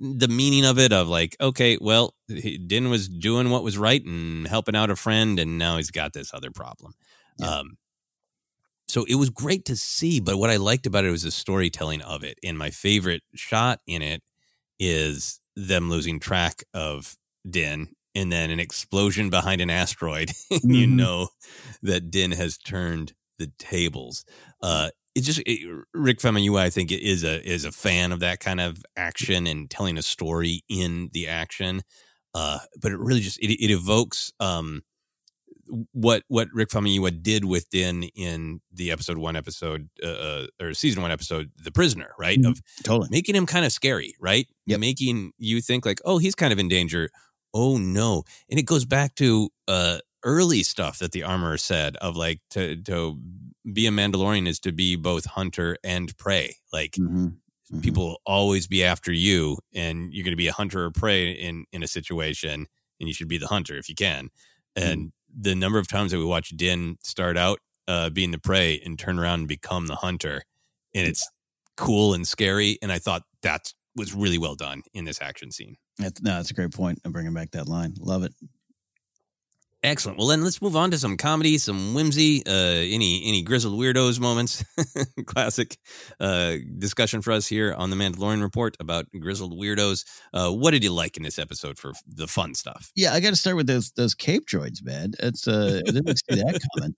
the meaning of it, of like, okay, well, Din was doing what was right and helping out a friend, and now he's got this other problem. Yeah. Um, so it was great to see, but what I liked about it was the storytelling of it. And my favorite shot in it is them losing track of Din, and then an explosion behind an asteroid. Mm-hmm. You know that Din has turned the tables. Uh, It just it, Rick Famuyiwa, I think, is a is a fan of that kind of action and telling a story in the action. Uh, but it really just it, it evokes um, what what Rick Famuyiwa did with Din in the episode one episode uh, or season one episode, The Prisoner, right? Mm-hmm. Of totally making him kind of scary, right? Yep. Making you think like, oh, he's kind of in danger. Oh no! And it goes back to uh, early stuff that the armorer said of like to to. be a Mandalorian is to be both hunter and prey. Like mm-hmm. Mm-hmm. people will always be after you, and you're going to be a hunter or prey in, in a situation, and you should be the hunter if you can. And mm-hmm. the number of times that we watch Din start out uh, being the prey and turn around and become the hunter, and yeah. it's cool and scary. And I thought that was really well done in this action scene. That's, no, that's a great point. I'm bringing back that line. Love it. Excellent. Well, then let's move on to some comedy, some whimsy, uh, any any grizzled weirdos moments. Classic uh, discussion for us here on The Mandalorian Report about grizzled weirdos. Uh, what did you like in this episode for the fun stuff? Yeah, I got to start with those those cape droids, man. It's uh, I didn't see that coming.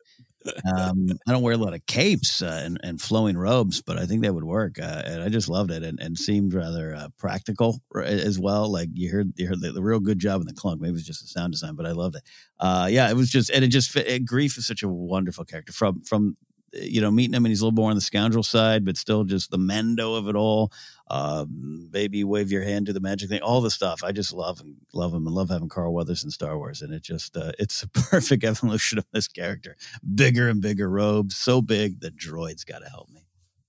Um, I don't wear a lot of capes uh, and, and flowing robes, but I think that would work. Uh, and I just loved it, and, and seemed rather uh, practical as well. Like you heard, you heard the, the real good job in the clunk. Maybe it was just the sound design, but I loved it. Uh, yeah, it was just, and it just fit. It, Greef is such a wonderful character from, from, you know, meeting him, and he's a little more on the scoundrel side, but still just the Mando of it all. Um, baby, wave your hand to the magic thing, all the stuff. I just love and love him and love having Carl Weathers in Star Wars. And it just, uh, it's a perfect evolution of this character. Bigger and bigger robes, so big that droids got to help me.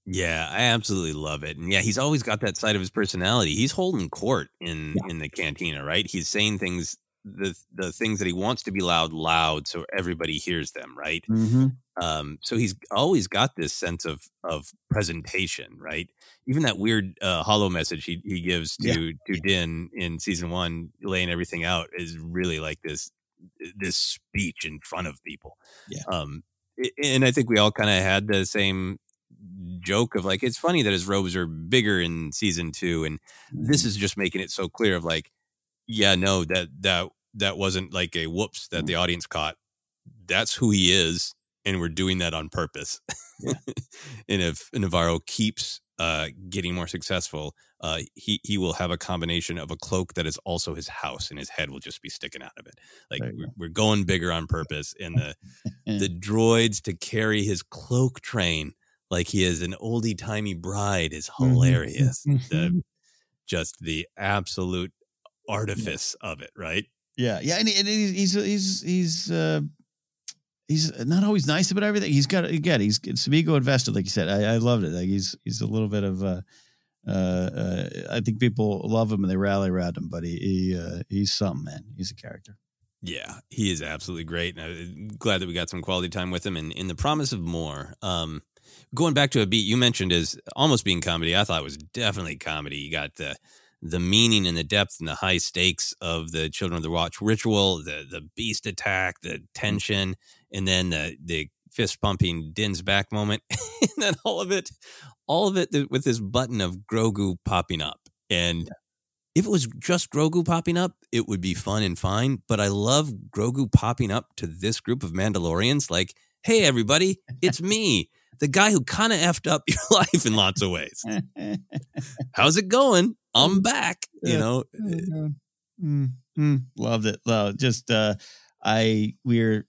Yeah, I absolutely love it. And yeah, he's always got that side of his personality. He's holding court in, yeah. in the cantina, right? He's saying things, the the things that he wants to be loud, loud, so everybody hears them, right? Mm-hmm. Um, so he's always got this sense of of presentation, right? Even that weird uh, hollow message he, he gives to, yeah. to Din in season one, laying everything out, is really like this this speech in front of people. Yeah. Um, and I think we all kind of had the same joke of like, it's funny that his robes are bigger in season two, and this is just making it so clear of like, yeah, no, that that that wasn't like a whoops that the audience caught. That's who he is, and we're doing that on purpose. Yeah. And if Navarro keeps uh, getting more successful, uh, he he will have a combination of a cloak that is also his house, and his head will just be sticking out of it. Like we're, go. we're going bigger on purpose, and the the droids to carry his cloak train like he is an oldie timey bride is hilarious. the, just the absolute artifice yeah. of it, right? Yeah, yeah, and, and he's he's he's uh, he's not always nice about everything. He's got again, he's it's ego invested, like you said. I, I loved it. Like he's he's a little bit of uh, uh, uh, I think people love him and they rally around him, but he, he uh, he's something, man. He's a character. Yeah, he is absolutely great, and I'm glad that we got some quality time with him, and in the promise of more. Um, going back to a beat you mentioned is almost being comedy. I thought it was definitely comedy. You got the. the meaning and the depth and the high stakes of the Children of the Watch ritual, the the beast attack, the tension, and then the, the fist pumping Din's back moment. And then all of it, all of it with this button of Grogu popping up. And yeah. if it was just Grogu popping up, it would be fun and fine. But I love Grogu popping up to this group of Mandalorians. Like, hey, everybody, it's me. The guy who kind of effed up your life in lots of ways. How's it going? I'm back. You know, mm-hmm. Loved it. Well, just uh, I we're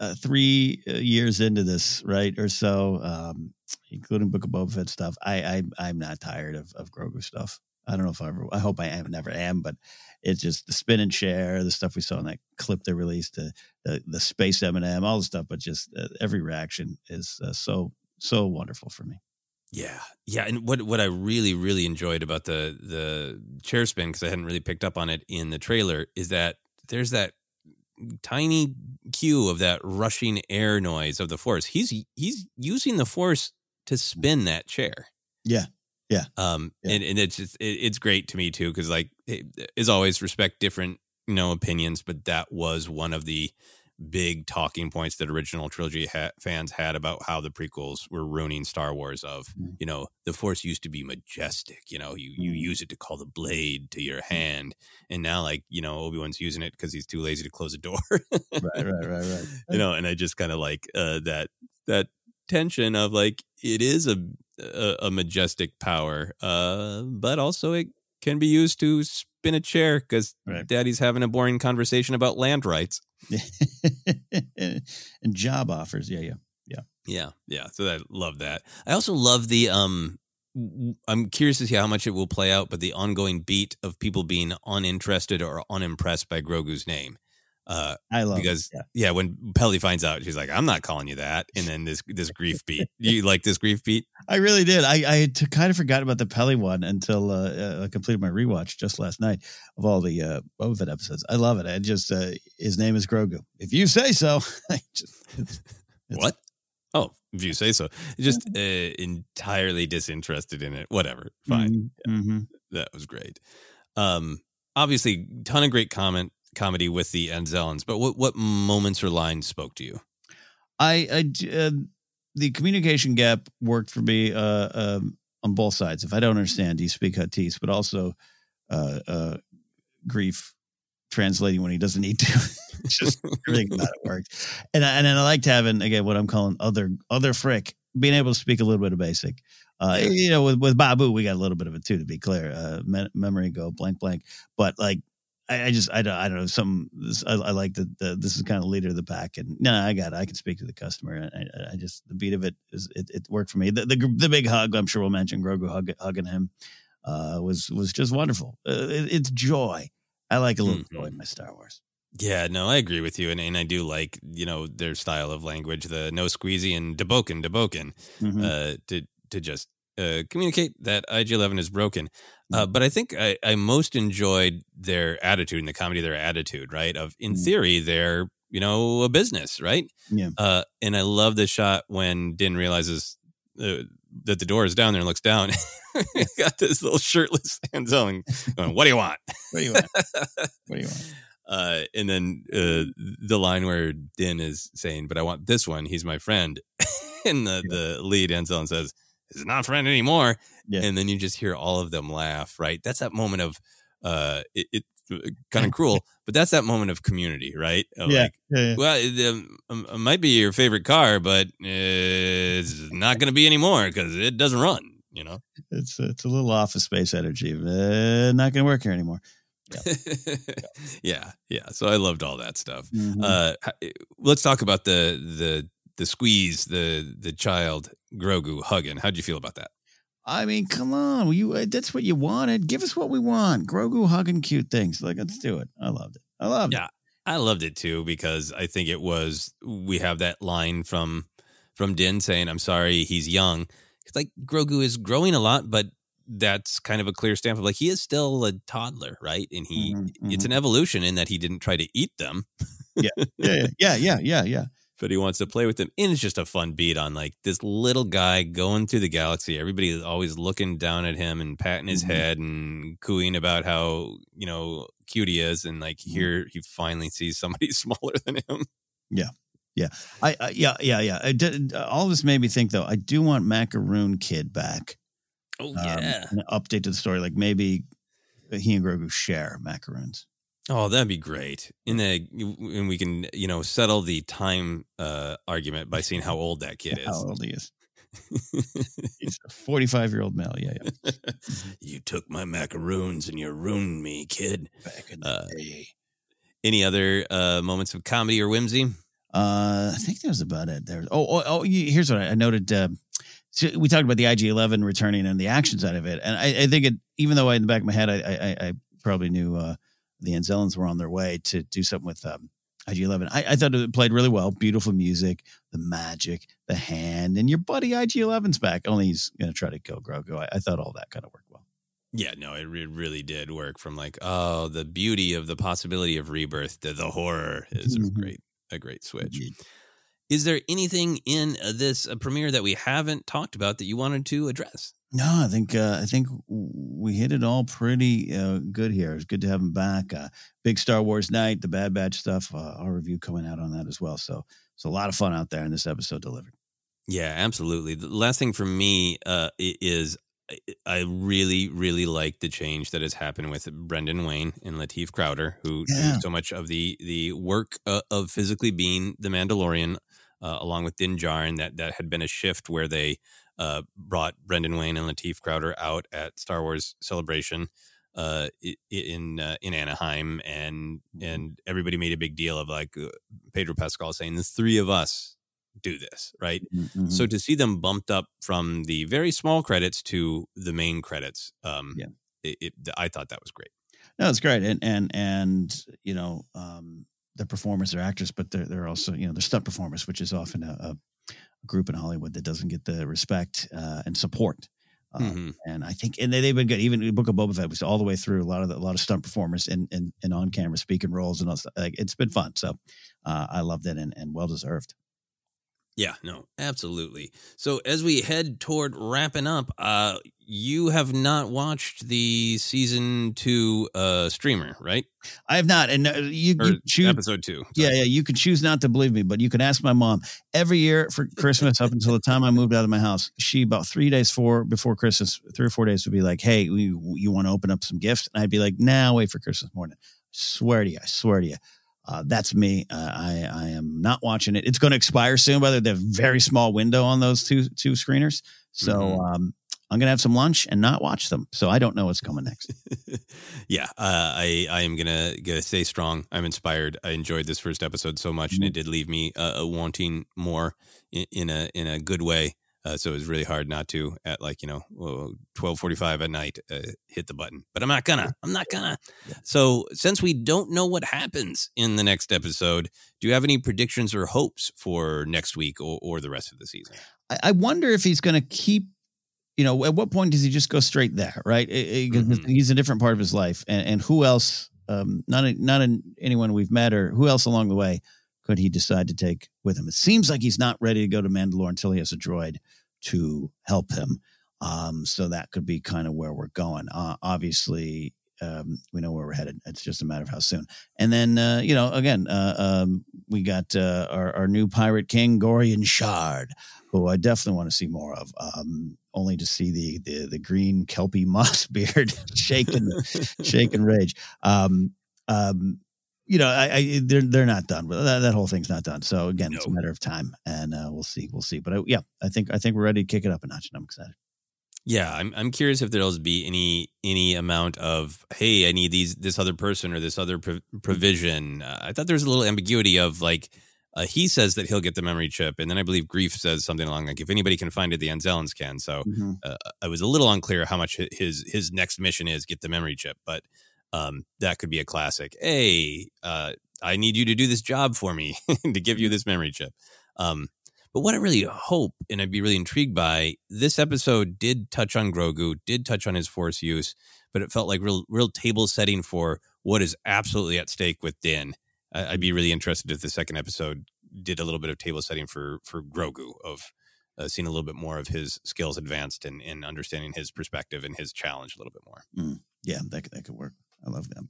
uh, three years into this, right, or so, um, including Book of Boba Fett stuff. I, I I'm not tired of, of Grogu stuff. I don't know if I ever. I hope I am, never am, but it's just the spin and share, the stuff we saw in that clip they released, the the, the space M and M, all the stuff. But just uh, every reaction is uh, so so wonderful for me. Yeah. Yeah. And what, what I really, really enjoyed about the, the chair spin, because I hadn't really picked up on it in the trailer, is that there's that tiny cue of that rushing air noise of the Force. He's, he's using the Force to spin that chair. Yeah. Yeah. Um, yeah. And, and it's just, it, it's great to me too. Cause like, it, as always, respect different, you know, opinions, but that was one of the big talking points that original trilogy ha- fans had about how the prequels were ruining Star Wars of, mm. you know, the Force used to be majestic, you know, you, you use it to call the blade to your hand. And now, like, you know, Obi-Wan's using it because he's too lazy to close a door. right, right, right, right. You know, and I just kind of like uh, that, that tension of like, it is a, a, a majestic power, uh, but also it can be used to spin a chair because right. daddy's having a boring conversation about land rights. and job offers. Yeah. Yeah. Yeah. Yeah. Yeah. So I love that. I also love the, um, I'm curious to see how much it will play out, but the ongoing beat of people being uninterested or unimpressed by Grogu's name. Uh, I love because it. Yeah. yeah, when Pelly finds out, she's like, I'm not calling you that. And then this, this grief beat, you like this grief beat? I really did. I, I had to, kind of forgot about the Pelly one until uh, I completed my rewatch just last night of all the uh, Boba Fett episodes. I love it. I just, uh, his name is Grogu. If you say so. just, it's, what? Oh, if you say so. Just uh, entirely disinterested in it. Whatever. Fine. Mm-hmm. Yeah. That was great. Um, obviously, ton of great comment. comedy with the Anzellans, but what, what moments or lines spoke to you? I, I uh, the communication gap worked for me uh, um, on both sides. If I don't understand, you speak Huttese, but also uh, uh, Grief translating when he doesn't need to. Just everything about it worked. And I, and then I liked having, again, what I'm calling other other Frick, being able to speak a little bit of basic. Uh, you know, with, with Babu, we got a little bit of it too, to be clear. Uh, me- memory go blank, blank. But like, I just, I don't, I don't know. Some, I, I like that the, this is kind of leader of the pack, and no, I got it. I can speak to the customer. I, I just, the beat of it is, it, it worked for me. The, the the big hug, I'm sure we'll mention Grogu hug, hugging him, uh, was, was just wonderful. Uh, it, it's joy. I like a little mm-hmm. joy in my Star Wars. Yeah, no, I agree with you. And, and I do like, you know, their style of language, the no squeezy and deboken, deboken, mm-hmm. uh, to, to just, Uh, communicate that I G eleven is broken. Uh, but I think I, I most enjoyed their attitude and the comedy of their attitude, right? Of, in theory, they're, you know, a business, right? Yeah. Uh, and I love the shot when Din realizes uh, that the door is down there and looks down. Got this little shirtless hands on going, what do you want? What do you want? What do you want? Uh, and then uh, the line where Din is saying, but I want this one. He's my friend. And the, yeah. the lead Anselm says, it's not a friend anymore. Yeah. And then you just hear all of them laugh, right? That's that moment of, uh, it, it kind of cruel, but that's that moment of community, right? Of yeah. Like, yeah, yeah. Well, it, um, it might be your favorite car, but it's not going to be anymore because it doesn't run, you know? It's, it's a little Office Space energy. Uh, not going to work here anymore. Yeah. yeah. Yeah. So I loved all that stuff. Mm-hmm. Uh, let's talk about the, the, the squeeze, the, the child Grogu hugging. How'd you feel about that? I mean, come on. You, uh, that's what you wanted. Give us what we want. Grogu hugging cute things. Like, let's do it. I loved it. I loved yeah, it. Yeah, I loved it too, because I think it was, we have that line from, from Din saying, I'm sorry, he's young. It's like Grogu is growing a lot, but that's kind of a clear stamp of like, he is still a toddler, right? And he, mm-hmm, mm-hmm. it's an evolution in that he didn't try to eat them. yeah. Yeah. Yeah. Yeah. Yeah. Yeah. But he wants to play with them. And it's just a fun beat on like this little guy going through the galaxy. Everybody is always looking down at him and patting his mm-hmm. head and cooing about how, you know, cute he is. And like here he finally sees somebody smaller than him. Yeah. Yeah. I, I yeah. Yeah. Yeah. I did, all this made me think though, I do want Macaroon Kid back. Oh yeah. Um, an update to the story. Like maybe he and Grogu share macaroons. Oh, that'd be great. In the and we can, you know, settle the time uh, argument by seeing how old that kid is. How old he is. He's a forty-five-year-old male. Yeah, yeah. You took my macaroons and you ruined me, kid. Back in the uh, day. Any other uh, moments of comedy or whimsy? Uh, I think that was about it. There. Oh, oh, oh here's what I, I noted. Uh, so we talked about the I G eleven returning and the actions out of it. And I, I think it, even though I, in the back of my head, I, I, I probably knew uh, the Anzellans were on their way to do something with um, I G eleven. I, I thought it played really well. Beautiful music, the magic, the hand, and your buddy I G eleven's back. Only he's going to try to kill Grogu. I, I thought all that kind of worked well. Yeah, no, it re- really did work from like, oh, the beauty of the possibility of rebirth to the horror is mm-hmm. a great, a great switch. Mm-hmm. Is there anything in this premiere that we haven't talked about that you wanted to address? No, I think uh, I think we hit it all pretty uh, good here. It's good to have him back. Uh, big Star Wars night, the Bad Batch stuff. Uh, our review coming out on that as well. So it's a lot of fun out there, and this episode delivered. Yeah, absolutely. The last thing for me uh, is I really, really like the change that has happened with Brendan Wayne and Lateef Crowder, who yeah. do so much of the the work uh, of physically being the Mandalorian, uh, along with Din Djarin. That that had been a shift where they. Uh, brought Brendan Wayne and Lateef Crowder out at Star Wars Celebration uh, in uh, in Anaheim, and and everybody made a big deal of like Pedro Pascal saying, "The three of us do this," right? Mm-hmm. So to see them bumped up from the very small credits to the main credits, um, yeah. it, it, I thought that was great. No, it's great, and and and you know, um, the performers are actors, but they're they're also you know they're stunt performers, which is often a, a group in Hollywood that doesn't get the respect uh, and support. Um, mm-hmm. And I think, and they, they've been good. Even Book of Boba Fett was all the way through a lot of the, a lot of stunt performers and, and, and on camera speaking roles. And all, like, it's been fun. So uh, I loved it and, and well-deserved. Yeah, no, absolutely. So as we head toward wrapping up, uh, you have not watched the season two uh, streamer, right? I have not. And uh, you, you choose episode two. Sorry. Yeah, yeah. You can choose not to believe me, but you can ask my mom every year for Christmas up until the time I moved out of my house. She about three days four before Christmas, three or four days would be like, "Hey, we, you want to open up some gifts?" And I'd be like, "Nah, wait for Christmas morning." I swear to you, I swear to you. Uh, that's me. Uh, I, I am not watching it. It's going to expire soon, by the way. They have a very small window on those two two screeners. So mm-hmm. um, I'm going to have some lunch and not watch them. So I don't know what's coming next. yeah, uh, I, I am going to stay strong. I'm inspired. I enjoyed this first episode so much, mm-hmm. and it did leave me uh, wanting more in, in a in a good way. Uh, so it was really hard not to at like, you know, twelve forty-five at night, uh, hit the button. But I'm not gonna. I'm not gonna. Yeah. So since we don't know what happens in the next episode, do you have any predictions or hopes for next week or, or the rest of the season? I, I wonder if he's going to keep, you know, at what point does he just go straight there, right? It, it, mm-hmm. He's a different part of his life. And, and who else, um, not a, not a, anyone we've met or who else along the way, could he decide to take with him? It seems like he's not ready to go to Mandalore until he has a droid to help him. Um, so that could be kind of where we're going. Uh, obviously, um, we know where we're headed. It's just a matter of how soon. And then, uh, you know, again, uh, um, we got uh, our, our new pirate king, Gorian Shard, who I definitely want to see more of. Um, only to see the the, the green kelpie moss beard shaking, shaking rage. Um, um, You know, I, I they're they're not done. That, that whole thing's not done. So again, no. It's a matter of time, and uh, we'll see, we'll see. But I, yeah, I think I think we're ready to kick it up a notch, and I'm excited. Yeah, I'm I'm curious if there'll be any any amount of hey, I need these this other person or this other pro- provision. Uh, I thought there was a little ambiguity of like uh, he says that he'll get the memory chip, and then I believe Greef says something along like if anybody can find it, the Anzellans can. So mm-hmm. uh, I was a little unclear how much his his next mission is get the memory chip, but. Um, that could be a classic. Hey, uh, I need you to do this job for me to give you this memory chip. Um, but what I really hope, and I'd be really intrigued by, this episode did touch on Grogu, did touch on his Force use, but it felt like real, real table setting for what is absolutely at stake with Din. I, I'd be really interested if the second episode did a little bit of table setting for for Grogu, of uh, seeing a little bit more of his skills advanced and, and understanding his perspective and his challenge a little bit more. Mm, yeah, that that could work. I love them.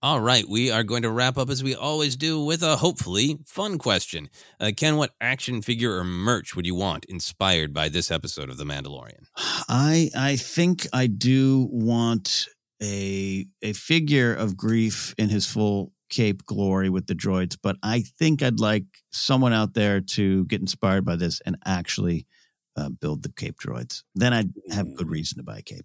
All right. We are going to wrap up as we always do with a hopefully fun question. Uh, Ken, what action figure or merch would you want inspired by this episode of The Mandalorian? I I think I do want a a figure of Greef in his full cape glory with the droids, but I think I'd like someone out there to get inspired by this and actually uh, build the cape droids. Then I'd have good reason to buy a cape.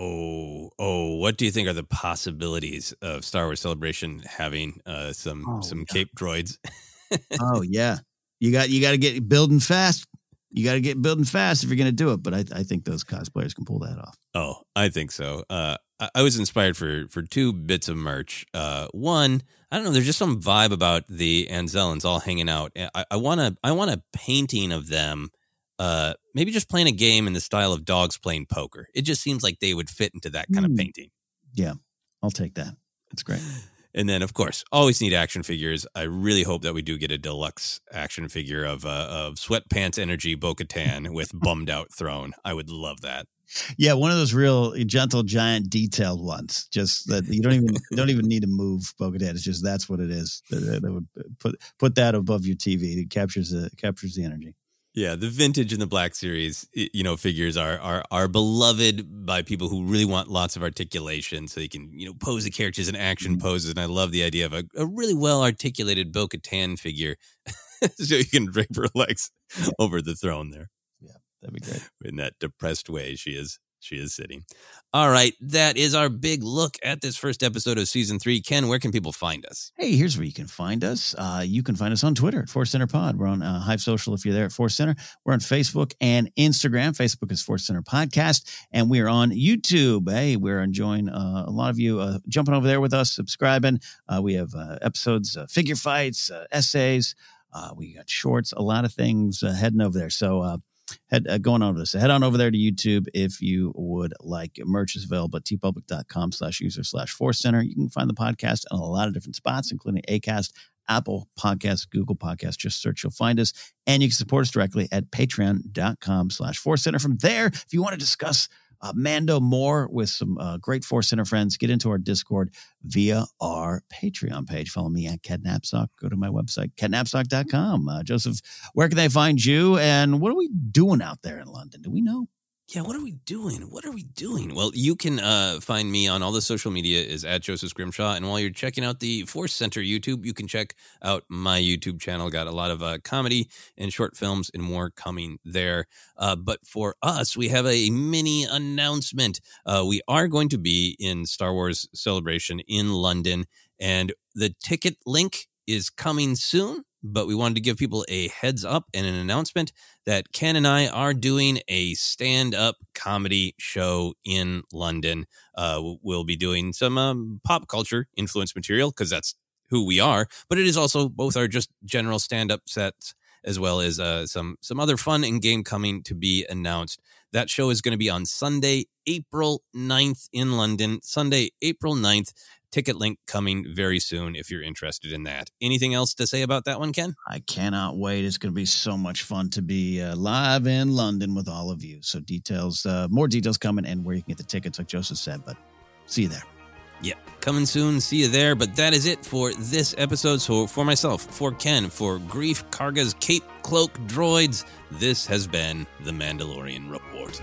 Oh, oh! What do you think are the possibilities of Star Wars Celebration having uh, some oh, some yeah. cape droids? oh yeah, you got you got to get building fast. you got to get building fast if you're going to do it. But I, I think those cosplayers can pull that off. Oh, I think so. Uh, I, I was inspired for, for two bits of merch. Uh, one, I don't know. There's just some vibe about the Anzellans all hanging out. I, I want to, I want a painting of them. Uh, maybe just playing a game in the style of dogs playing poker. It just seems like they would fit into that kind mm. of painting. Yeah, I'll take that. That's great. And then, of course, always need action figures. I really hope that we do get a deluxe action figure of uh, of sweatpants energy Bo-Katan with bummed out throne. I would love that. Yeah, one of those real gentle, giant, detailed ones. Just that you don't even you don't even need to move Bo-Katan. It's just that's what it is. That would put put that above your T V. It captures the captures the energy. Yeah, the vintage and the Black Series, you know, figures are are are beloved by people who really want lots of articulation, so they can, you know, pose the characters in action mm-hmm. poses. And I love the idea of a, a really well articulated Bo-Katan figure, so you can drape her legs yeah. over the throne there. Yeah, that'd be great. In that depressed way she is she is sitting. All right, that is our big look at this first episode of season three. Ken, where can people find us? Hey, here's where you can find us. Uh, you can find us on Twitter at Force Center Pod. We're on uh, Hive Social if you're there at Force Center. We're on Facebook and Instagram. Facebook is Force Center Podcast, and we are on YouTube. Hey, we're enjoying uh, a lot of you uh, jumping over there with us, subscribing. Uh, we have uh, episodes, uh, figure fights, uh, essays. Uh, we got shorts, a lot of things uh, heading over there. So, uh, Head uh, going on with this. So head on over there to YouTube if you would like. Merch is available at tpublic.com slash user slash Force Center. You can find the podcast in a lot of different spots, including Acast, Apple Podcasts, Google Podcasts. Just search, you'll find us. And you can support us directly at patreon.com slash Force Center. From there, if you want to discuss uh, Mando more with some uh, great Force Center friends, get into our Discord via our Patreon page. Follow me at Ken Napsok. Go to my website, ken napsok dot com. Uh, Joseph, where can they find you? And what are we doing out there in London? Do we know? Yeah, what are we doing? What are we doing? Well, you can uh, find me on all the social media is at Joseph Scrimshaw. And while you're checking out the Force Center YouTube, you can check out my YouTube channel. Got a lot of uh, comedy and short films and more coming there. Uh, but for us, we have a mini announcement. Uh, we are going to be in Star Wars Celebration in London, and the ticket link is coming soon. But we wanted to give people a heads up and an announcement that Ken and I are doing a stand-up comedy show in London. Uh, we'll be doing some um, pop culture influence material because that's who we are. But it is also both our just general stand-up sets as well as uh, some some other fun and game coming to be announced. That show is going to be on Sunday, April ninth in London. Sunday, April ninth. Ticket link coming very soon if you're interested in that. Anything else to say about that one, Ken? I cannot wait. It's going to be so much fun to be uh, live in London with all of you. So details, uh, more details coming and where you can get the tickets, like Joseph said. But see you there. Yeah, coming soon. See you there. But that is it for this episode. So for myself, for Ken, for Greef Karga's Cape Cloak Droids, this has been The Mandalorian Report.